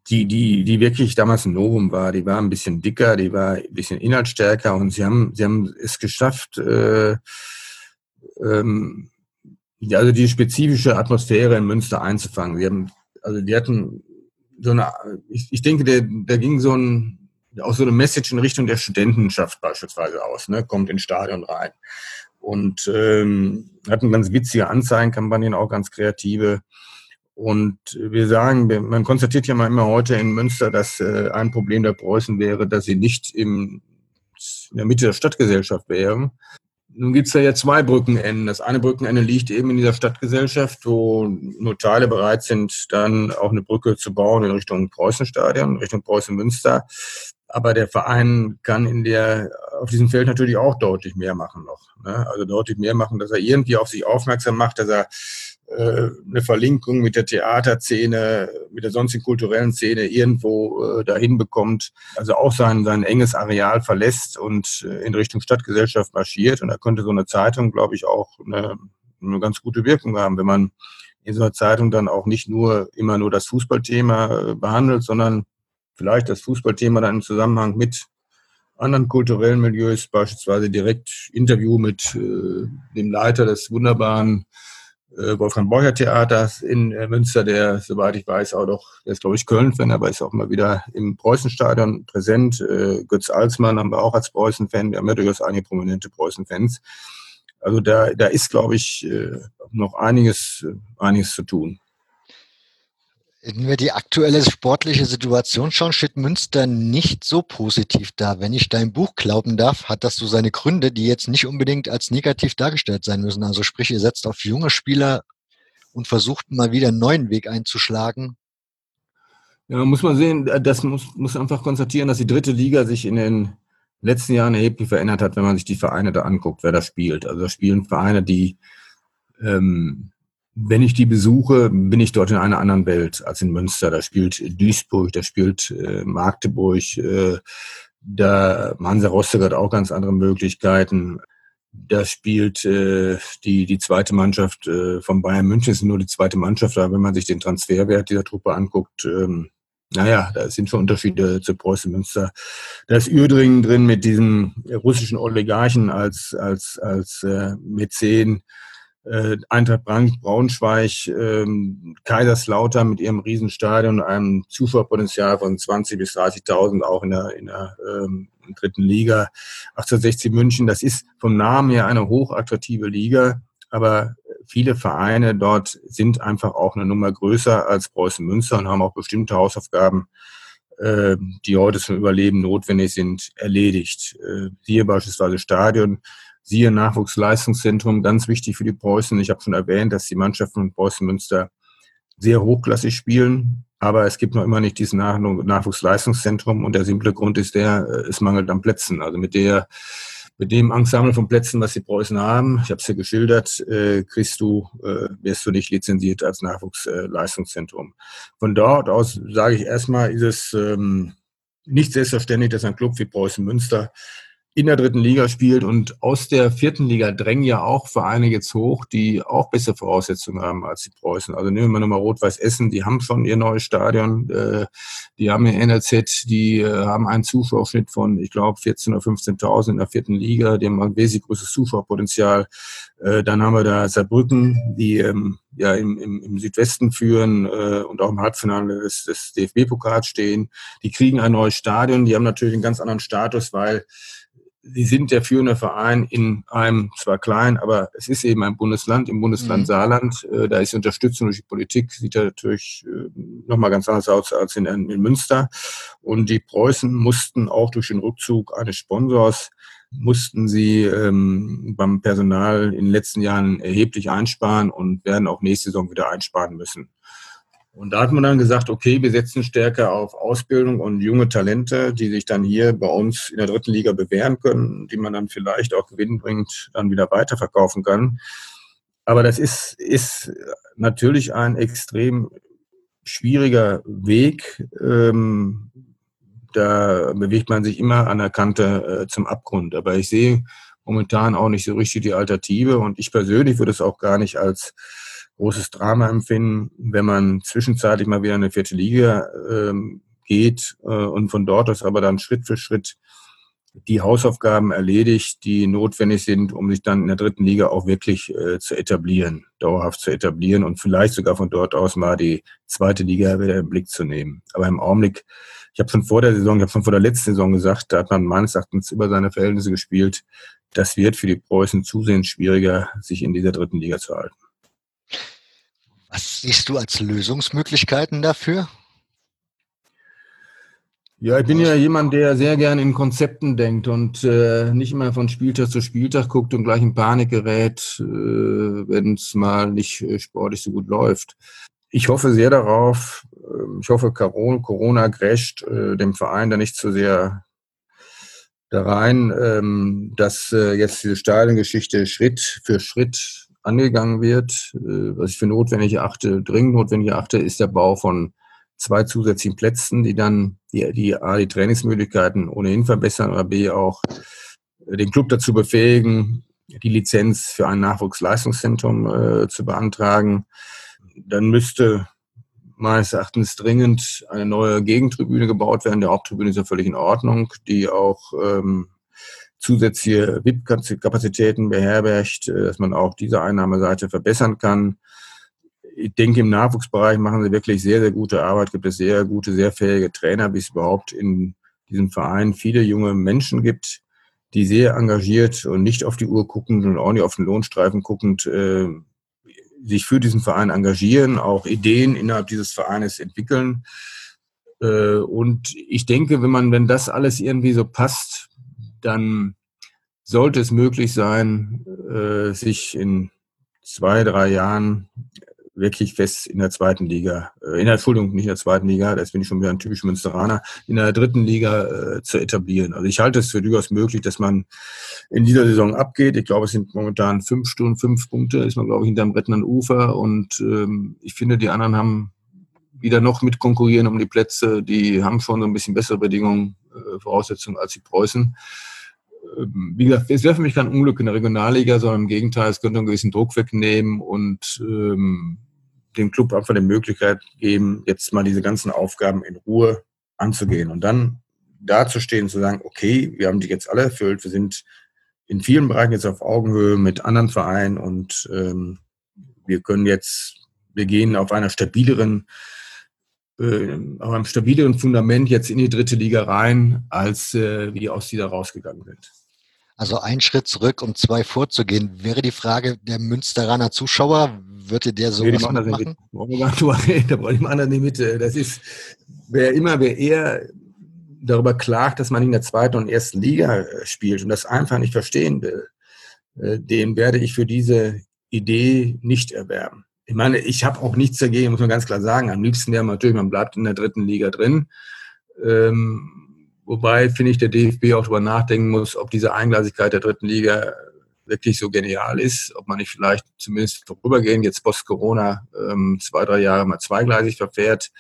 die wirklich damals ein Novum war. Die war ein bisschen dicker, die war ein bisschen inhaltsstärker und sie haben es geschafft, also die spezifische Atmosphäre in Münster einzufangen. Die hatten so eine, ich denke, da ging so eine Message in Richtung der Studentenschaft beispielsweise aus, ne? Kommt ins Stadion rein. Und hatten ganz witzige Anzeigenkampagnen, auch ganz kreative. Und wir sagen, man konstatiert ja mal immer heute in Münster, dass ein Problem der Preußen wäre, dass sie nicht in der Mitte der Stadtgesellschaft wären. Nun gibt es ja zwei Brückenenden. Das eine Brückenende liegt eben in dieser Stadtgesellschaft, wo nur Teile bereit sind, dann auch eine Brücke zu bauen in Richtung Preußenstadion, Richtung Preußen-Münster. Aber der Verein kann auf diesem Feld natürlich auch deutlich mehr machen noch. Ne? Also deutlich mehr machen, dass er irgendwie auf sich aufmerksam macht, dass er eine Verlinkung mit der Theaterszene, mit der sonstigen kulturellen Szene irgendwo dahin bekommt, also auch sein enges Areal verlässt und in Richtung Stadtgesellschaft marschiert. Und da könnte so eine Zeitung, glaube ich, auch eine ganz gute Wirkung haben, wenn man in so einer Zeitung dann auch nicht nur immer nur das Fußballthema behandelt, sondern vielleicht das Fußballthema dann im Zusammenhang mit anderen kulturellen Milieus, beispielsweise direkt Interview mit dem Leiter des wunderbaren Wolfgang-Borcher-Theaters in Münster, der, soweit ich weiß, auch noch, der ist, glaube ich, Köln-Fan, aber ist auch mal wieder im Preußenstadion präsent. Götz Alsmann haben wir auch als Preußen-Fan, wir haben ja durchaus einige prominente Preußen-Fans. Also da ist, glaube ich, noch einiges zu tun. Wenn wir die aktuelle sportliche Situation schauen, steht Münster nicht so positiv da. Wenn ich dein Buch glauben darf, hat das so seine Gründe, die jetzt nicht unbedingt als negativ dargestellt sein müssen. Also sprich, ihr setzt auf junge Spieler und versucht mal wieder einen neuen Weg einzuschlagen. Ja, muss man sehen, das muss einfach konstatieren, dass die dritte Liga sich in den letzten Jahren erheblich verändert hat, wenn man sich die Vereine da anguckt, wer da spielt. Also da spielen Vereine, die... wenn ich die besuche, bin ich dort in einer anderen Welt als in Münster. Da spielt Duisburg, da spielt Magdeburg, da Hansa Rostock hat auch ganz andere Möglichkeiten. Da spielt die zweite Mannschaft von Bayern München, ist nur die zweite Mannschaft. Aber wenn man sich den Transferwert dieser Truppe anguckt, da sind schon Unterschiede zu Preußen Münster. Da ist Uerdingen drin mit diesem russischen Oligarchen als Mäzen. Eintracht Braunschweig, Kaiserslautern mit ihrem Riesenstadion und einem Zuschauerpotenzial von 20.000 bis 30.000 auch in der dritten Liga. 1860 München, das ist vom Namen her eine hochattraktive Liga, aber viele Vereine dort sind einfach auch eine Nummer größer als Preußen Münster und haben auch bestimmte Hausaufgaben, die heute zum Überleben notwendig sind, erledigt. Siehe beispielsweise Stadion, siehe Nachwuchsleistungszentrum, ganz wichtig für die Preußen. Ich habe schon erwähnt, dass die Mannschaften von Preußen Münster sehr hochklassig spielen, aber es gibt noch immer nicht dieses Nachwuchsleistungszentrum und der simple Grund ist der, es mangelt an Plätzen. Also mit dem Ensemble von Plätzen, was die Preußen haben, ich habe es ja geschildert, wirst du nicht lizenziert als Nachwuchsleistungszentrum. Von dort aus sage ich erstmal, ist es nicht selbstverständlich, dass ein Club wie Preußen Münster in der dritten Liga spielt, und aus der vierten Liga drängen ja auch Vereine jetzt hoch, die auch bessere Voraussetzungen haben als die Preußen. Also nehmen wir nochmal Rot-Weiß Essen, die haben schon ihr neues Stadion, die haben ihr NLZ, die haben einen Zuschauerschnitt von, ich glaube, 14.000 oder 15.000 in der vierten Liga, die haben ein wesentlich größeres Zuschauerpotenzial. Dann haben wir da Saarbrücken, die im Südwesten führen und auch im Halbfinale des DFB-Pokals stehen. Die kriegen ein neues Stadion, die haben natürlich einen ganz anderen Status, weil sie sind der führende Verein in einem, zwar klein, aber es ist eben ein Bundesland, im Bundesland Saarland. Da ist die Unterstützung durch die Politik, sieht natürlich nochmal ganz anders aus als in Münster. Und die Preußen mussten auch durch den Rückzug eines Sponsors, mussten sie beim Personal in den letzten Jahren erheblich einsparen und werden auch nächste Saison wieder einsparen müssen. Und da hat man dann gesagt, okay, wir setzen stärker auf Ausbildung und junge Talente, die sich dann hier bei uns in der dritten Liga bewähren können, die man dann vielleicht auch gewinnbringend dann wieder weiterverkaufen kann. Aber das ist natürlich ein extrem schwieriger Weg. Da bewegt man sich immer an der Kante zum Abgrund. Aber ich sehe momentan auch nicht so richtig die Alternative. Und ich persönlich würde es auch gar nicht als großes Drama empfinden, wenn man zwischenzeitlich mal wieder in eine vierte Liga geht und von dort aus aber dann Schritt für Schritt die Hausaufgaben erledigt, die notwendig sind, um sich dann in der dritten Liga auch wirklich dauerhaft zu etablieren und vielleicht sogar von dort aus mal die zweite Liga wieder im Blick zu nehmen. Aber im Augenblick, ich habe schon vor der letzten Saison gesagt, da hat man meines Erachtens über seine Verhältnisse gespielt. Das wird für die Preußen zusehends schwieriger, sich in dieser dritten Liga zu halten. Was siehst du als Lösungsmöglichkeiten dafür? Ja, ich bin ja jemand, der sehr gerne in Konzepten denkt und nicht immer von Spieltag zu Spieltag guckt und gleich in Panik gerät, wenn es mal nicht sportlich so gut läuft. Ich hoffe sehr darauf, Corona grätscht dem Verein da nicht zu sehr da rein, dass jetzt diese Stadiongeschichte Schritt für Schritt angegangen wird. Was ich für dringend notwendig erachte, ist der Bau von 2 zusätzlichen Plätzen, die dann die Trainingsmöglichkeiten ohnehin verbessern oder b auch den Club dazu befähigen, die Lizenz für ein Nachwuchsleistungszentrum zu beantragen. Dann müsste meines Erachtens dringend eine neue Gegentribüne gebaut werden. Die Haupttribüne ist ja völlig in Ordnung, die auch zusätzliche VIP-Kapazitäten beherbergt, dass man auch diese Einnahmeseite verbessern kann. Ich denke, im Nachwuchsbereich machen sie wirklich sehr, sehr gute Arbeit. Gibt es sehr gute, sehr fähige Trainer, wie es überhaupt in diesem Verein viele junge Menschen gibt, die sehr engagiert und nicht auf die Uhr guckend und auch nicht auf den Lohnstreifen guckend sich für diesen Verein engagieren, auch Ideen innerhalb dieses Vereines entwickeln. Und ich denke, wenn das alles irgendwie so passt, dann sollte es möglich sein, sich in 2-3 Jahren wirklich fest in der zweiten Liga, nicht in der zweiten Liga, das bin ich schon wieder ein typischer Münsteraner, in der dritten Liga zu etablieren. Also ich halte es für durchaus möglich, dass man in dieser Saison abgeht. Ich glaube, es sind momentan 5 Punkte, ist man, glaube ich, hinterm rettenden Ufer. Und ich finde, die anderen haben wieder noch mit konkurrieren um die Plätze. Die haben schon so ein bisschen bessere Bedingungen, Voraussetzungen als die Preußen. Wie gesagt, es wäre für mich kein Unglück in der Regionalliga, sondern im Gegenteil, es könnte einen gewissen Druck wegnehmen und dem Club einfach die Möglichkeit geben, jetzt mal diese ganzen Aufgaben in Ruhe anzugehen und dann dazustehen, zu sagen, okay, wir haben die jetzt alle erfüllt, wir sind in vielen Bereichen jetzt auf Augenhöhe mit anderen Vereinen und wir können jetzt, wir gehen auf einer stabileren, auf einem stabileren Fundament jetzt in die dritte Liga rein, als wir aus dieser rausgegangen sind. Also ein Schritt zurück, um zwei vorzugehen. Wäre die Frage der Münsteraner Zuschauer, würde der so was machen? Da brauche ich dem anderen nicht mit. Das ist, wer eher darüber klagt, dass man in der zweiten und ersten Liga spielt und das einfach nicht verstehen will, dem werde ich für diese Idee nicht erwerben. Ich meine, ich habe auch nichts dagegen, muss man ganz klar sagen. Am liebsten wäre man natürlich, man bleibt in der dritten Liga drin. Wobei, finde ich, der DFB auch darüber nachdenken muss, ob diese Eingleisigkeit der dritten Liga wirklich so genial ist, ob man nicht vielleicht zumindest vorübergehend jetzt post-Corona 2-3 Jahre mal zweigleisig verfährt.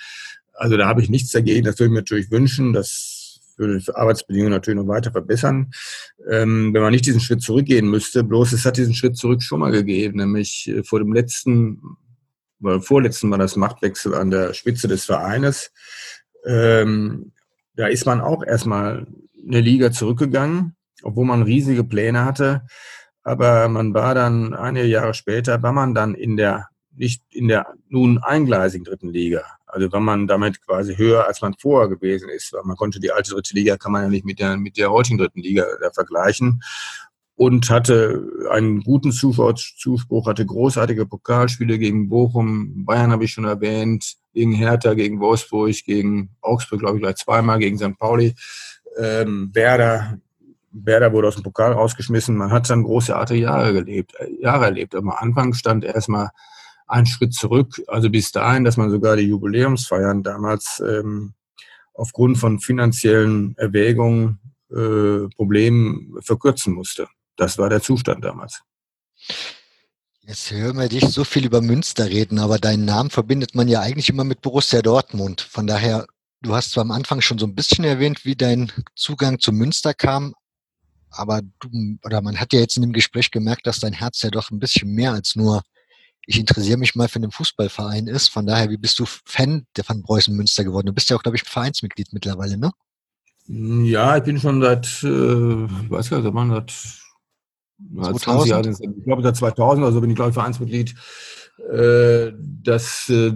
Also da habe ich nichts dagegen, das würde ich mir natürlich wünschen, das würde die Arbeitsbedingungen natürlich noch weiter verbessern. Wenn man nicht diesen Schritt zurückgehen müsste, bloß es hat diesen Schritt zurück schon mal gegeben, nämlich vor dem letzten, oder vorletzten Mal das Machtwechsel an der Spitze des Vereines. Da ist man auch erstmal eine Liga zurückgegangen, obwohl man riesige Pläne hatte, aber man war dann einige Jahre später, war man dann nicht in der nun eingleisigen dritten Liga. Also war man damit quasi höher, als man vorher gewesen ist. Weil man konnte die alte dritte Liga, kann man ja nicht mit der heutigen dritten Liga vergleichen. Und hatte einen guten Zuspruch, hatte großartige Pokalspiele gegen Bochum, Bayern habe ich schon erwähnt, gegen Hertha, gegen Wolfsburg, gegen Augsburg, glaube ich, gleich zweimal, gegen St. Pauli, Werder wurde aus dem Pokal rausgeschmissen. Man hat dann großartige Jahre erlebt. Aber am Anfang stand erstmal ein Schritt zurück, also bis dahin, dass man sogar die Jubiläumsfeiern damals aufgrund von finanziellen Erwägungen, Problemen verkürzen musste. Das war der Zustand damals. Jetzt hören wir dich so viel über Münster reden, aber deinen Namen verbindet man ja eigentlich immer mit Borussia Dortmund. Von daher, du hast zwar am Anfang schon so ein bisschen erwähnt, wie dein Zugang zu Münster kam, aber man hat ja jetzt in dem Gespräch gemerkt, dass dein Herz ja doch ein bisschen mehr als nur ich interessiere mich mal für den Fußballverein ist. Von daher, wie bist du Fan von Preußen Münster geworden? Du bist ja auch, glaube ich, Vereinsmitglied mittlerweile, ne? Ja, ich bin schon seit, ich weiß gar nicht, seit 20 Jahren, ich glaube seit 2000 oder so bin ich, glaube ich, Vereinsmitglied.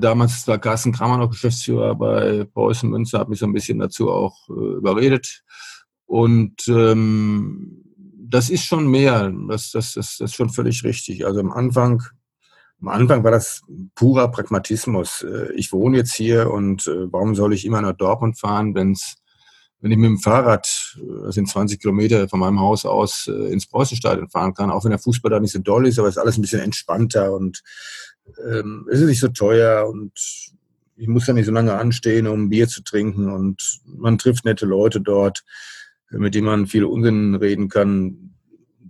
Damals war Carsten Kramer noch Geschäftsführer bei Preußen Münster, hat mich so ein bisschen dazu auch überredet. Und das ist schon mehr, das ist schon völlig richtig. Also am Anfang war das purer Pragmatismus. Ich wohne jetzt hier und warum soll ich immer nach Dortmund fahren, wenn ich mit dem Fahrrad, das sind 20 Kilometer von meinem Haus aus, ins Preußenstadion fahren kann, auch wenn der Fußball da nicht so doll ist, aber es ist alles ein bisschen entspannter und es ist nicht so teuer und ich muss da nicht so lange anstehen, um Bier zu trinken und man trifft nette Leute dort, mit denen man viel Unsinn reden kann.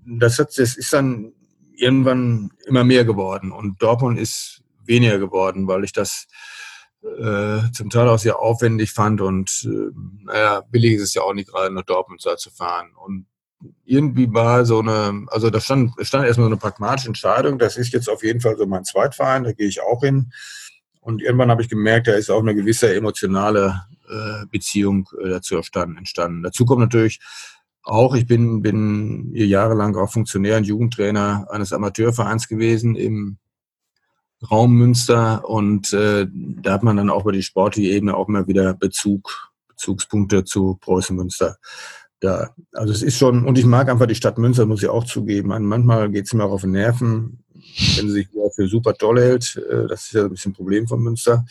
Das ist dann irgendwann immer mehr geworden und Dortmund ist weniger geworden, weil ich das zum Teil auch sehr aufwendig fand und billig ist es ja auch nicht gerade nach Dortmund zu fahren und irgendwie war da stand erstmal so eine pragmatische Entscheidung, das ist jetzt auf jeden Fall so mein Zweitverein, da gehe ich auch hin und irgendwann habe ich gemerkt, da ist auch eine gewisse emotionale Beziehung dazu entstanden. Dazu kommt natürlich auch, ich bin jahrelang auch Funktionär und Jugendtrainer eines Amateurvereins gewesen im Raum Münster und da hat man dann auch über die sportliche Ebene auch immer wieder Bezugspunkte zu Preußen Münster. Da. Also es ist schon, und ich mag einfach die Stadt Münster, muss ich auch zugeben. Manchmal geht es mir auch auf den Nerven, wenn sie sich für super toll hält. Das ist ja ein bisschen ein Problem von Münster.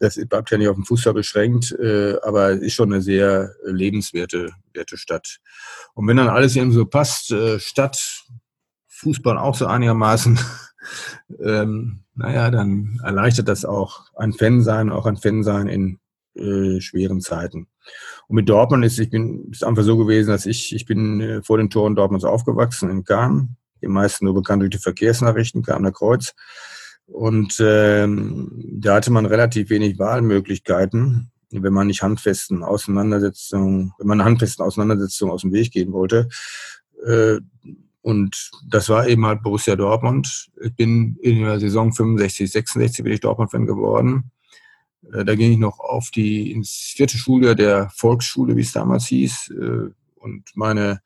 Das bleibt ja nicht auf den Fußball beschränkt, aber es ist schon eine sehr lebenswerte Stadt. Und wenn dann alles eben so passt, Stadt, Fußball auch so einigermaßen, dann erleichtert das auch ein Fan sein in schweren Zeiten. Und mit Dortmund ist einfach so gewesen, dass ich bin vor den Toren Dortmunds aufgewachsen in Kahn, die meisten nur bekannt durch die Verkehrsnachrichten, Kahner Kreuz. Und da hatte man relativ wenig Wahlmöglichkeiten, wenn man nicht handfesten Auseinandersetzungen aus dem Weg gehen wollte. Und das war eben halt Borussia Dortmund. Ich bin in der Saison 65/66 bin ich Dortmund-Fan geworden. Da ging ich noch ins vierte Schuljahr der Volksschule, wie es damals hieß. Und meine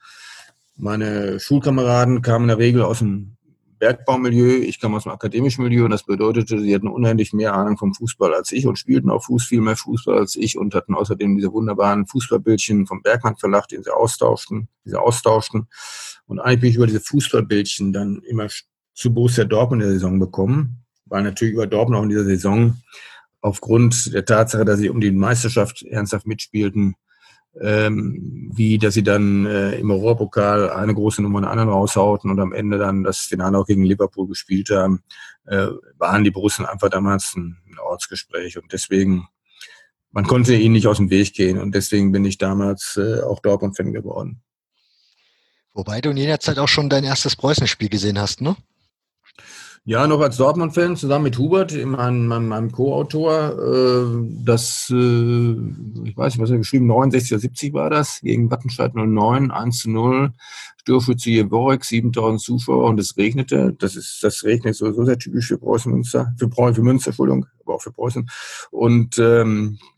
Meine Schulkameraden kamen in der Regel aus dem Bergbaumilieu, ich kam aus dem akademischen Milieu und das bedeutete, sie hatten unendlich mehr Ahnung vom Fußball als ich und spielten auch viel mehr Fußball als ich und hatten außerdem diese wunderbaren Fußballbildchen vom Werkstatt Verlag, den sie austauschten, Und eigentlich bin ich über diese Fußballbildchen dann immer zu Borussia Dortmund in der Saison gekommen, weil natürlich über Dortmund auch in dieser Saison aufgrund der Tatsache, dass sie um die Meisterschaft ernsthaft mitspielten, wie dass sie dann im Europapokal eine große Nummer nach anderen raushauten und am Ende dann das Finale auch gegen Liverpool gespielt haben, waren die Borussen einfach damals ein Ortsgespräch. Und deswegen, man konnte ihnen nicht aus dem Weg gehen. Und deswegen bin ich damals auch Dortmund-Fan geworden. Wobei du in jener Zeit auch schon dein erstes Preußenspiel gesehen hast, ne? Ja, noch als Dortmund-Fan, zusammen mit Hubert, meinem Co-Autor, das, ich weiß nicht, was er geschrieben, 69 oder 70 war das, gegen Wattenscheid 09, 1:0, Stürfschütze Jeworek, 7000 Zuschauer und es regnete. Das regnet sowieso sehr typisch für Preußen-Münster, für Münster, Entschuldigung, aber auch für Preußen. Und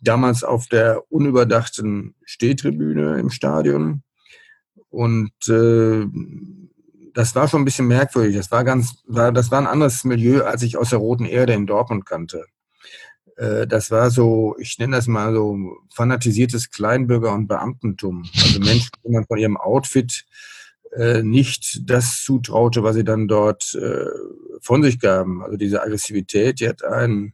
damals auf der unüberdachten Stehtribüne im Stadion und das war schon ein bisschen merkwürdig. Das war ein anderes Milieu, als ich aus der Roten Erde in Dortmund kannte. Das war so, ich nenne das mal so fanatisiertes Kleinbürger- und Beamtentum. Also Menschen, die man von ihrem Outfit nicht das zutraute, was sie dann dort von sich gaben. Also diese Aggressivität, die hat einen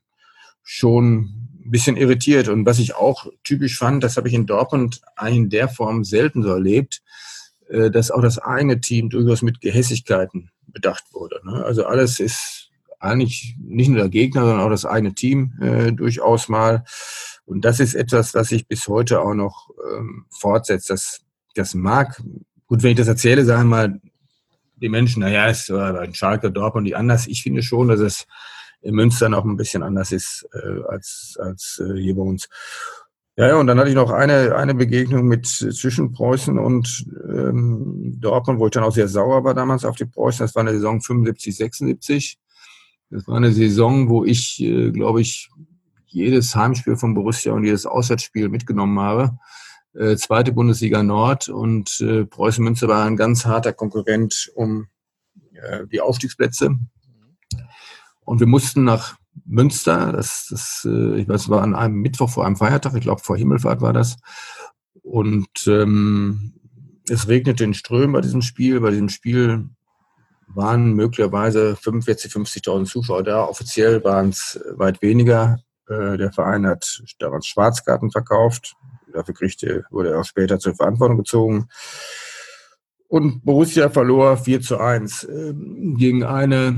schon ein bisschen irritiert. Und was ich auch typisch fand, das habe ich in Dortmund in der Form selten so erlebt, dass auch das eigene Team durchaus mit Gehässigkeiten bedacht wurde. Also alles ist eigentlich nicht nur der Gegner, sondern auch das eigene Team durchaus mal. Und das ist etwas, was sich bis heute auch noch fortsetzt. Das mag, gut, wenn ich das erzähle, sagen mal die Menschen, naja, es war ein Schalke, Dortmund, die anders. Ich finde schon, dass es in Münster noch ein bisschen anders ist als hier bei uns. Ja, und dann hatte ich noch eine Begegnung zwischen Preußen und Dortmund, wo ich dann auch sehr sauer war damals auf die Preußen. Das war eine Saison 75-76. Das war eine Saison, wo ich, glaube ich, jedes Heimspiel von Borussia und jedes Auswärtsspiel mitgenommen habe. Zweite Bundesliga Nord und Preußen Münster war ein ganz harter Konkurrent um die Aufstiegsplätze. Und wir mussten nach Münster, ich weiß, war an einem Mittwoch vor einem Feiertag, ich glaube vor Himmelfahrt war das. Und es regnete in Strömen bei diesem Spiel. Bei diesem Spiel waren möglicherweise 45.000, 50.000 Zuschauer da. Offiziell waren es weit weniger. Der Verein hat damals Schwarzkarten verkauft. Dafür wurde er auch später zur Verantwortung gezogen. Und Borussia verlor 4:1 gegen eine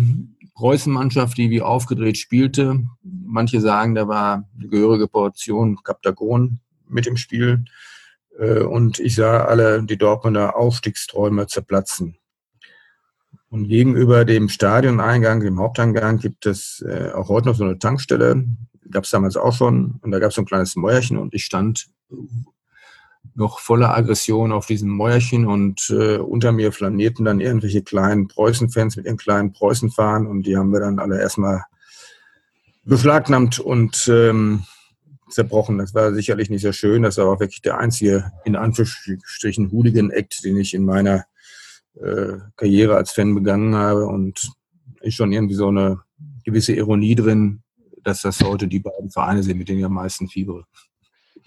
Preußenmannschaft, die wie aufgedreht spielte. Manche sagen, da war eine gehörige Portion Kaptagon mit im Spiel. Und ich sah alle die Dortmunder Aufstiegsträume zerplatzen. Und gegenüber dem Stadioneingang, dem Haupteingang, gibt es auch heute noch so eine Tankstelle. Gab es damals auch schon. Und da gab es so ein kleines Mäuerchen. Und ich stand noch voller Aggression auf diesem Mäuerchen und unter mir flanierten dann irgendwelche kleinen Preußen-Fans mit ihren kleinen Preußen-Fahnen und die haben wir dann alle erstmal beschlagnahmt und zerbrochen. Das war sicherlich nicht sehr schön, das war auch wirklich der einzige, in Anführungsstrichen, Hooligan-Act, den ich in meiner Karriere als Fan begangen habe und ist schon irgendwie so eine gewisse Ironie drin, dass das heute die beiden Vereine sind, mit denen ich am meisten fiebere.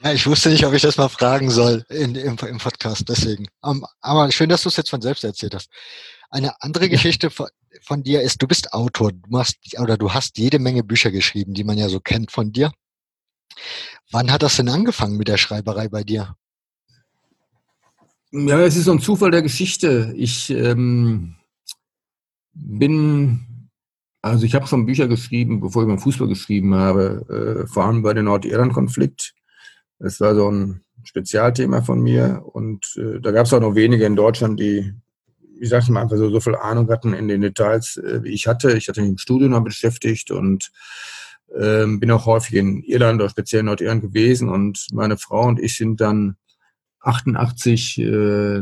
Ja, ich wusste nicht, ob ich das mal fragen soll im Podcast, deswegen. Aber schön, dass du es jetzt von selbst erzählt hast. Eine andere Geschichte von dir ist, du bist Autor, du hast jede Menge Bücher geschrieben, die man ja so kennt von dir. Wann hat das denn angefangen mit der Schreiberei bei dir? Ja, es ist so ein Zufall der Geschichte. Ich ich habe schon Bücher geschrieben, bevor ich beim Fußball geschrieben habe, vor allem bei dem Nordirland-Konflikt. Es war so ein Spezialthema von mir und da gab es auch noch wenige in Deutschland, die, ich sag mal, einfach so viel Ahnung hatten in den Details, wie ich hatte. Ich hatte mich im Studium noch beschäftigt und bin auch häufig in Irland oder speziell in Nordirland gewesen und meine Frau und ich sind dann 1988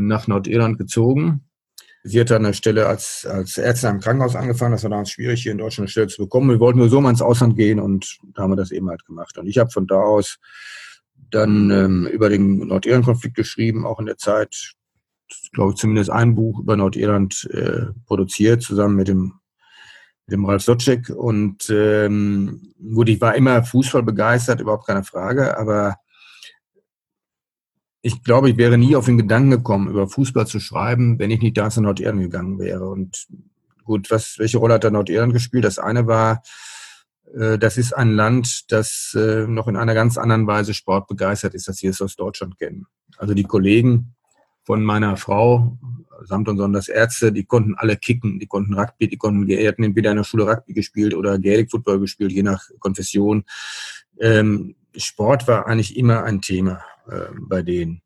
nach Nordirland gezogen. Sie hat an der Stelle als Ärztin im Krankenhaus angefangen. Das war damals schwierig, hier in Deutschland eine Stelle zu bekommen. Wir wollten nur so mal ins Ausland gehen und da haben wir das eben halt gemacht. Und ich habe von da aus dann über den Nordirland-Konflikt geschrieben, auch in der Zeit glaube ich, zumindest ein Buch über Nordirland produziert, zusammen mit dem Ralf Socek. Und gut, ich war immer Fußball begeistert, überhaupt keine Frage, aber ich glaube, ich wäre nie auf den Gedanken gekommen, über Fußball zu schreiben, wenn ich nicht damals nach Nordirland gegangen wäre. Und gut, welche Rolle hat da Nordirland gespielt? Das eine war, das ist ein Land, das noch in einer ganz anderen Weise sportbegeistert ist, als wir es aus Deutschland kennen. Also die Kollegen von meiner Frau, samt und sonders Ärzte, die konnten alle kicken, die konnten Rugby, die hatten entweder in der Schule Rugby gespielt oder Gaelic Football gespielt, je nach Konfession. Sport war eigentlich immer ein Thema bei denen.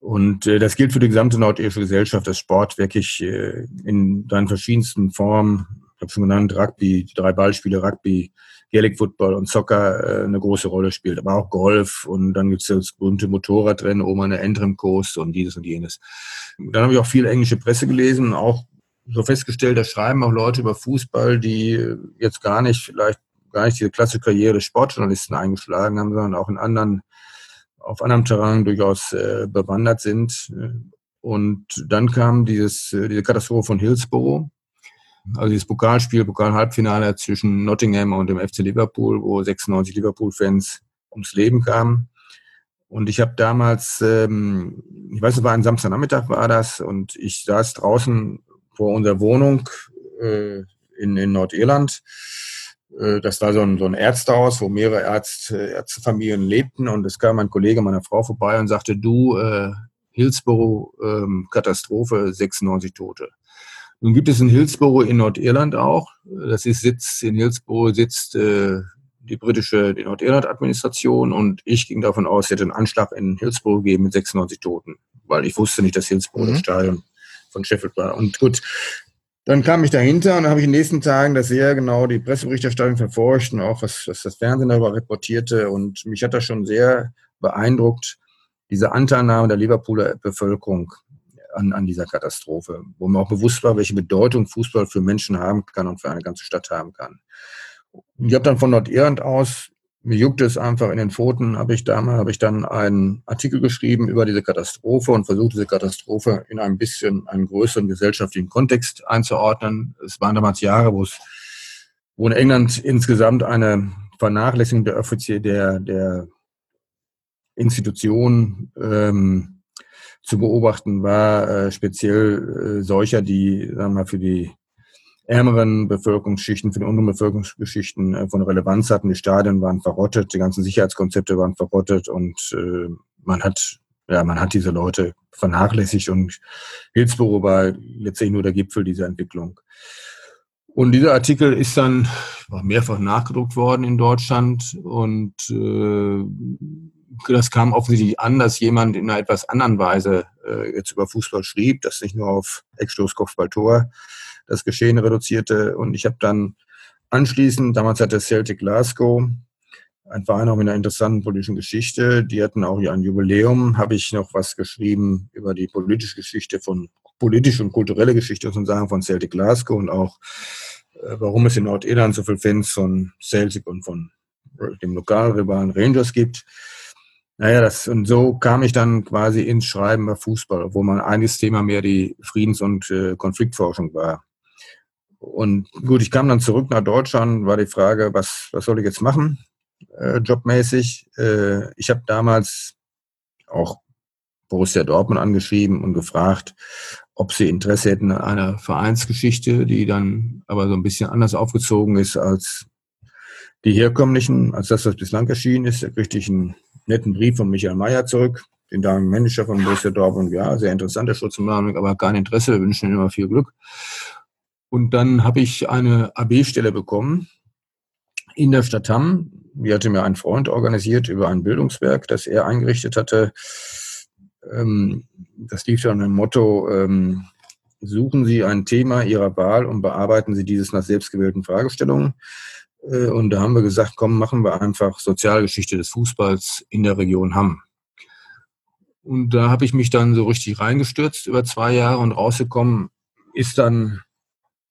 Und das gilt für die gesamte nordirische Gesellschaft, dass Sport wirklich in seinen verschiedensten Formen, ich habe schon genannt, Rugby, die 3 Ballspiele, Rugby, Gaelic Football und Soccer eine große Rolle spielt, aber auch Golf und dann gibt es das berühmte Motorradrennen, oben an der Antrim Coast und dieses und jenes. Dann habe ich auch viel englische Presse gelesen und auch so festgestellt, da schreiben auch Leute über Fußball, die jetzt gar nicht diese klassische Karriere des Sportjournalisten eingeschlagen haben, sondern auch in anderen, auf anderem Terrain durchaus bewandert sind. Und dann kam diese Katastrophe von Hillsborough, also dieses Pokal-Halbfinale zwischen Nottingham und dem FC Liverpool, wo 96 Liverpool-Fans ums Leben kamen. Und ich habe damals, ich weiß nicht, war ein Samstagnachmittag war das, und ich saß draußen vor unserer Wohnung in Nordirland. Das war so ein Ärztehaus, wo mehrere Ärztefamilien lebten, und es kam ein Kollege meiner Frau vorbei und sagte, du, Hillsborough, Katastrophe, 96 Tote. Nun gibt es in Hillsborough in Nordirland auch, in Hillsborough sitzt die Nordirland-Administration, und ich ging davon aus, es hätte einen Anschlag in Hillsborough gegeben mit 96 Toten, weil ich wusste nicht, dass Hillsborough das Stadion von Sheffield war. Und gut, dann kam ich dahinter, und dann habe ich in den nächsten Tagen das sehr genau, die Presseberichterstattung verfolgt und auch was das Fernsehen darüber reportierte, und mich hat das schon sehr beeindruckt, diese Anteilnahme der Liverpooler Bevölkerung an dieser Katastrophe, wo mir auch bewusst war, welche Bedeutung Fußball für Menschen haben kann und für eine ganze Stadt haben kann. Und ich habe dann von Nordirland aus, mir juckte es einfach in den Pfoten, habe ich dann einen Artikel geschrieben über diese Katastrophe und versucht, diese Katastrophe in einen größeren gesellschaftlichen Kontext einzuordnen. Es waren damals Jahre, wo in England insgesamt eine Vernachlässigung der Institutionen zu beobachten war, speziell solcher, die, sagen wir mal, für die ärmeren Bevölkerungsschichten, für die unteren Bevölkerungsschichten von Relevanz hatten. Die Stadien waren verrottet, die ganzen Sicherheitskonzepte waren verrottet, und man hat diese Leute vernachlässigt, und Hillsborough war letztlich nur der Gipfel dieser Entwicklung. Und dieser Artikel ist dann mehrfach nachgedruckt worden in Deutschland, und das kam offensichtlich an, dass jemand in einer etwas anderen Weise jetzt über Fußball schrieb, das nicht nur auf Eckstoß, Kopfball, Tor das Geschehen reduzierte. Und ich habe dann anschließend, damals hatte Celtic Glasgow, ein Verein auch mit einer interessanten politischen Geschichte, die hatten auch ja ein Jubiläum, habe ich noch was geschrieben über die politische Geschichte politische und kulturelle Geschichte sozusagen von Celtic Glasgow, und auch warum es in Nordirland so viele Fans von Celtic und von dem Lokalrivalen Rangers gibt. Naja, und so kam ich dann quasi ins Schreiben über Fußball, obwohl mein einiges Thema mehr die Friedens- und Konfliktforschung war. Und gut, ich kam dann zurück nach Deutschland, war die Frage, was soll ich jetzt machen, jobmäßig. Ich habe damals auch Borussia Dortmund angeschrieben und gefragt, ob sie Interesse hätten an einer Vereinsgeschichte, die dann aber so ein bisschen anders aufgezogen ist als die herkömmlichen, als das, was bislang geschehen ist. Da kriegte ich einen netten Brief von Michael Meier zurück, den damaligen Manager von Borussia Dortmund. Ja, sehr interessant, der Schulze-Marmeling, aber kein Interesse, wir wünschen ihm immer viel Glück. Und dann habe ich eine AB-Stelle bekommen in der Stadt Hamm. Die hatte mir ein Freund organisiert über ein Bildungswerk, das er eingerichtet hatte. Das lief dann im Motto, suchen Sie ein Thema Ihrer Wahl und bearbeiten Sie dieses nach selbstgewählten Fragestellungen. Und da haben wir gesagt, komm, machen wir einfach Sozialgeschichte des Fußballs in der Region Hamm. Und da habe ich mich dann so richtig reingestürzt über 2 Jahre, und rausgekommen ist dann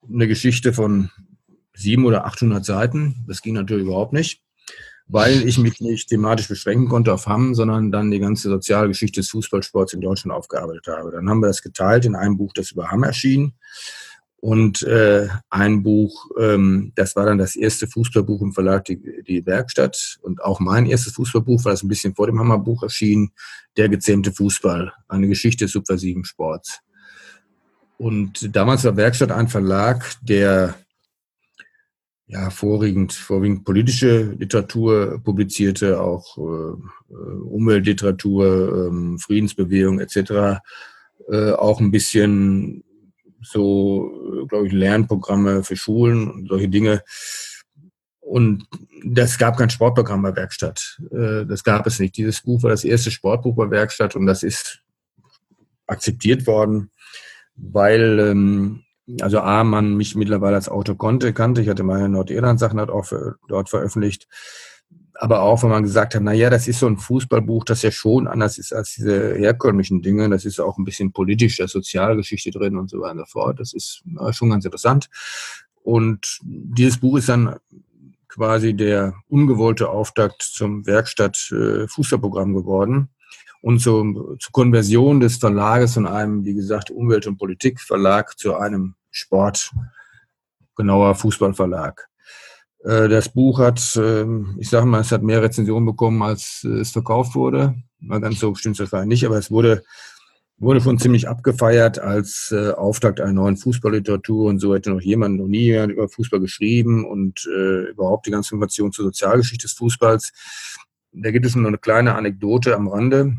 eine Geschichte von 700 oder 800 Seiten. Das ging natürlich überhaupt nicht. weil ich mich nicht thematisch beschränken konnte auf Hamm, sondern dann die ganze soziale Geschichte des Fußballsports in Deutschland aufgearbeitet habe. Dann haben wir das geteilt in einem Buch, das über Hamm erschien. Und ein Buch, das war dann das erste Fußballbuch im Verlag, die Werkstatt. Und auch mein erstes Fußballbuch, weil das ein bisschen vor dem Hammerbuch erschien, Der gezähmte Fußball, eine Geschichte des subversiven Sports. Und damals war Werkstatt ein Verlag, der ja vorwiegend politische Literatur publizierte, auch Umweltliteratur, Friedensbewegung etc., auch ein bisschen so, glaube ich, Lernprogramme für Schulen und solche Dinge. Und das gab kein Sportprogramm bei Werkstatt. Das gab es nicht. Dieses Buch war das erste Sportbuch bei Werkstatt und das ist akzeptiert worden, weil also A, man mich mittlerweile als Autor kannte. Ich hatte meine Nordirland-Sachen auch dort veröffentlicht. Aber auch, wenn man gesagt hat, naja, das ist so ein Fußballbuch, das ja schon anders ist als diese herkömmlichen Dinge. Das ist auch ein bisschen politisch, da ist Sozialgeschichte drin und so weiter und so fort. Das ist schon ganz interessant. Und dieses Buch ist dann quasi der ungewollte Auftakt zum Werkstatt-Fußballprogramm geworden. Und zur Konversion des Verlages von einem, wie gesagt, Umwelt- und Politikverlag zu einem Sport, genauer Fußballverlag. Das Buch hat, ich sage mal, es hat mehr Rezensionen bekommen, als es verkauft wurde. Ganz so stimmt das vielleicht nicht, aber es wurde schon ziemlich abgefeiert als Auftakt einer neuen Fußballliteratur und so hätte noch nie jemand über Fußball geschrieben und überhaupt die ganze Information zur Sozialgeschichte des Fußballs. Da gibt es nur eine kleine Anekdote am Rande.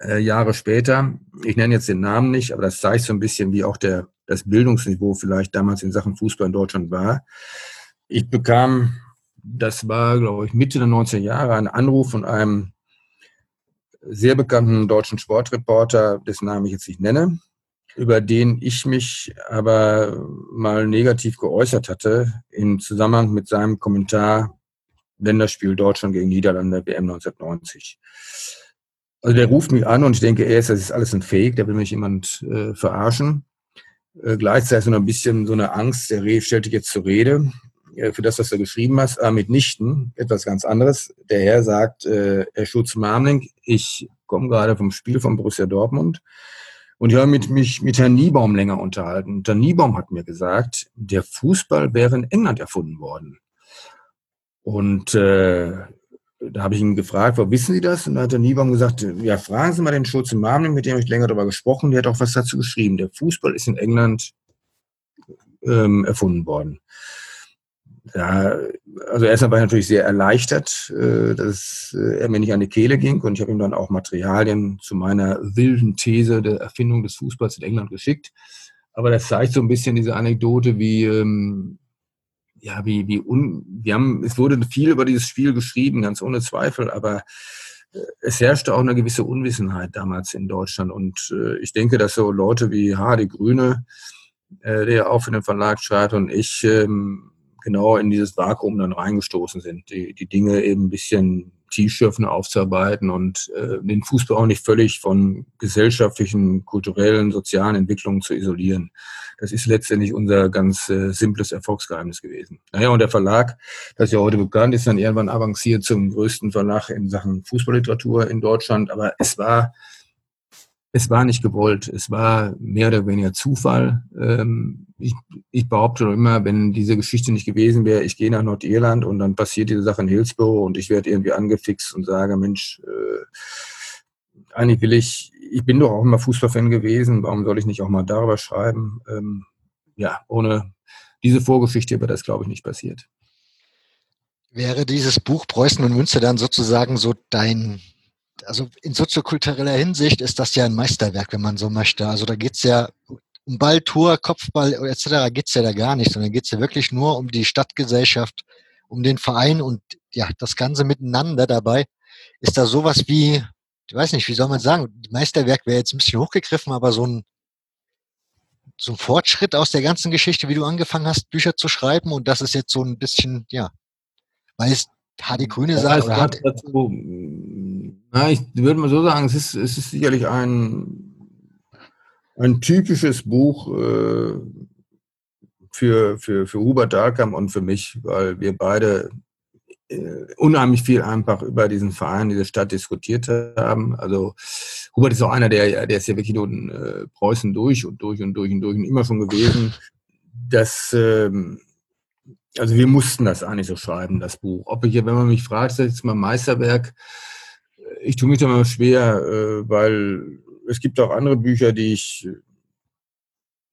Jahre später, ich nenne jetzt den Namen nicht, aber das zeigt so ein bisschen, wie auch das Bildungsniveau vielleicht damals in Sachen Fußball in Deutschland war. Ich bekam, das war, glaube ich, Mitte der 90er Jahre, einen Anruf von einem sehr bekannten deutschen Sportreporter, dessen Namen ich jetzt nicht nenne, über den ich mich aber mal negativ geäußert hatte im Zusammenhang mit seinem Kommentar Länderspiel Deutschland gegen Niederlande, WM 1990. Also der ruft mich an und ich denke, das ist alles ein Fake, da will mich jemand verarschen. Gleichzeitig noch ein bisschen so eine Angst, der Reh stellt dich jetzt zur Rede für das, was du geschrieben hast, aber mitnichten etwas ganz anderes. Der Herr sagt, Herr Schulze-Marmeling, ich komme gerade vom Spiel von Borussia Dortmund und ich habe mich mit Herrn Niebaum länger unterhalten. Und Herr Niebaum hat mir gesagt, der Fußball wäre in England erfunden worden. Und da habe ich ihn gefragt, wissen Sie das? Und da hat Herr Niebaum gesagt, ja, fragen Sie mal den Schulze-Marmeling, mit dem habe ich länger darüber gesprochen, der hat auch was dazu geschrieben. Der Fußball ist in England erfunden worden. Ja, also erstmal war ich natürlich sehr erleichtert, dass er mir nicht an die Kehle ging und ich habe ihm dann auch Materialien zu meiner wilden These der Erfindung des Fußballs in England geschickt. Aber das zeigt so ein bisschen diese Anekdote, es wurde viel über dieses Spiel geschrieben, ganz ohne Zweifel, aber es herrschte auch eine gewisse Unwissenheit damals in Deutschland und ich denke, dass so Leute wie Hardy Grüne, der auch für den Verlag schreibt und ich, genau in dieses Vakuum dann reingestoßen sind, die Dinge eben ein bisschen tiefschürfender aufzuarbeiten und den Fußball auch nicht völlig von gesellschaftlichen, kulturellen, sozialen Entwicklungen zu isolieren. Das ist letztendlich unser ganz simples Erfolgsgeheimnis gewesen. Naja, und der Verlag, das ja heute bekannt ist, dann irgendwann avanciert zum größten Verlag in Sachen Fußballliteratur in Deutschland, aber es war nicht gewollt, es war mehr oder weniger Zufall. Ich behaupte immer, wenn diese Geschichte nicht gewesen wäre, ich gehe nach Nordirland und dann passiert diese Sache in Hillsborough und ich werde irgendwie angefixt und sage, Mensch, eigentlich ich bin doch auch immer Fußballfan gewesen, warum soll ich nicht auch mal darüber schreiben? Ohne diese Vorgeschichte wäre das, glaube ich, nicht passiert. Wäre dieses Buch Preußen und Münster dann sozusagen so dein... Also in soziokultureller Hinsicht ist das ja ein Meisterwerk, wenn man so möchte. Also da geht es ja um Balltor, Kopfball etc. geht es ja da gar nicht, sondern geht es ja wirklich nur um die Stadtgesellschaft, um den Verein und ja, das Ganze miteinander dabei. Ist da sowas wie, ich weiß nicht, wie soll man sagen, Meisterwerk wäre jetzt ein bisschen hochgegriffen, aber so ein Fortschritt aus der ganzen Geschichte, wie du angefangen hast, Bücher zu schreiben und das ist jetzt so ein bisschen, ja, weil es Hardy Grüne sagt, oder hat dazu. Na, ich würde mal so sagen, es ist sicherlich ein typisches Buch für Hubert Dahlkamp und für mich, weil wir beide unheimlich viel einfach über diesen Verein, diese Stadt diskutiert haben. Also Hubert ist auch einer, der ist ja wirklich nur in Preußen durch und durch und immer schon gewesen. Also wir mussten das eigentlich so schreiben, das Buch. Wenn man mich fragt, ist das jetzt mal Meisterwerk? Ich tue mich da mal schwer, weil es gibt auch andere Bücher, die ich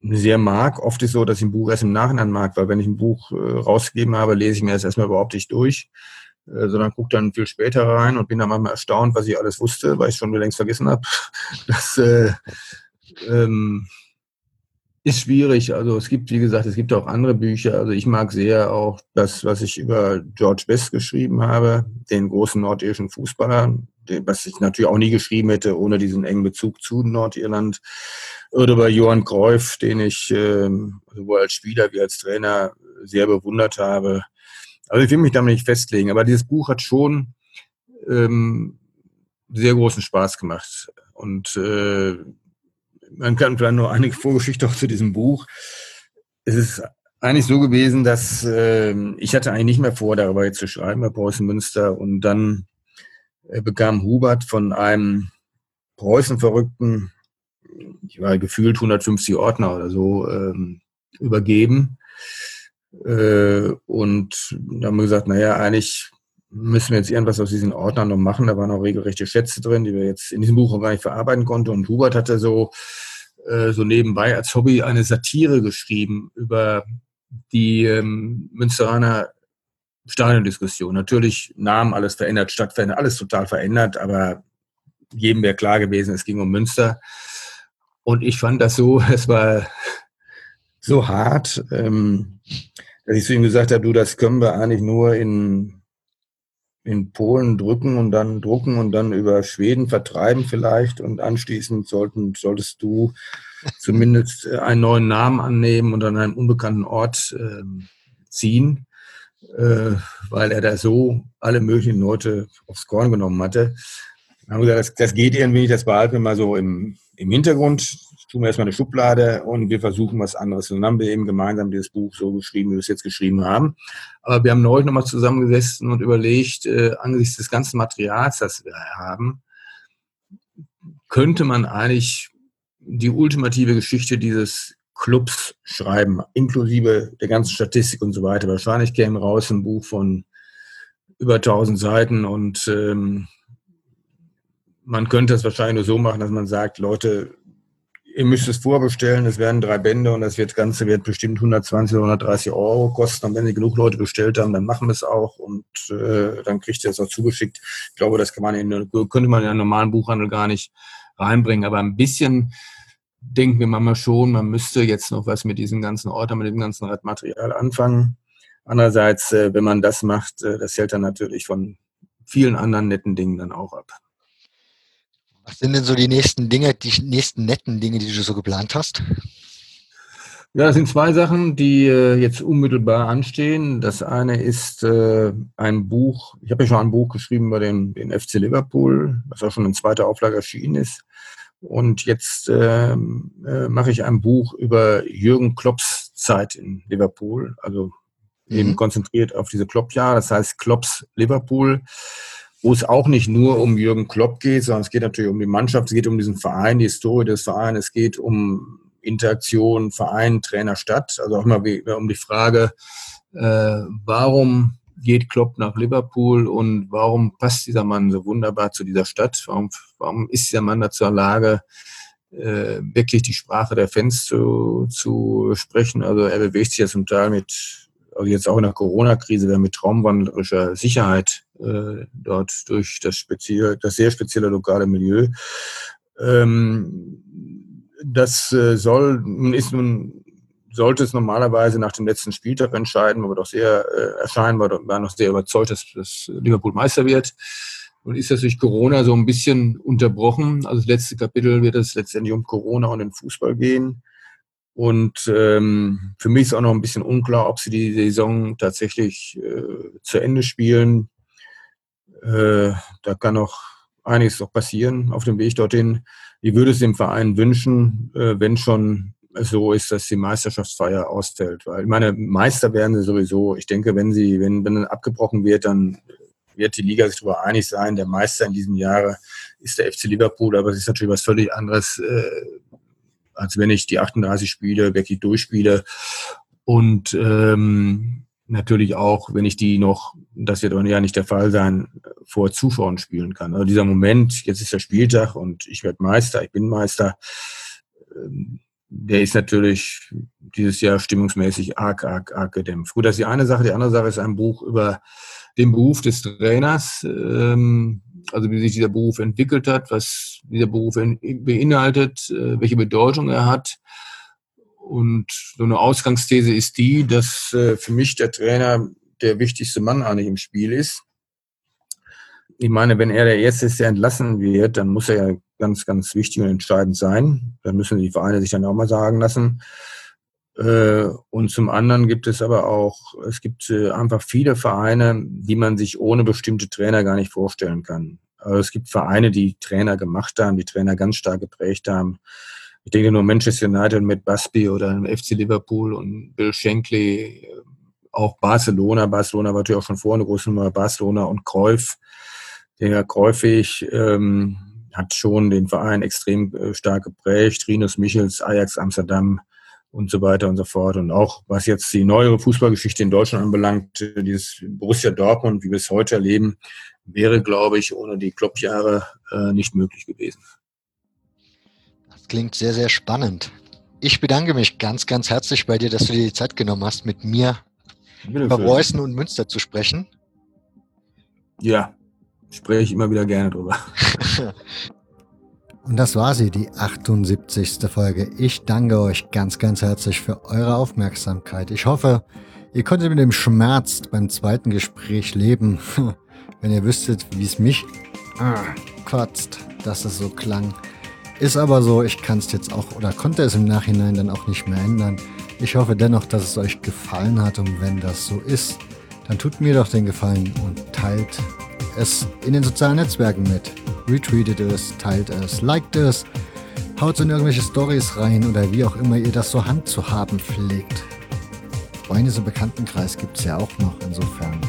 sehr mag. Oft ist es so, dass ich ein Buch erst im Nachhinein mag, weil wenn ich ein Buch rausgegeben habe, lese ich mir das erstmal überhaupt nicht durch, sondern gucke dann viel später rein und bin dann manchmal erstaunt, was ich alles wusste, weil ich schon längst vergessen habe. Das ist schwierig. Also es gibt, wie gesagt, es gibt auch andere Bücher. Also ich mag sehr auch das, was ich über George Best geschrieben habe, den großen nordirischen Fußballer, was ich natürlich auch nie geschrieben hätte, ohne diesen engen Bezug zu Nordirland. Oder bei Johan Cruyff, den ich sowohl als Spieler wie als Trainer sehr bewundert habe. Also ich will mich damit nicht festlegen, aber dieses Buch hat schon sehr großen Spaß gemacht. Und man kann vielleicht noch einige Vorgeschichte auch zu diesem Buch. Es ist eigentlich so gewesen, dass ich hatte eigentlich nicht mehr vor, darüber jetzt zu schreiben bei Preußen-Münster. Und dann bekam Hubert von einem Preußen-Verrückten, ich war gefühlt 150 Ordner oder so, übergeben. Und da haben wir gesagt, naja, eigentlich müssen wir jetzt irgendwas aus diesen Ordnern noch machen. Da waren auch regelrechte Schätze drin, die wir jetzt in diesem Buch auch gar nicht verarbeiten konnten. Und Hubert hatte so nebenbei als Hobby eine Satire geschrieben über die Münsteraner Stadiondiskussion. Natürlich Namen, alles verändert, Stadt verändert, alles total verändert, aber jedem wäre klar gewesen, es ging um Münster. Und ich fand das so, es war so hart, dass ich zu ihm gesagt habe, du, das können wir eigentlich nur in Polen drucken und dann über Schweden vertreiben vielleicht und anschließend solltest du zumindest einen neuen Namen annehmen und an einem unbekannten Ort ziehen, weil er da so alle möglichen Leute aufs Korn genommen hatte. Dann haben wir gesagt, das geht irgendwie nicht, das behalten wir mal so im Hintergrund, tun wir erstmal eine Schublade und wir versuchen was anderes. Und dann haben wir eben gemeinsam dieses Buch so geschrieben, wie wir es jetzt geschrieben haben. Aber wir haben neulich nochmal zusammengesessen und überlegt, angesichts des ganzen Materials, das wir haben, könnte man eigentlich die ultimative Geschichte dieses Clubs schreiben, inklusive der ganzen Statistik und so weiter. Wahrscheinlich käme raus ein Buch von über 1000 Seiten und man könnte das wahrscheinlich nur so machen, dass man sagt, Leute, ihr müsst es vorbestellen, es werden 3 Bände und das Ganze wird bestimmt 120 oder 130 € kosten. Und wenn sie genug Leute bestellt haben, dann machen wir es auch und dann kriegt ihr das auch zugeschickt. Ich glaube, das könnte man in einen normalen Buchhandel gar nicht reinbringen. Aber ein bisschen denken wir manchmal schon, man müsste jetzt noch was mit diesem ganzen Ordner, mit dem ganzen Material anfangen. Andererseits, wenn man das macht, das hält dann natürlich von vielen anderen netten Dingen dann auch ab. Was sind denn so die nächsten netten Dinge, die du so geplant hast? Ja, das sind 2 Sachen, die jetzt unmittelbar anstehen. Das eine ist ein Buch, ich habe ja schon ein Buch geschrieben über den FC Liverpool, was auch schon in 2. Auflage erschienen ist. Und jetzt mache ich ein Buch über Jürgen Klopps Zeit in Liverpool, also eben konzentriert auf diese Klopp-Jahre, das heißt Klopps Liverpool, wo es auch nicht nur um Jürgen Klopp geht, sondern es geht natürlich um die Mannschaft, es geht um diesen Verein, die Historie des Vereins, es geht um Interaktion, Verein, Trainer, Stadt, also auch mal um die Frage, warum geht Klopp nach Liverpool und warum passt dieser Mann so wunderbar zu dieser Stadt, warum ist dieser Mann dazu in der Lage, wirklich die Sprache der Fans zu sprechen, also er bewegt sich ja zum Teil jetzt auch in der Corona-Krise, der mit traumwandlerischer Sicherheit dort durch das sehr spezielle lokale Milieu. Das sollte es normalerweise nach dem letzten Spieltag entscheiden, aber doch sehr erscheinen, weil wir noch sehr überzeugt, dass Liverpool Meister wird. Und ist das durch Corona so ein bisschen unterbrochen. Also das letzte Kapitel wird es letztendlich um Corona und den Fußball gehen. Und für mich ist auch noch ein bisschen unklar, ob sie die Saison tatsächlich zu Ende spielen. Da kann noch einiges passieren auf dem Weg dorthin. Ich würde es dem Verein wünschen, wenn schon so ist, dass die Meisterschaftsfeier ausfällt. Weil, ich meine, Meister werden sie sowieso. Ich denke, wenn abgebrochen wird, dann wird die Liga sich darüber einig sein. Der Meister in diesem Jahre ist der FC Liverpool, aber es ist natürlich was völlig anderes, als wenn ich die 38 Spiele wirklich durchspiele. Und natürlich auch, wenn ich die noch, das wird aber ja nicht der Fall sein, vor Zuschauern spielen kann. Also dieser Moment, jetzt ist der Spieltag und ich werde Meister, ich bin Meister, der ist natürlich dieses Jahr stimmungsmäßig arg gedämpft. Gut, das ist die eine Sache. Die andere Sache ist ein Buch über den Beruf des Trainers, also wie sich dieser Beruf entwickelt hat, was dieser Beruf beinhaltet, welche Bedeutung er hat. Und so eine Ausgangsthese ist die, dass für mich der Trainer der wichtigste Mann eigentlich im Spiel ist. Ich meine, wenn er der Erste ist, der entlassen wird, dann muss er ja ganz, ganz wichtig und entscheidend sein. Dann müssen die Vereine sich dann auch mal sagen lassen. Und zum anderen gibt es aber auch, es gibt einfach viele Vereine, die man sich ohne bestimmte Trainer gar nicht vorstellen kann. Also es gibt Vereine, die Trainer gemacht haben, die Trainer ganz stark geprägt haben. Ich denke nur Manchester United mit Busby oder FC Liverpool und Bill Shankly, auch Barcelona. Barcelona war natürlich auch schon vorher eine große Nummer. Barcelona und Cruyff, der Cruyffig hat schon den Verein extrem stark geprägt. Rinus Michels, Ajax Amsterdam und so weiter und so fort. Und auch, was jetzt die neuere Fußballgeschichte in Deutschland anbelangt, dieses Borussia Dortmund, wie wir es heute erleben, wäre, glaube ich, ohne die Klopp-Jahre nicht möglich gewesen. Klingt sehr, sehr spannend. Ich bedanke mich ganz, ganz herzlich bei dir, dass du dir die Zeit genommen hast, mit mir über Preußen und Münster zu sprechen. Ja, spreche ich immer wieder gerne drüber. Und das war sie, die 78. Folge. Ich danke euch ganz, ganz herzlich für eure Aufmerksamkeit. Ich hoffe, ihr konntet mit dem Schmerz beim zweiten Gespräch leben. Wenn ihr wüsstet, wie es mich kotzt, dass es so klang. Ist aber so, ich kann es jetzt auch oder konnte es im Nachhinein dann auch nicht mehr ändern. Ich hoffe dennoch, dass es euch gefallen hat, und wenn das so ist, dann tut mir doch den Gefallen und teilt es in den sozialen Netzwerken mit. Retweetet es, teilt es, liked es, haut in irgendwelche Storys rein oder wie auch immer ihr das so handzuhaben pflegt. Freundes- und Bekanntenkreis gibt es ja auch noch, insofern.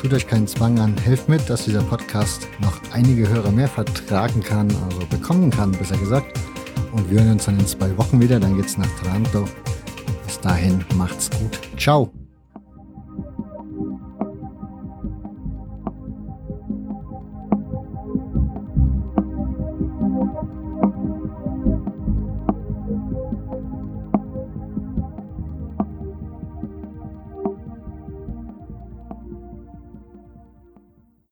Tut euch keinen Zwang an, helft mit, dass dieser Podcast noch einige Hörer mehr vertragen kann, also bekommen kann, besser gesagt. Und wir hören uns dann in 2 Wochen wieder, dann geht's nach Taranto. Bis dahin, macht's gut. Ciao.